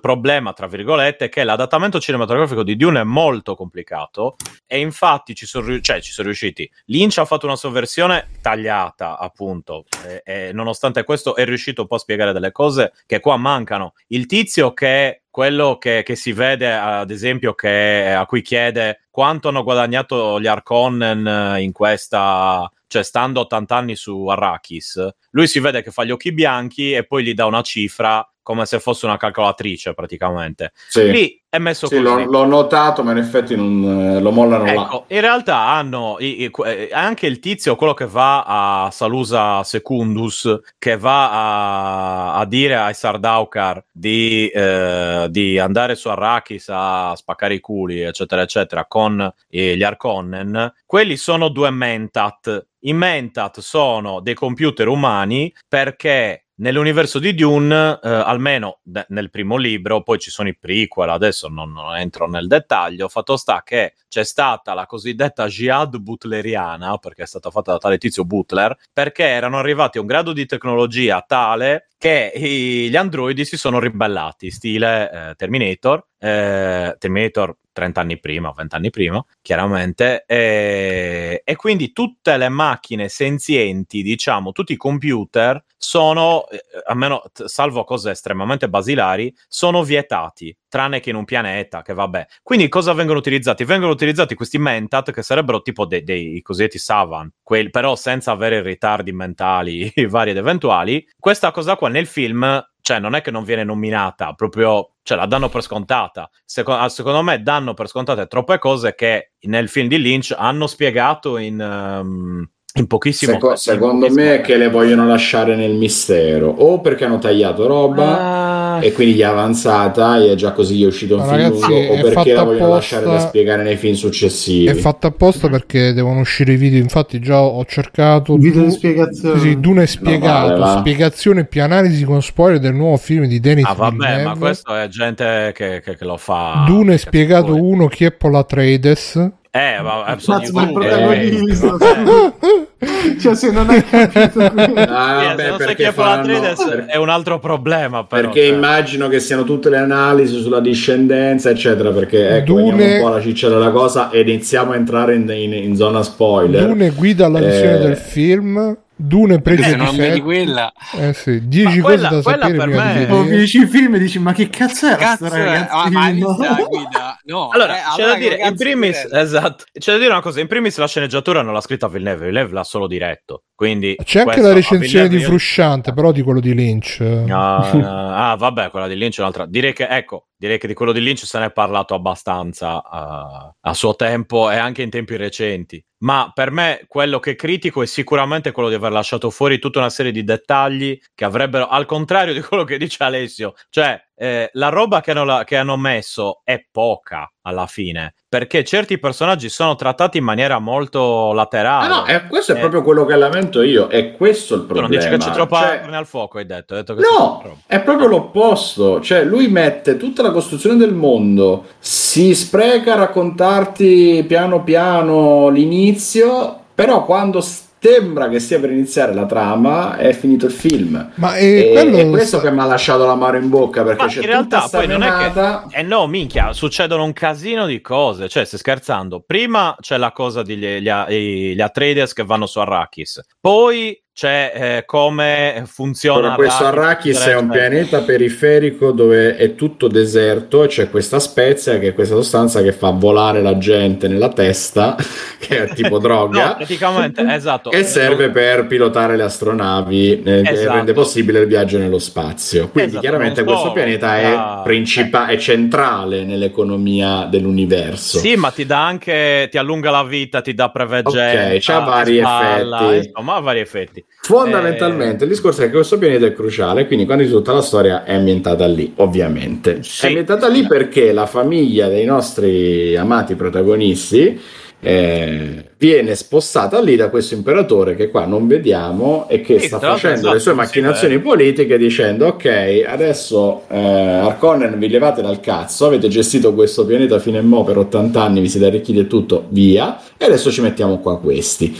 problema, tra virgolette, è che l'adattamento cinematografico di Dune è molto complicato, e infatti ci sono riusciti. Lynch ha fatto una sovversione tagliata, appunto, e nonostante questo è riuscito un po' a spiegare delle cose che qua mancano. Il tizio che è quello che si vede, ad esempio, a cui chiede quanto hanno guadagnato gli Harkonnen in questa... cioè stando 80 anni su Arrakis, lui si vede che fa gli occhi bianchi e poi gli dà una cifra come se fosse una calcolatrice praticamente. Sì. Lì è messo così. L'ho notato, ma in effetti non lo mollano, ecco, là. In realtà hanno anche il tizio, quello che va a Salusa Secundus, che va a dire ai Sardaukar di andare su Arrakis a spaccare i culi, eccetera, eccetera, con gli Harkonnen. Quelli sono due Mentat. I Mentat sono dei computer umani, perché nell'universo di Dune, almeno nel primo libro, poi ci sono i prequel, adesso non entro nel dettaglio, fatto sta che c'è stata la cosiddetta jihad butleriana, perché è stata fatta da tale tizio Butler, perché erano arrivati a un grado di tecnologia tale che gli androidi si sono ribellati, stile Terminator 30 anni prima, 20 anni prima, chiaramente, e quindi tutte le macchine senzienti, diciamo, tutti i computer sono, almeno salvo cose estremamente basilari, sono vietati, tranne che in un pianeta, che vabbè. Quindi cosa vengono utilizzati? Vengono utilizzati questi mentat, che sarebbero tipo dei cosiddetti savan, però senza avere ritardi mentali vari ed eventuali. Questa cosa qua nel film, cioè, non è che non viene nominata, proprio... cioè la danno per scontata. Secondo me danno per scontate troppe cose che nel film di Lynch hanno spiegato in pochissimo tempo. Secondo me è che le vogliono lasciare nel mistero, o perché hanno tagliato roba e quindi gli è avanzata e già così è uscito un film lungo, o perché la vogliono lasciare da spiegare nei film successivi. È fatta apposta perché devono uscire i video, infatti già ho cercato video di spiegazione. Sì, Dune è spiegato, spiegazione più analisi con spoiler del nuovo film di Denis Villeneuve. Ma questo è gente che lo fa. Dune è spiegato poi. Uno chi è Paul Atreides. Ma il protagonista, cioè se non hai capito se non sai chi è Atreides è un altro problema, però, perché immagino che siano tutte le analisi sulla discendenza eccetera, perché ecco, veniamo un po' alla ciccia della cosa ed iniziamo a entrare in zona spoiler. Dune guida la visione del film. Dune prese non vedi quella 10 cose da sapere per me. O finisci il film e dici ma che cazzo era sta ragazzina? No, allora c'è da dire in primis, esatto, c'è da dire una cosa, in primis la sceneggiatura non l'ha scritta Villeneuve l'ha solo diretto, quindi c'è anche la recensione di Frusciante, però di quello di Lynch vabbè, quella di Lynch è un'altra. Direi che di quello di Lynch se ne è parlato abbastanza a suo tempo e anche in tempi recenti, ma per me quello che critico è sicuramente quello di aver lasciato fuori tutta una serie di dettagli che avrebbero, al contrario di quello che dice Alessio, cioè la roba che hanno messo è poca alla fine, perché certi personaggi sono trattati in maniera molto laterale. Questo è proprio quello che lamento io, è questo il problema. Tu non dici che c'è troppa carne al fuoco, hai detto che no, è proprio l'opposto, cioè lui mette tutta la costruzione del mondo, si spreca a raccontarti piano piano l'inizio, però quando sembra che sia per iniziare la trama è finito il film. Ma è questo che mi ha lasciato l'amaro in bocca, perché ma c'è in realtà poi menata... non è che minchia, succedono un casino di cose, cioè stai scherzando, prima c'è la cosa degli Atreides che vanno su Arrakis, poi cioè come funziona. Però questo Arrakis è un pianeta periferico dove è tutto deserto e c'è questa spezia, che è questa sostanza che fa volare la gente nella testa, che è tipo droga, no, praticamente, esatto, e serve per pilotare le astronavi, esatto, rende possibile il viaggio nello spazio, quindi esatto, chiaramente questo pianeta è principale, è centrale nell'economia dell'universo. Sì, ma ti dà anche, ti allunga la vita, ti dà preveggenza, ok, c'ha vari effetti, insomma vari effetti. Fondamentalmente il discorso è che questo pianeta è cruciale, quindi quando tutta la storia è ambientata lì, ovviamente. Sì, è ambientata lì perché la famiglia dei nostri amati protagonisti viene spostata lì da questo imperatore che qua non vediamo e che sta facendo le sue macchinazioni politiche, dicendo ok, adesso Harkonnen vi levate dal cazzo, avete gestito questo pianeta fino a mo' per 80 anni, vi siete arricchiti e tutto, via, e adesso ci mettiamo qua questi.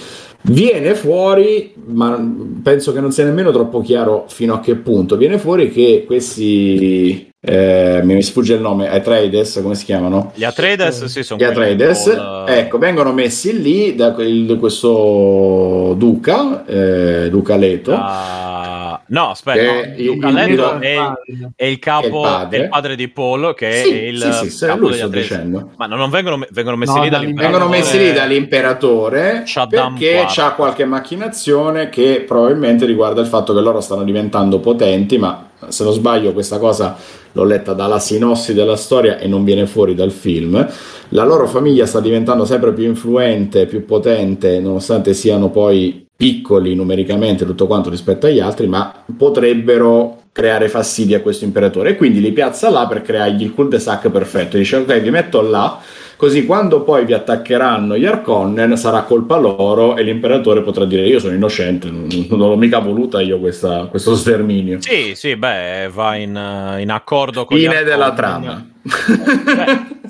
Viene fuori, ma penso che non sia nemmeno troppo chiaro fino a che punto, viene fuori che questi, mi sfugge il nome, Atreides, come si chiamano? Gli Atreides, sì, sono gli Atreides, ecco, vengono messi lì da questo duca, Duca Leto. No, aspetta, Duca Leto è il capo, è il padre di Paul, che sì, è il sì, capo degli Atreides. Ma non vengono messi lì dall'imperatore. Vengono messi lì dall'imperatore perché c'ha qualche macchinazione che probabilmente riguarda il fatto che loro stanno diventando potenti, ma se non sbaglio questa cosa l'ho letta dalla sinossi della storia e non viene fuori dal film, la loro famiglia sta diventando sempre più influente, più potente, nonostante siano poi piccoli numericamente tutto quanto rispetto agli altri, ma potrebbero creare fastidi a questo imperatore, e quindi li piazza là per creargli il cul-de-sac perfetto. Dice ok, vi metto là, così quando poi vi attaccheranno gli Harkonnen sarà colpa loro e l'imperatore potrà dire io sono innocente, non l'ho mica voluta io questo sterminio. Sì, sì, beh, va in accordo con fine della trama.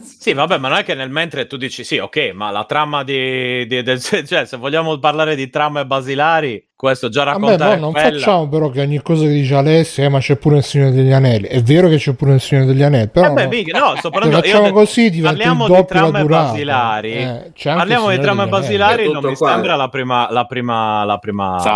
Sì, vabbè, ma non è che nel mentre tu dici sì, ok, ma la trama cioè, se vogliamo parlare di trame basilari, questo già raccontare. Vabbè, no, non facciamo però che ogni cosa che dice Alessio, ma c'è pure il Signore degli Anelli. È vero che c'è pure il Signore degli Anelli, però sto parlando, facciamo così, parliamo di trame basilari, parliamo di trame basilari, non mi sembra la prima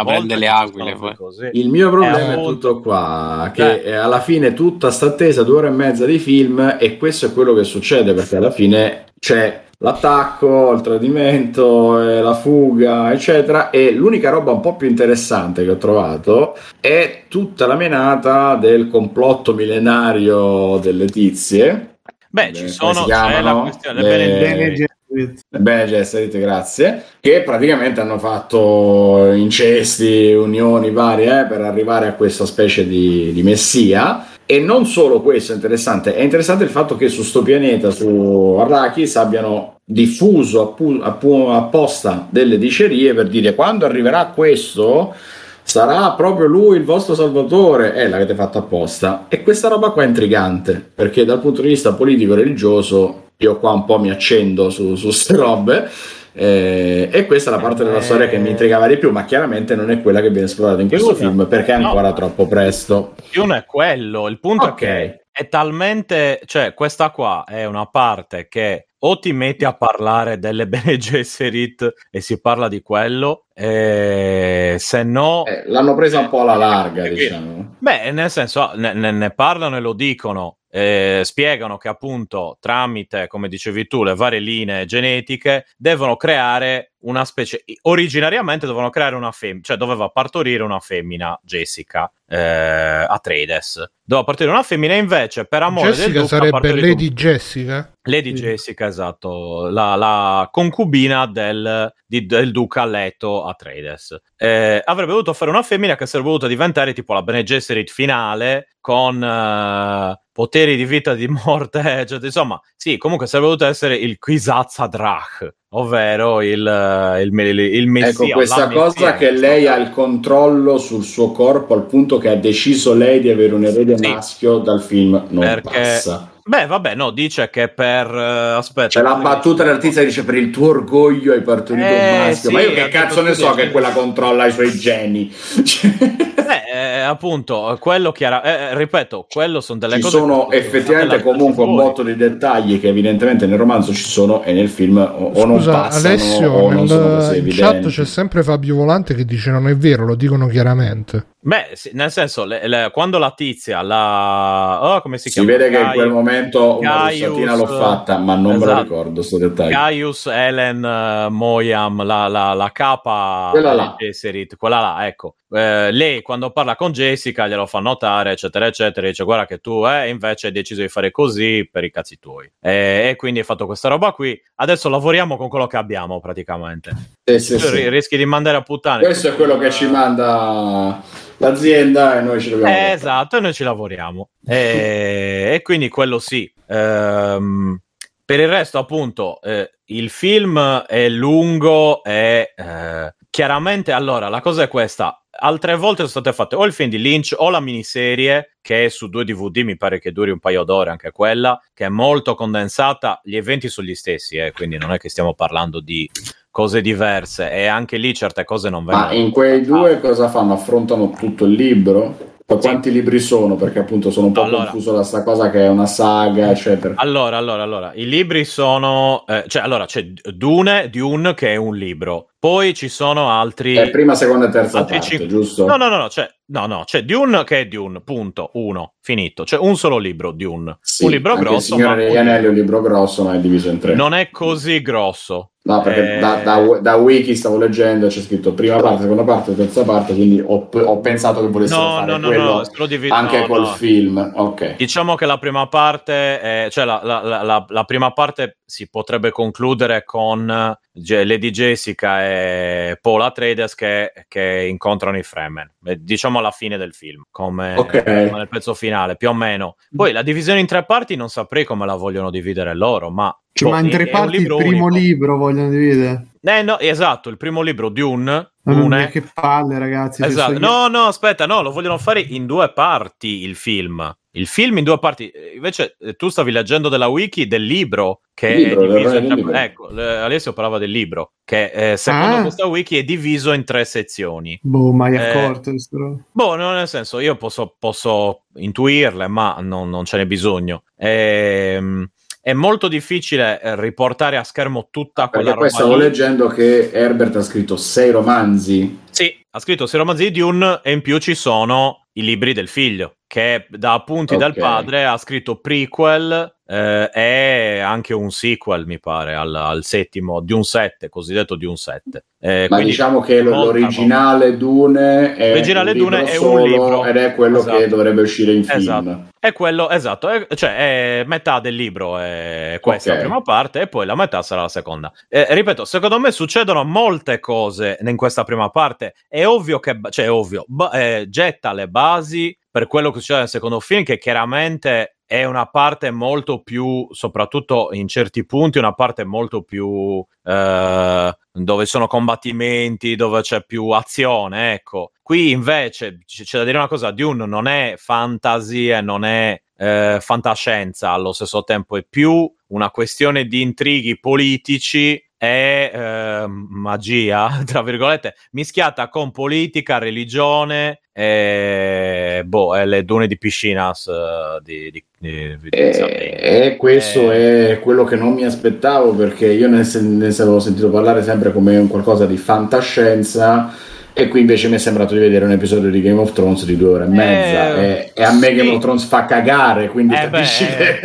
volta le aquile, così. Il mio problema è tutto qua, che alla fine tutta sta attesa 2 ore e mezza di film, e questo è quello che succede, perché alla fine c'è l'attacco, il tradimento, la fuga, eccetera, e l'unica roba un po' più interessante che ho trovato è tutta la menata del complotto millenario delle tizie. Beh, ci sono, c'è la questione Bene, Gesserit, grazie, che praticamente hanno fatto incesti, unioni varie per arrivare a questa specie di messia. E non solo questo è interessante il fatto che su sto pianeta, su Arrakis, abbiano diffuso apposta delle dicerie per dire quando arriverà questo sarà proprio lui il vostro salvatore, l'avete fatto apposta. E questa roba qua è intrigante, perché dal punto di vista politico e religioso io qua un po' mi accendo su ste robe, e questa è la parte della storia che mi intrigava di più, ma chiaramente non è quella che viene esplorata in questo film, perché è ancora troppo presto. Non è quello il punto, è che è talmente, cioè questa qua è una parte che o ti metti a parlare delle Bene Gesserit e si parla di quello, se no l'hanno presa un po' alla larga, diciamo. Beh, nel senso, ne parlano e lo dicono, spiegano che appunto tramite, come dicevi tu, le varie linee genetiche devono creare una specie, originariamente dovevano creare una femmina, cioè doveva partorire una femmina Jessica, Atreides doveva partire una femmina, invece per amore Jessica del duca sarebbe Lady Jessica. Lady Jessica, esatto, la concubina del duca Leto Atreides, avrebbe dovuto fare una femmina che sarebbe voluta diventare tipo la Bene Gesserit finale, con poteri di vita e di morte, cioè, insomma, sì, comunque sarebbe dovuto essere il Kwisatz Haderach, ovvero il messia. Ecco, questa cosa che lei ha il controllo sul suo corpo, al punto che ha deciso lei di avere un erede maschio, dal film non passa. Beh, vabbè, no, dice che per aspetta, c'è la battuta dell'artista che dice per il tuo orgoglio hai partorito un maschio, ma io che cazzo ne so che quella controlla i suoi geni. appunto, quello che era, ripeto, quello sono delle cose. Ci sono effettivamente comunque un botto di dettagli che evidentemente nel romanzo ci sono e nel film o scusa, non passano. Alessio, o non sono così in chat c'è sempre Fabio Volante che dice non è vero, lo dicono chiaramente. Beh, sì, nel senso, quando la tizia, come si chiama? Si vede che in quel momento una russatina l'ho fatta, ma non me lo ricordo sto dettaglio. Gaius, Helen, Moyam, la capa, quella là, ecco. Lei quando parla con Jessica glielo fa notare, eccetera, eccetera, dice guarda che tu invece hai deciso di fare così per i cazzi tuoi. E quindi hai fatto questa roba qui. Adesso lavoriamo con quello che abbiamo, praticamente. Sì. Rischi di mandare a puttane. Questo è quello che ci manda l'azienda e noi ci dobbiamo esatto, e noi ci lavoriamo e quindi quello sì. Per il resto appunto il film è lungo e chiaramente, allora la cosa è questa: altre volte sono state fatte o il film di Lynch o la miniserie che è su 2 DVD, mi pare che duri un paio d'ore anche quella, che è molto condensata, gli eventi sono gli stessi quindi non è che stiamo parlando di cose diverse e anche lì certe cose non vengono. Ma in quei due cosa fanno? Affrontano tutto il libro? Quanti libri sono? Perché appunto sono un po' confuso da sta cosa che è una saga eccetera. Allora i libri sono c'è Dune che è un libro, poi ci sono altri prima, seconda e terza parte, giusto? C'è Dune che è Dune, punto, uno, finito. C'è un solo libro, Dune. Sì, un libro grosso. Il Signore degli Anelli è un libro grosso, ma è diviso in 3. Non è così grosso. No, perché da Wiki stavo leggendo, c'è scritto prima parte, seconda parte, terza parte, quindi ho pensato che volessero fare quello anche col film. Okay. Diciamo che la prima parte, la prima parte si potrebbe concludere con Lady Jessica e Paul Atreides che incontrano i Fremen, diciamo alla fine del film, come nel pezzo finale più o meno. Poi la divisione in 3 parti non saprei come la vogliono dividere loro, ma in 3 parti il primo libro vogliono dividere. Esatto, il primo libro Dune. Che palle, ragazzi. Esatto. Lo vogliono fare in 2 parti il film. Il film in 2 parti. Invece tu stavi leggendo della wiki del libro che libro, è diviso in 3. Ecco, Alessio parlava del libro che secondo questa wiki è diviso in 3 sezioni. Boh, mai accorto. Nel senso io posso intuirle, ma non ce n'è bisogno. È molto difficile riportare a schermo tutta quella roba. Perché poi stavo leggendo che Herbert ha scritto 6 romanzi. Sì, ha scritto 6 romanzi di Dune e in più ci sono i libri del figlio, che da appunti dal padre ha scritto prequel e anche un sequel, mi pare, al settimo, cosiddetto Dune 7. Ma diciamo che l'originale Dune è un libro ed è quello che dovrebbe uscire in film. È quello, esatto, è metà del libro è questa prima parte e poi la metà sarà la seconda. Ripeto, secondo me succedono molte cose in questa prima parte. È ovvio che getta le basi per quello che succede nel secondo film, che chiaramente è una parte molto più, soprattutto in certi punti, una parte molto più dove sono combattimenti, dove c'è più azione, ecco. Qui invece c'è da dire una cosa: Dune non è fantasia, non è fantascienza allo stesso tempo, è più una questione di intrighi politici e magia, tra virgolette, mischiata con politica, religione e le dune di Piscinas e questo è quello che non mi aspettavo, perché io ne avevo sentito parlare sempre come un qualcosa di fantascienza e qui invece mi è sembrato di vedere un episodio di Game of Thrones di 2 ore e mezza e a me sì. Game of Thrones fa cagare, quindi capisci che...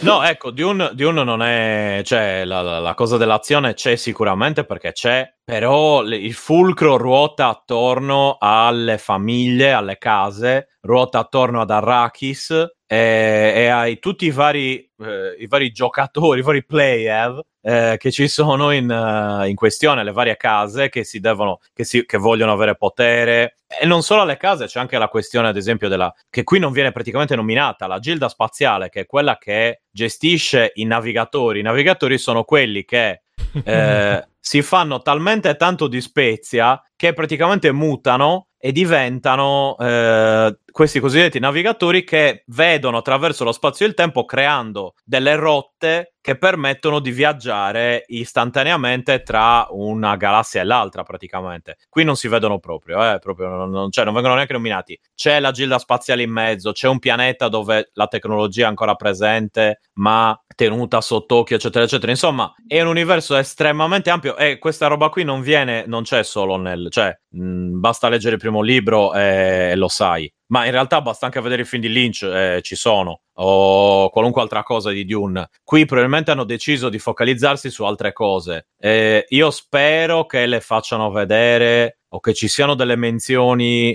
No, ecco, Dune non è... Cioè, la cosa dell'azione c'è sicuramente, perché c'è, però il fulcro ruota attorno alle famiglie, alle case, ruota attorno ad Arrakis e ai tutti i vari giocatori, i vari player che ci sono in questione, le varie case che vogliono avere potere. E non solo alle case, c'è anche la questione, ad esempio, che qui non viene praticamente nominata, la Gilda Spaziale, che è quella che gestisce i navigatori. I navigatori sono quelli che si fanno talmente tanto di spezia che praticamente mutano e diventano questi cosiddetti navigatori che vedono attraverso lo spazio e il tempo, creando delle rotte che permettono di viaggiare istantaneamente tra una galassia e l'altra, praticamente. Qui non si vedono proprio non, cioè, non vengono neanche nominati. C'è la gilda spaziale in mezzo, c'è un pianeta dove la tecnologia è ancora presente, ma tenuta sott'occhio, eccetera, eccetera. Insomma, è un universo estremamente ampio e questa roba qui non viene, non c'è solo nel... cioè, basta leggere il primo libro e lo sai. Ma in realtà basta anche vedere i film di Lynch, ci sono, o qualunque altra cosa di Dune. Qui probabilmente hanno deciso di focalizzarsi su altre cose. Io spero che le facciano vedere o che ci siano delle menzioni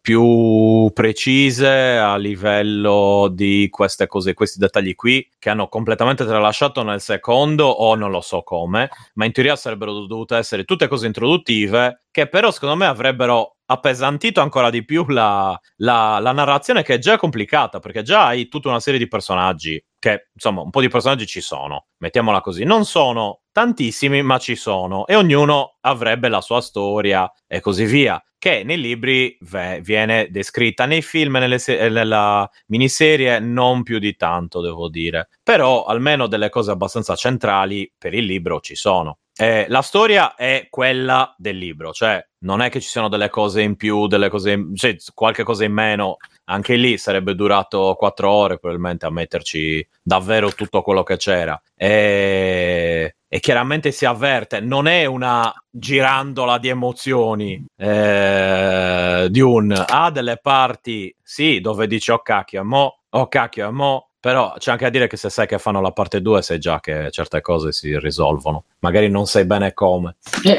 più precise a livello di queste cose, questi dettagli qui che hanno completamente tralasciato nel secondo, o non lo so come, ma in teoria sarebbero dovute essere tutte cose introduttive che però secondo me avrebbero appesantito ancora di più la narrazione, che è già complicata perché già hai tutta una serie di personaggi che, insomma, un po' di personaggi ci sono, mettiamola così, non sono tantissimi ma ci sono, e ognuno avrebbe la sua storia e così via, che nei libri viene descritta, nei film e nella miniserie non più di tanto, devo dire, però almeno delle cose abbastanza centrali per il libro ci sono. La storia è quella del libro, cioè non è che ci siano delle cose in più, delle cose cioè, qualche cosa in meno. Anche lì sarebbe durato 4 ore probabilmente a metterci davvero tutto quello che c'era, e chiaramente si avverte, non è una girandola di emozioni. Dune ha delle parti, sì, dove dici oh cacchio, mo, però c'è anche a dire che se sai che fanno la parte 2 sai già che certe cose si risolvono, magari non sai bene come,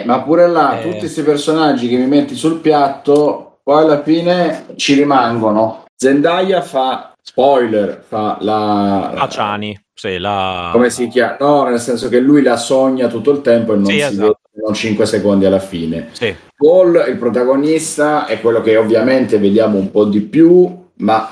ma pure là tutti questi personaggi che mi metti sul piatto poi alla fine ci rimangono. Zendaya fa, spoiler, fa la Acciani, sì, la... come si chiama? No, nel senso che lui la sogna tutto il tempo e non sì, si esatto. vede 5 secondi alla fine. Sì. Paul, il protagonista, è quello che ovviamente vediamo un po' di più, ma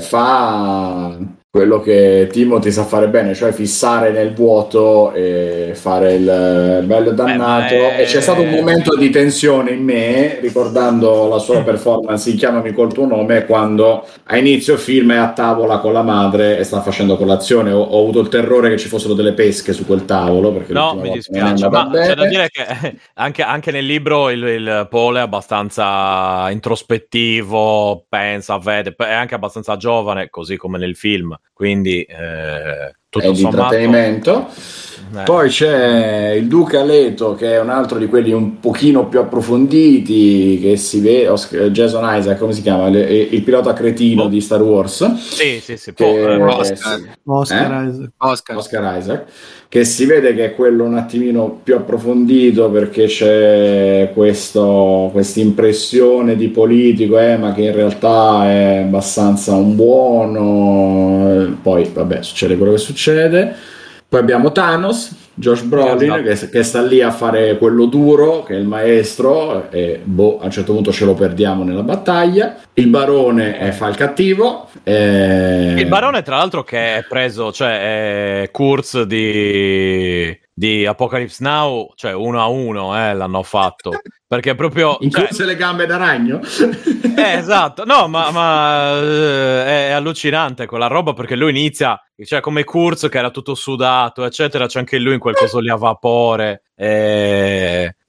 fa quello che Timothy sa fare bene, cioè fissare nel vuoto e fare il bello dannato. E c'è stato un momento di tensione in me, ricordando la sua performance in Chiamami col tuo nome, quando a inizio film è a tavola con la madre e sta facendo colazione. Ho avuto il terrore che ci fossero delle pesche su quel tavolo, perché no, mi dispiace, ma bene. C'è da dire che anche nel libro il Paul è abbastanza introspettivo, pensa, vede, è anche abbastanza giovane, così come nel film, quindi tutto sommato intrattenimento. Poi c'è il Duca Leto, che è un altro di quelli un pochino più approfonditi che si vede, Jason Isaac, come si chiama, il pilota cretino di Star Wars, sì, Oscar Isaac, che si vede che è quello un attimino più approfondito, perché c'è questa impressione di politico, ma che in realtà è abbastanza un buono. Poi vabbè, succede quello che succede. Poi abbiamo Thanos, Josh Brolin, che sta lì a fare quello duro, che è il maestro, e a un certo punto ce lo perdiamo nella battaglia. Il barone fa il cattivo. Il barone, tra l'altro, che è preso, cioè è Kurz di Apocalypse Now, cioè 1-1 l'hanno fatto, perché proprio incluse le gambe da ragno. Esatto, no, ma è allucinante quella roba, perché lui inizia, cioè, come Kurz che era tutto sudato, eccetera, c'è anche lui in quel coso lì a vapore,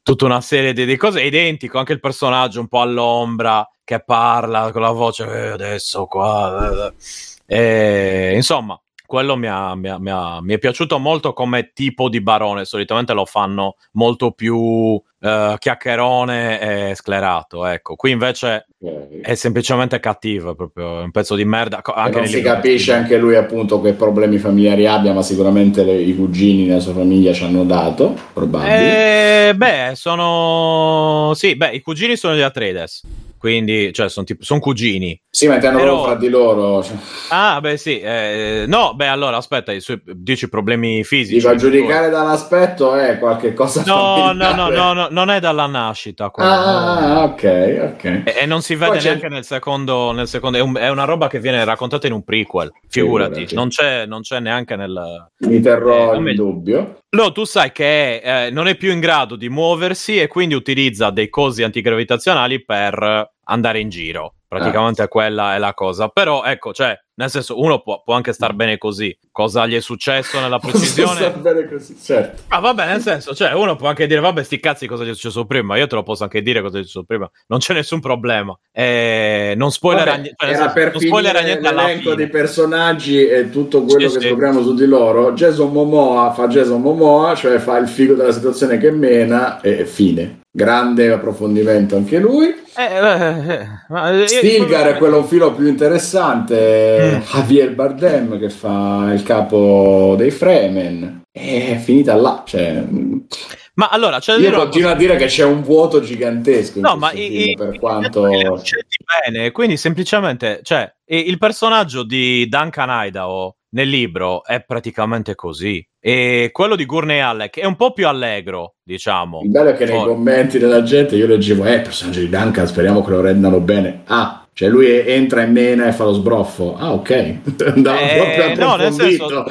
tutta una serie di cose. È identico anche il personaggio un po' all'ombra che parla con la voce adesso qua, insomma. Quello mi è piaciuto molto come tipo di barone. Solitamente lo fanno molto più chiacchierone e sclerato, ecco. Qui invece è semplicemente cattivo, è proprio un pezzo di merda. Anche non si capisce anche lui, appunto, che problemi familiari abbia, ma sicuramente i cugini nella sua famiglia ci hanno dato, probabili. I cugini sono gli Atreides. quindi cioè sono cugini. Sì, ma ti hanno però... fra di loro. Ah, beh, sì. No, beh, allora, aspetta, i suoi 10 problemi fisici. Dico, a giudicare dall'aspetto è qualche cosa familiare. No, non è dalla nascita. Ok. E non si vede neanche nel secondo. È una roba che viene raccontata in un prequel, figurati. Non c'è neanche nel... Mi terrò in dubbio. No, tu sai che non è più in grado di muoversi e quindi utilizza dei cosi antigravitazionali per andare in giro. Praticamente quella è la cosa. Però, ecco, cioè, nel senso, uno può anche star bene così. Cosa gli è successo nella precisione? Star bene così, certo. Ah, vabbè, nel senso, cioè, uno può anche dire, vabbè, sti cazzi, cosa gli è successo prima? Io te lo posso anche dire cosa gli è successo prima. Non c'è nessun problema. Non spoilerà niente. Non spoilerà niente all'elenco dei personaggi e tutto quello che scopriamo su di loro. Jason Momoa, cioè fa il figo della situazione che mena e fine. Grande approfondimento anche lui. Stilgar è quello un filo più interessante. Javier Bardem che fa il capo dei Fremen. È finita là, cioè. Ma allora io continuo a dire che c'è un vuoto gigantesco in per quanto bene, quindi semplicemente, cioè, il personaggio di Duncan Idaho nel libro è praticamente così. E quello di Gurney Halleck è un po' più allegro, diciamo. Il bello è che nei commenti della gente io leggevo il personaggio di Duncan, speriamo che lo rendano bene. Cioè lui entra in mena e fa lo sbroffo. Ok. No, nel senso,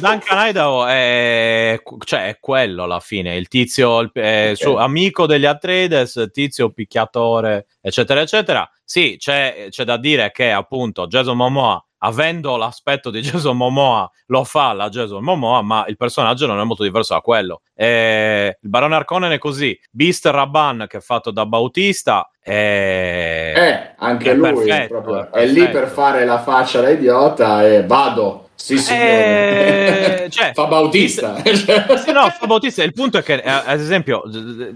Duncan Idaho è, cioè, è quello alla fine, il tizio, suo amico degli Atreides, tizio picchiatore, eccetera eccetera. Sì, c'è da dire che appunto Jason Momoa, avendo l'aspetto di Jason Momoa, lo fa la Jason Momoa, ma il personaggio non è molto diverso da quello. Il barone Harkonnen è così. Beast Raban, che è fatto da Bautista, anche è lui perfetto. È lì per fare la faccia da idiota e vado. Sì, signore. Cioè, fa Bautista. Sì, no, fa Bautista. Il punto è che, ad esempio,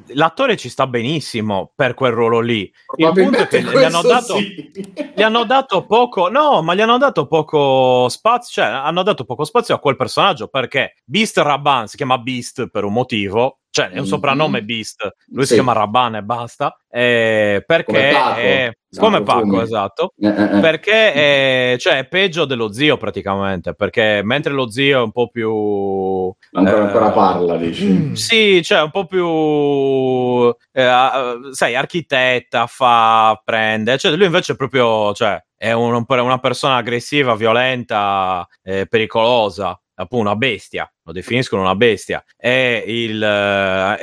l'attore ci sta benissimo per quel ruolo lì. Il punto è che gli hanno dato poco. No, ma gli hanno dato poco spazio. Cioè, hanno dato poco spazio a quel personaggio perché Beast Raban si chiama Beast per un motivo. Cioè, è un soprannome Beast. Lui si chiama Raban e basta. Perché come Paco, esatto. Perché cioè, è peggio dello zio, praticamente. Perché mentre lo zio è un po' più. Ancora parla, dici. Sì, cioè, un po' più. Sai, architetta, prende. Cioè, lui invece è proprio. Cioè, è una persona aggressiva, violenta, pericolosa. Appunto, una bestia. Lo definiscono una bestia. E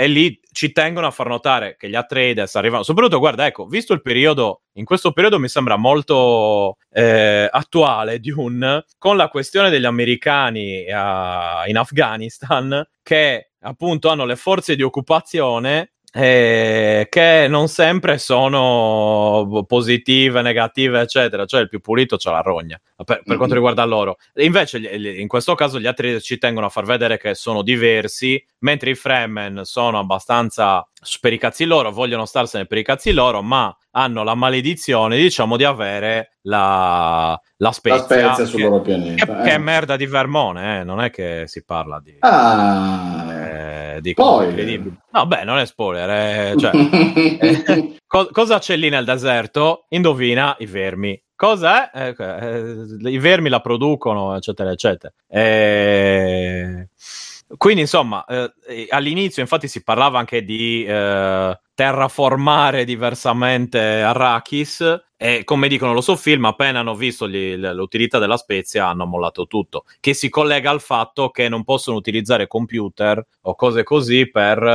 lì ci tengono a far notare che gli Atreides arrivano. Soprattutto, guarda, ecco, visto il periodo, in questo periodo mi sembra molto attuale Dune, con la questione degli americani in Afghanistan, che appunto hanno le forze di occupazione che non sempre sono positive, negative, eccetera. Cioè il più pulito c'ha la rogna per quanto riguarda loro. Invece in questo caso gli altri ci tengono a far vedere che sono diversi, mentre i Fremen sono abbastanza per i cazzi loro, vogliono starsene per i cazzi loro, ma hanno la maledizione, diciamo, di avere la spezia sul loro pianeta. Che è merda di vermone, non è che si parla di... di incredibile. No, beh, non è spoiler. Cioè, cosa c'è lì nel deserto? Indovina, i vermi. Cos'è? I vermi la producono, eccetera, eccetera. Quindi, insomma, all'inizio, infatti, si parlava anche di terraformare diversamente Arrakis, e come dicono lo so film, appena hanno visto l'utilità della spezia hanno mollato tutto, che si collega al fatto che non possono utilizzare computer o cose così per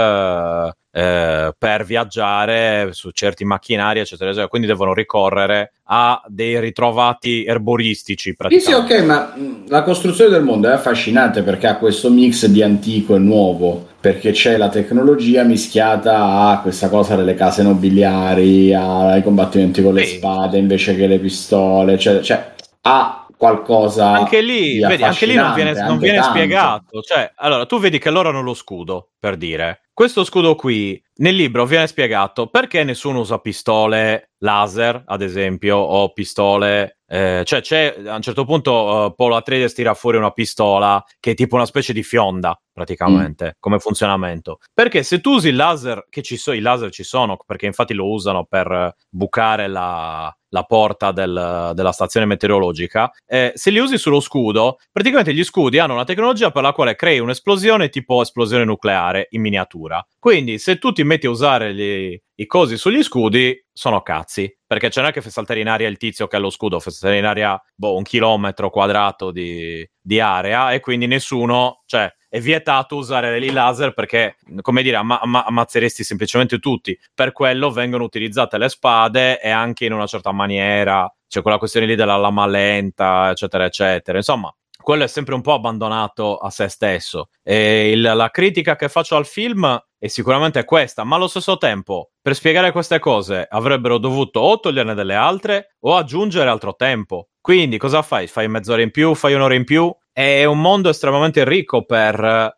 viaggiare su certi macchinari, eccetera, eccetera. Quindi devono ricorrere a dei ritrovati erboristici, praticamente. Sì, ok, ma la costruzione del mondo è affascinante perché ha questo mix di antico e nuovo, perché c'è la tecnologia mischiata a questa cosa delle case nobiliari, ai combattimenti con le spade invece che le pistole, cioè ha qualcosa anche lì, vedi, anche lì non viene spiegato. Cioè, allora, tu vedi che loro hanno lo scudo, per dire. Questo scudo qui nel libro viene spiegato perché nessuno usa pistole laser, ad esempio, o pistole Cioè c'è, a un certo punto Paul Atreides tira fuori una pistola che è tipo una specie di fionda praticamente, come funzionamento, perché se tu usi il laser, che ci sono, i laser ci sono, perché infatti lo usano per bucare la porta della stazione meteorologica, se li usi sullo scudo, praticamente gli scudi hanno una tecnologia per la quale crei un'esplosione tipo esplosione nucleare in miniatura, quindi se tu ti metti a usare i cosi sugli scudi sono cazzi, perché c'è anche saltare in aria il tizio che ha lo scudo, saltare in aria un chilometro quadrato di area, e quindi nessuno, cioè è vietato usare i laser perché, come dire, ammazzeresti semplicemente tutti. Per quello vengono utilizzate le spade, e anche in una certa maniera c'è quella questione lì della lama lenta, eccetera eccetera. Insomma, quello è sempre un po' abbandonato a se stesso, e la critica che faccio al film è sicuramente questa, ma allo stesso tempo per spiegare queste cose avrebbero dovuto o toglierne delle altre o aggiungere altro tempo. Quindi cosa fai? Fai mezz'ora in più? Fai un'ora in più? È un mondo estremamente ricco per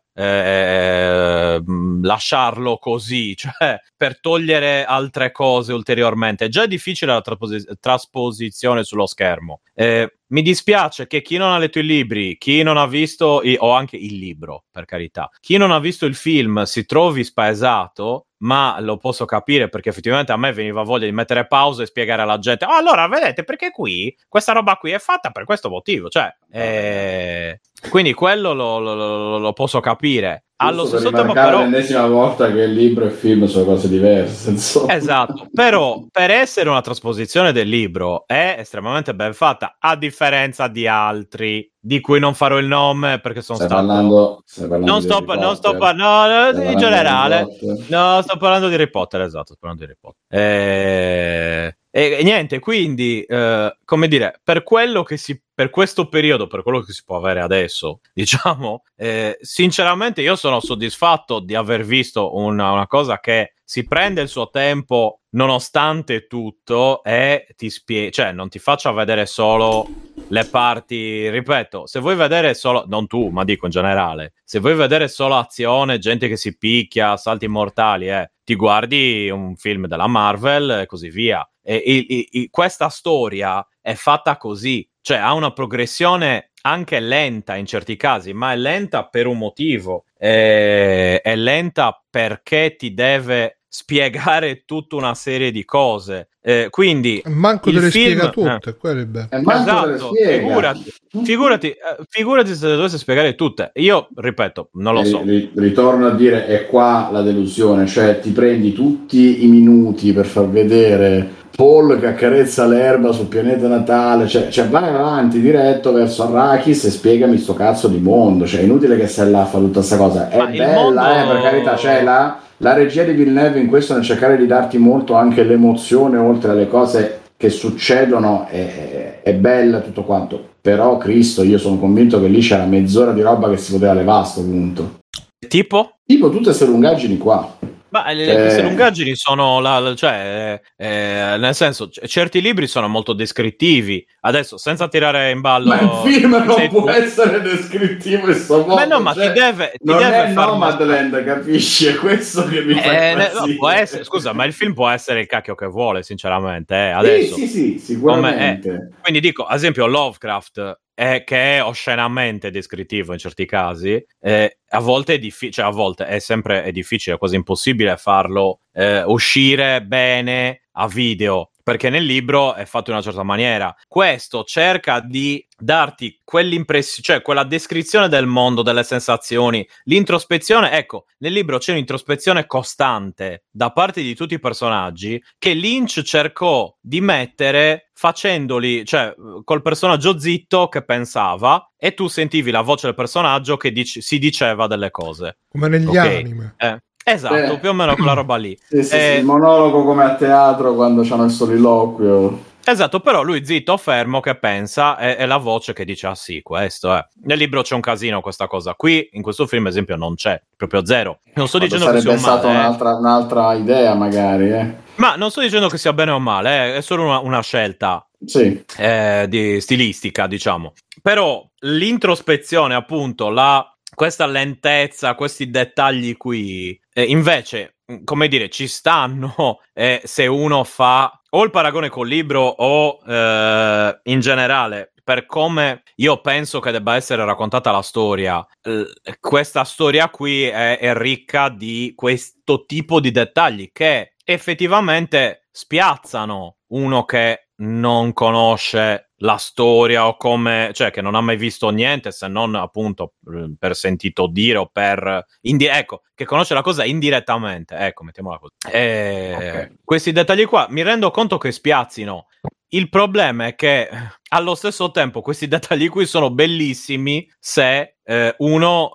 lasciarlo così, cioè per togliere altre cose ulteriormente. È già difficile la trasposizione sullo schermo. Mi dispiace che chi non ha letto i libri, chi non ha visto o anche il libro, per carità, chi non ha visto il film si trovi spaesato, ma lo posso capire, perché effettivamente a me veniva voglia di mettere pausa e spiegare alla gente: allora vedete, perché qui questa roba qui è fatta per questo motivo, cioè quindi quello lo posso capire. Allo stesso tempo, però, l'ennesima volta che il libro e il film sono cose diverse, insomma. Esatto, però per essere una trasposizione del libro è estremamente ben fatta, a differenza di altri di cui non farò il nome perché sono sto parlando di Harry Potter, esatto, sto parlando di Harry Potter. E niente, quindi come dire, per questo periodo, per quello che si può avere adesso, diciamo, sinceramente io sono soddisfatto di aver visto una cosa che si prende il suo tempo nonostante tutto e ti spiega, cioè non ti faccia vedere solo le parti, ripeto, se vuoi vedere solo, non tu, ma dico in generale, se vuoi vedere solo azione, gente che si picchia, salti mortali, ti guardi un film della Marvel e così via. E questa storia è fatta così, cioè ha una progressione anche lenta in certi casi, ma è lenta per un motivo, è lenta perché ti deve spiegare tutta una serie di cose, quindi manco te le spiega tutte, esatto, figurati se le dovesse spiegare tutte. Io ripeto, non lo so, ritorno a dire, è qua la delusione, cioè ti prendi tutti i minuti per far vedere Paul che accarezza l'erba sul pianeta natale, cioè vai avanti diretto verso Arrakis e spiegami sto cazzo di mondo, cioè è inutile che stai là a fare tutta questa cosa. È bella, per carità, c'è la regia di Villeneuve in questo nel cercare di darti molto anche l'emozione oltre alle cose che succedono, è bella tutto quanto, però Cristo, io sono convinto che lì c'era mezz'ora di roba che si poteva levare a sto punto, tipo tutte queste lungaggini qua. Ma queste lungaggini sono nel senso, certi libri sono molto descrittivi. Adesso, senza tirare in ballo, ma il film non può essere descrittivo in sto modo. Ma no, ma ti deve far Nomadland, capisci? È questo che mi fa scusa, ma il film può essere il cacchio che vuole, sinceramente, adesso. Sì, sicuramente. Quindi dico, ad esempio Lovecraft, che è oscenamente descrittivo in certi casi, a volte è difficile, è difficile, è quasi impossibile farlo uscire bene a video, perché nel libro è fatto in una certa maniera. Questo cerca di darti quell'impressione, cioè quella descrizione del mondo, delle sensazioni, l'introspezione. Ecco, nel libro c'è un'introspezione costante da parte di tutti i personaggi che Lynch cercò di mettere facendoli, cioè col personaggio zitto che pensava, e tu sentivi la voce del personaggio che si diceva delle cose. Come negli anime. Esatto, più o meno quella roba lì. Sì, il monologo come a teatro quando c'hanno il soliloquio. Esatto, però lui zitto o fermo che pensa è la voce che dice sì, questo è. Nel libro c'è un casino questa cosa qui, in questo film ad esempio non c'è, proprio zero. Non sto dicendo che sia stata un'altra idea magari, Ma non sto dicendo che sia bene o male, è solo una scelta di stilistica, diciamo. Però l'introspezione, appunto, questa lentezza, questi dettagli qui, invece come dire, ci stanno se uno fa o il paragone col libro o in generale, per come io penso che debba essere raccontata la storia. Questa storia qui è ricca di questo tipo di dettagli che effettivamente spiazzano uno che non conosce la storia o come, cioè che non ha mai visto niente se non appunto per sentito dire o per ecco, che conosce la cosa indirettamente, ecco, mettiamola così. Okay. Questi dettagli qua mi rendo conto che spiazzino. Il problema è che allo stesso tempo questi dettagli qui sono bellissimi se uno,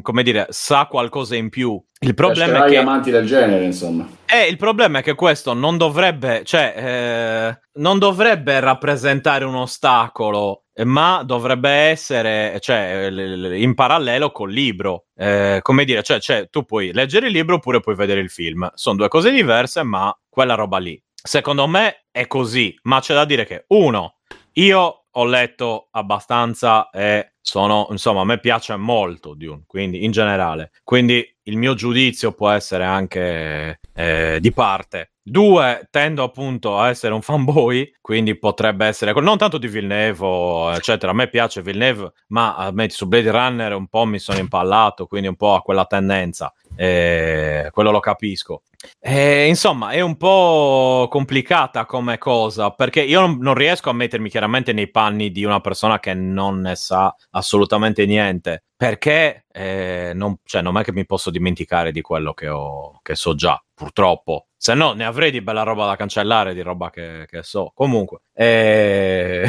come dire, sa qualcosa in più. Il problema è che amanti del genere, insomma. Il problema è che questo non dovrebbe, cioè, non dovrebbe rappresentare un ostacolo, ma dovrebbe essere, cioè, in parallelo col libro. Come dire, cioè, tu puoi leggere il libro oppure puoi vedere il film. Sono due cose diverse, ma quella roba lì. Secondo me è così, ma c'è da dire che, uno, io ho letto abbastanza e sono, insomma, a me piace molto Dune, quindi in generale. Quindi il mio giudizio può essere anche di parte. Due, tendo appunto a essere un fanboy, quindi potrebbe essere, non tanto di Villeneuve, eccetera, a me piace Villeneuve, ma su Blade Runner un po' mi sono impallato, quindi un po' a quella tendenza, quello lo capisco. Insomma, è un po' complicata come cosa, perché io non riesco a mettermi chiaramente nei panni di una persona che non ne sa assolutamente niente, perché non è che mi posso dimenticare di quello che so già, purtroppo, se no ne avrei di bella roba da cancellare, di roba che so. Comunque vabbè,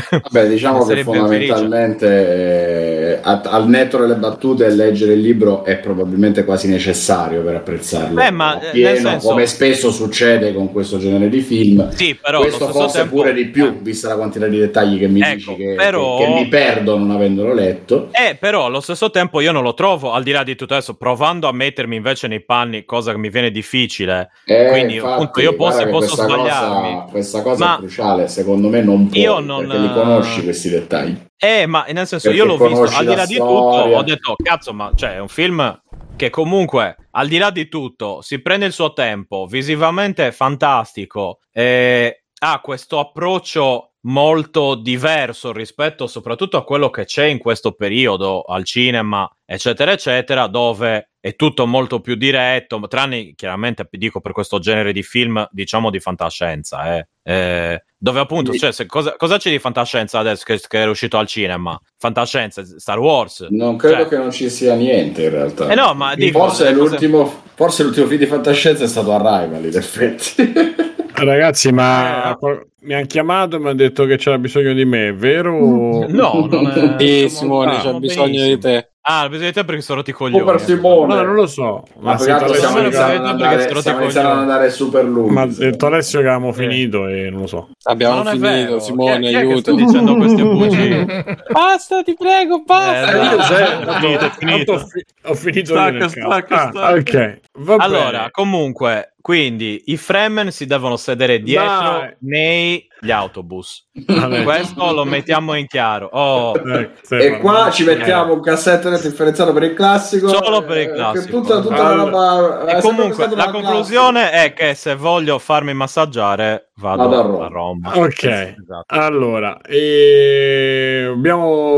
diciamo che fondamentalmente al netto delle battute leggere il libro è probabilmente quasi necessario per apprezzarlo ma pieno, nel senso, come spesso succede con questo genere di film. Sì, però questo forse tempo, pure di più, vista la quantità di dettagli che mi dici che mi perdo non avendolo letto. Però allo stesso tempo io non lo trovo, al di là di tutto, adesso provando a mettermi invece nei panni, cosa che mi viene difficile, quindi infatti, appunto, io posso sbagliarmi. Questa cosa ma è cruciale, secondo me non puoi, perché li conosci questi dettagli, ma nel senso, perché io l'ho visto, al di là di tutto ho detto cazzo, ma cioè è un film che comunque al di là di tutto si prende il suo tempo, visivamente è fantastico, ha questo approccio molto diverso rispetto soprattutto a quello che c'è in questo periodo al cinema, eccetera eccetera, dove è tutto molto più diretto, tranne chiaramente, dico, per questo genere di film, diciamo, di fantascienza, dove appunto, cioè, cosa c'è di fantascienza adesso che è uscito al cinema? Fantascienza, Star Wars, non credo, cioè, che non ci sia niente in realtà. No, ma dico, forse l'ultimo film di fantascienza è stato Arrival, in effetti. Ragazzi, ma mi hanno chiamato e mi hanno detto che c'era bisogno di me, vero? No, non è... Simone, c'è bisogno benissimo di te. Ah, bisogno di te perché sono rotti i coglioni. No, non lo so. Ma stiamo iniziando ad andare super lunghi. Ma detto Alessio che abbiamo finito e non lo so. Abbiamo finito, Simone, aiuta. Sto dicendo queste bugie. Basta, ti prego, basta. Ho finito. Stacca. Ok. Allora, comunque... Quindi i Fremen si devono sedere dietro negli autobus. Questo lo mettiamo in chiaro. E qua ci mettiamo un cassetto differenziato per il classico. Solo per il classico. Tutta la roba, e comunque la conclusione è che se voglio farmi massaggiare vado a Roma. Ok, esatto. Allora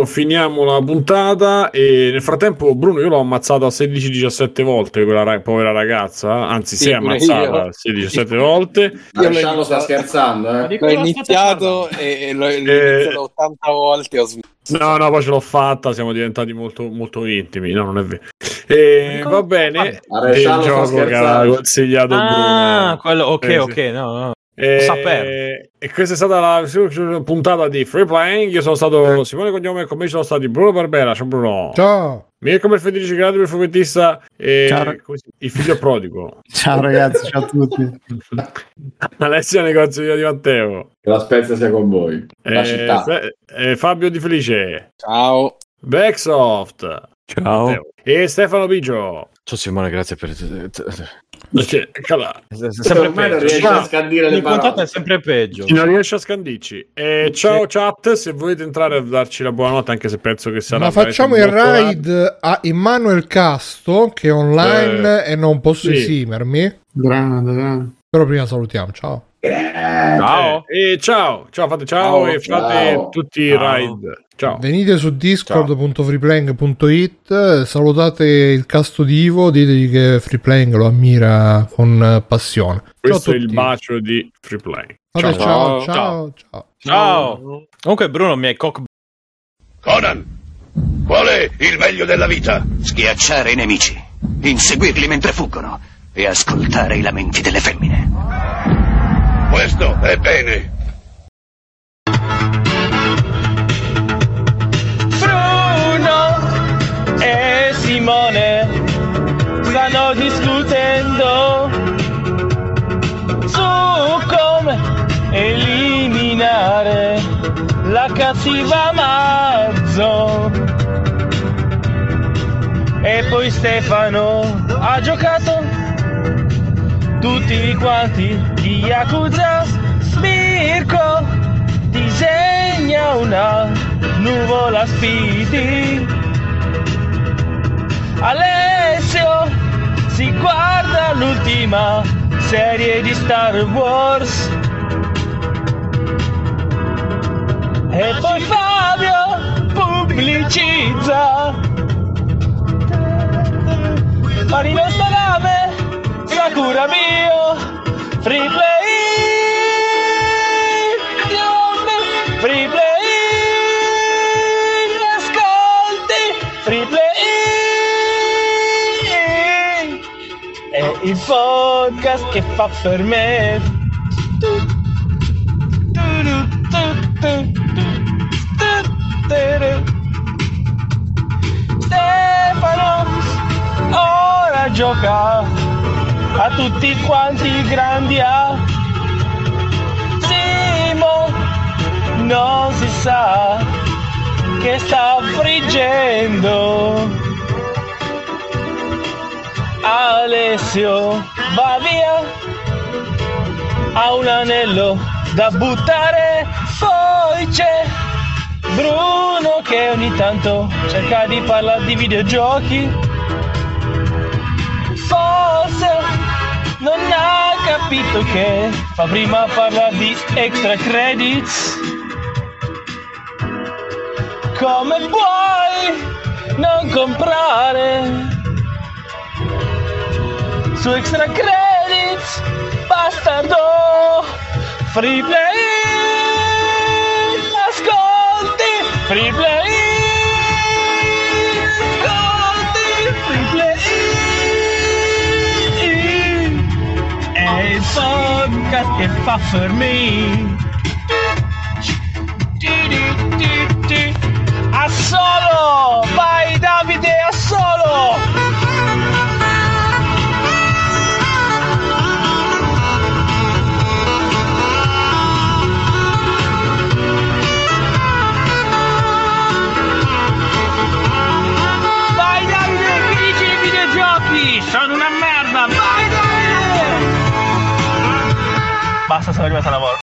finiamo la puntata. E nel frattempo Bruno, io l'ho ammazzato a 16-17 volte quella povera ragazza. Anzi, si è ammazzata. 17 volte. Lascialo, sta scherzando, eh? L'ho iniziato e l'ho iniziato 80 volte. No, poi ce l'ho fatta. Siamo diventati molto, molto intimi. No, non è vero. Va bene. Il gioco che ha consigliato Bruno. Quello, ok, no. E questa è stata la puntata di Free Playing. Io sono stato Simone Cognome, con me sono stati Bruno Barbera. Ciao Bruno. Ciao Mirko Federico, grazie per il fumettista, il figlio prodigo. Ciao ragazzi, ciao a tutti. Alessio, negozio di Matteo, che la Spezia sia con voi, la città. Fabio Di Felice, ciao. Backsoft, ciao Matteo. E Stefano Biggio. Ciao Simone, grazie per... Ormai non riesce a scandire le parole. È sempre peggio. Non riesce a scandirci. Ciao chat, se volete entrare a darci la buonanotte, anche se penso che sarà... Ma facciamo il raid a Emanuel Casto, che è online e non posso esimermi. Grande. Però prima salutiamo, ciao. Ciao. Ciao, fate ciao e fate tutti i raid. Ciao. Venite su discord.freeplaying.it, salutate il cast divo, ditegli che Freeplaying lo ammira con passione. Questo è il bacio di Freeplaying. Ciao. Comunque Bruno mi è Conan, qual è il meglio della vita? Schiacciare i nemici, inseguirli mentre fuggono e ascoltare i lamenti delle femmine. Questo è bene. Simone stanno discutendo su come eliminare la cattiva Mazzo, e poi Stefano ha giocato tutti quanti di Yakuza. Mirko disegna una nuvola spiti. Alessio si guarda l'ultima serie di Star Wars. E poi Fabio pubblicizza. Ma rimesta nave, Sakura mio, Freeplay. Il podcast che fa per me. Stefano ora gioca a tutti quanti grandi a Simo, non si sa che sta friggendo. Alessio va via, ha un anello da buttare. Poi c'è Bruno che ogni tanto cerca di parlare di videogiochi. Forse non ha capito che fa prima parlare di extra credits. Come puoi non comprare su Extra Credits, bastardo? Freeplay, ascolti, Freeplay, ascolti, Freeplay, è il podcast che fa per me. A solo, vai Davide, a solo. Sono una merda! Vai, dai! Basta, sono arrivata alla volta.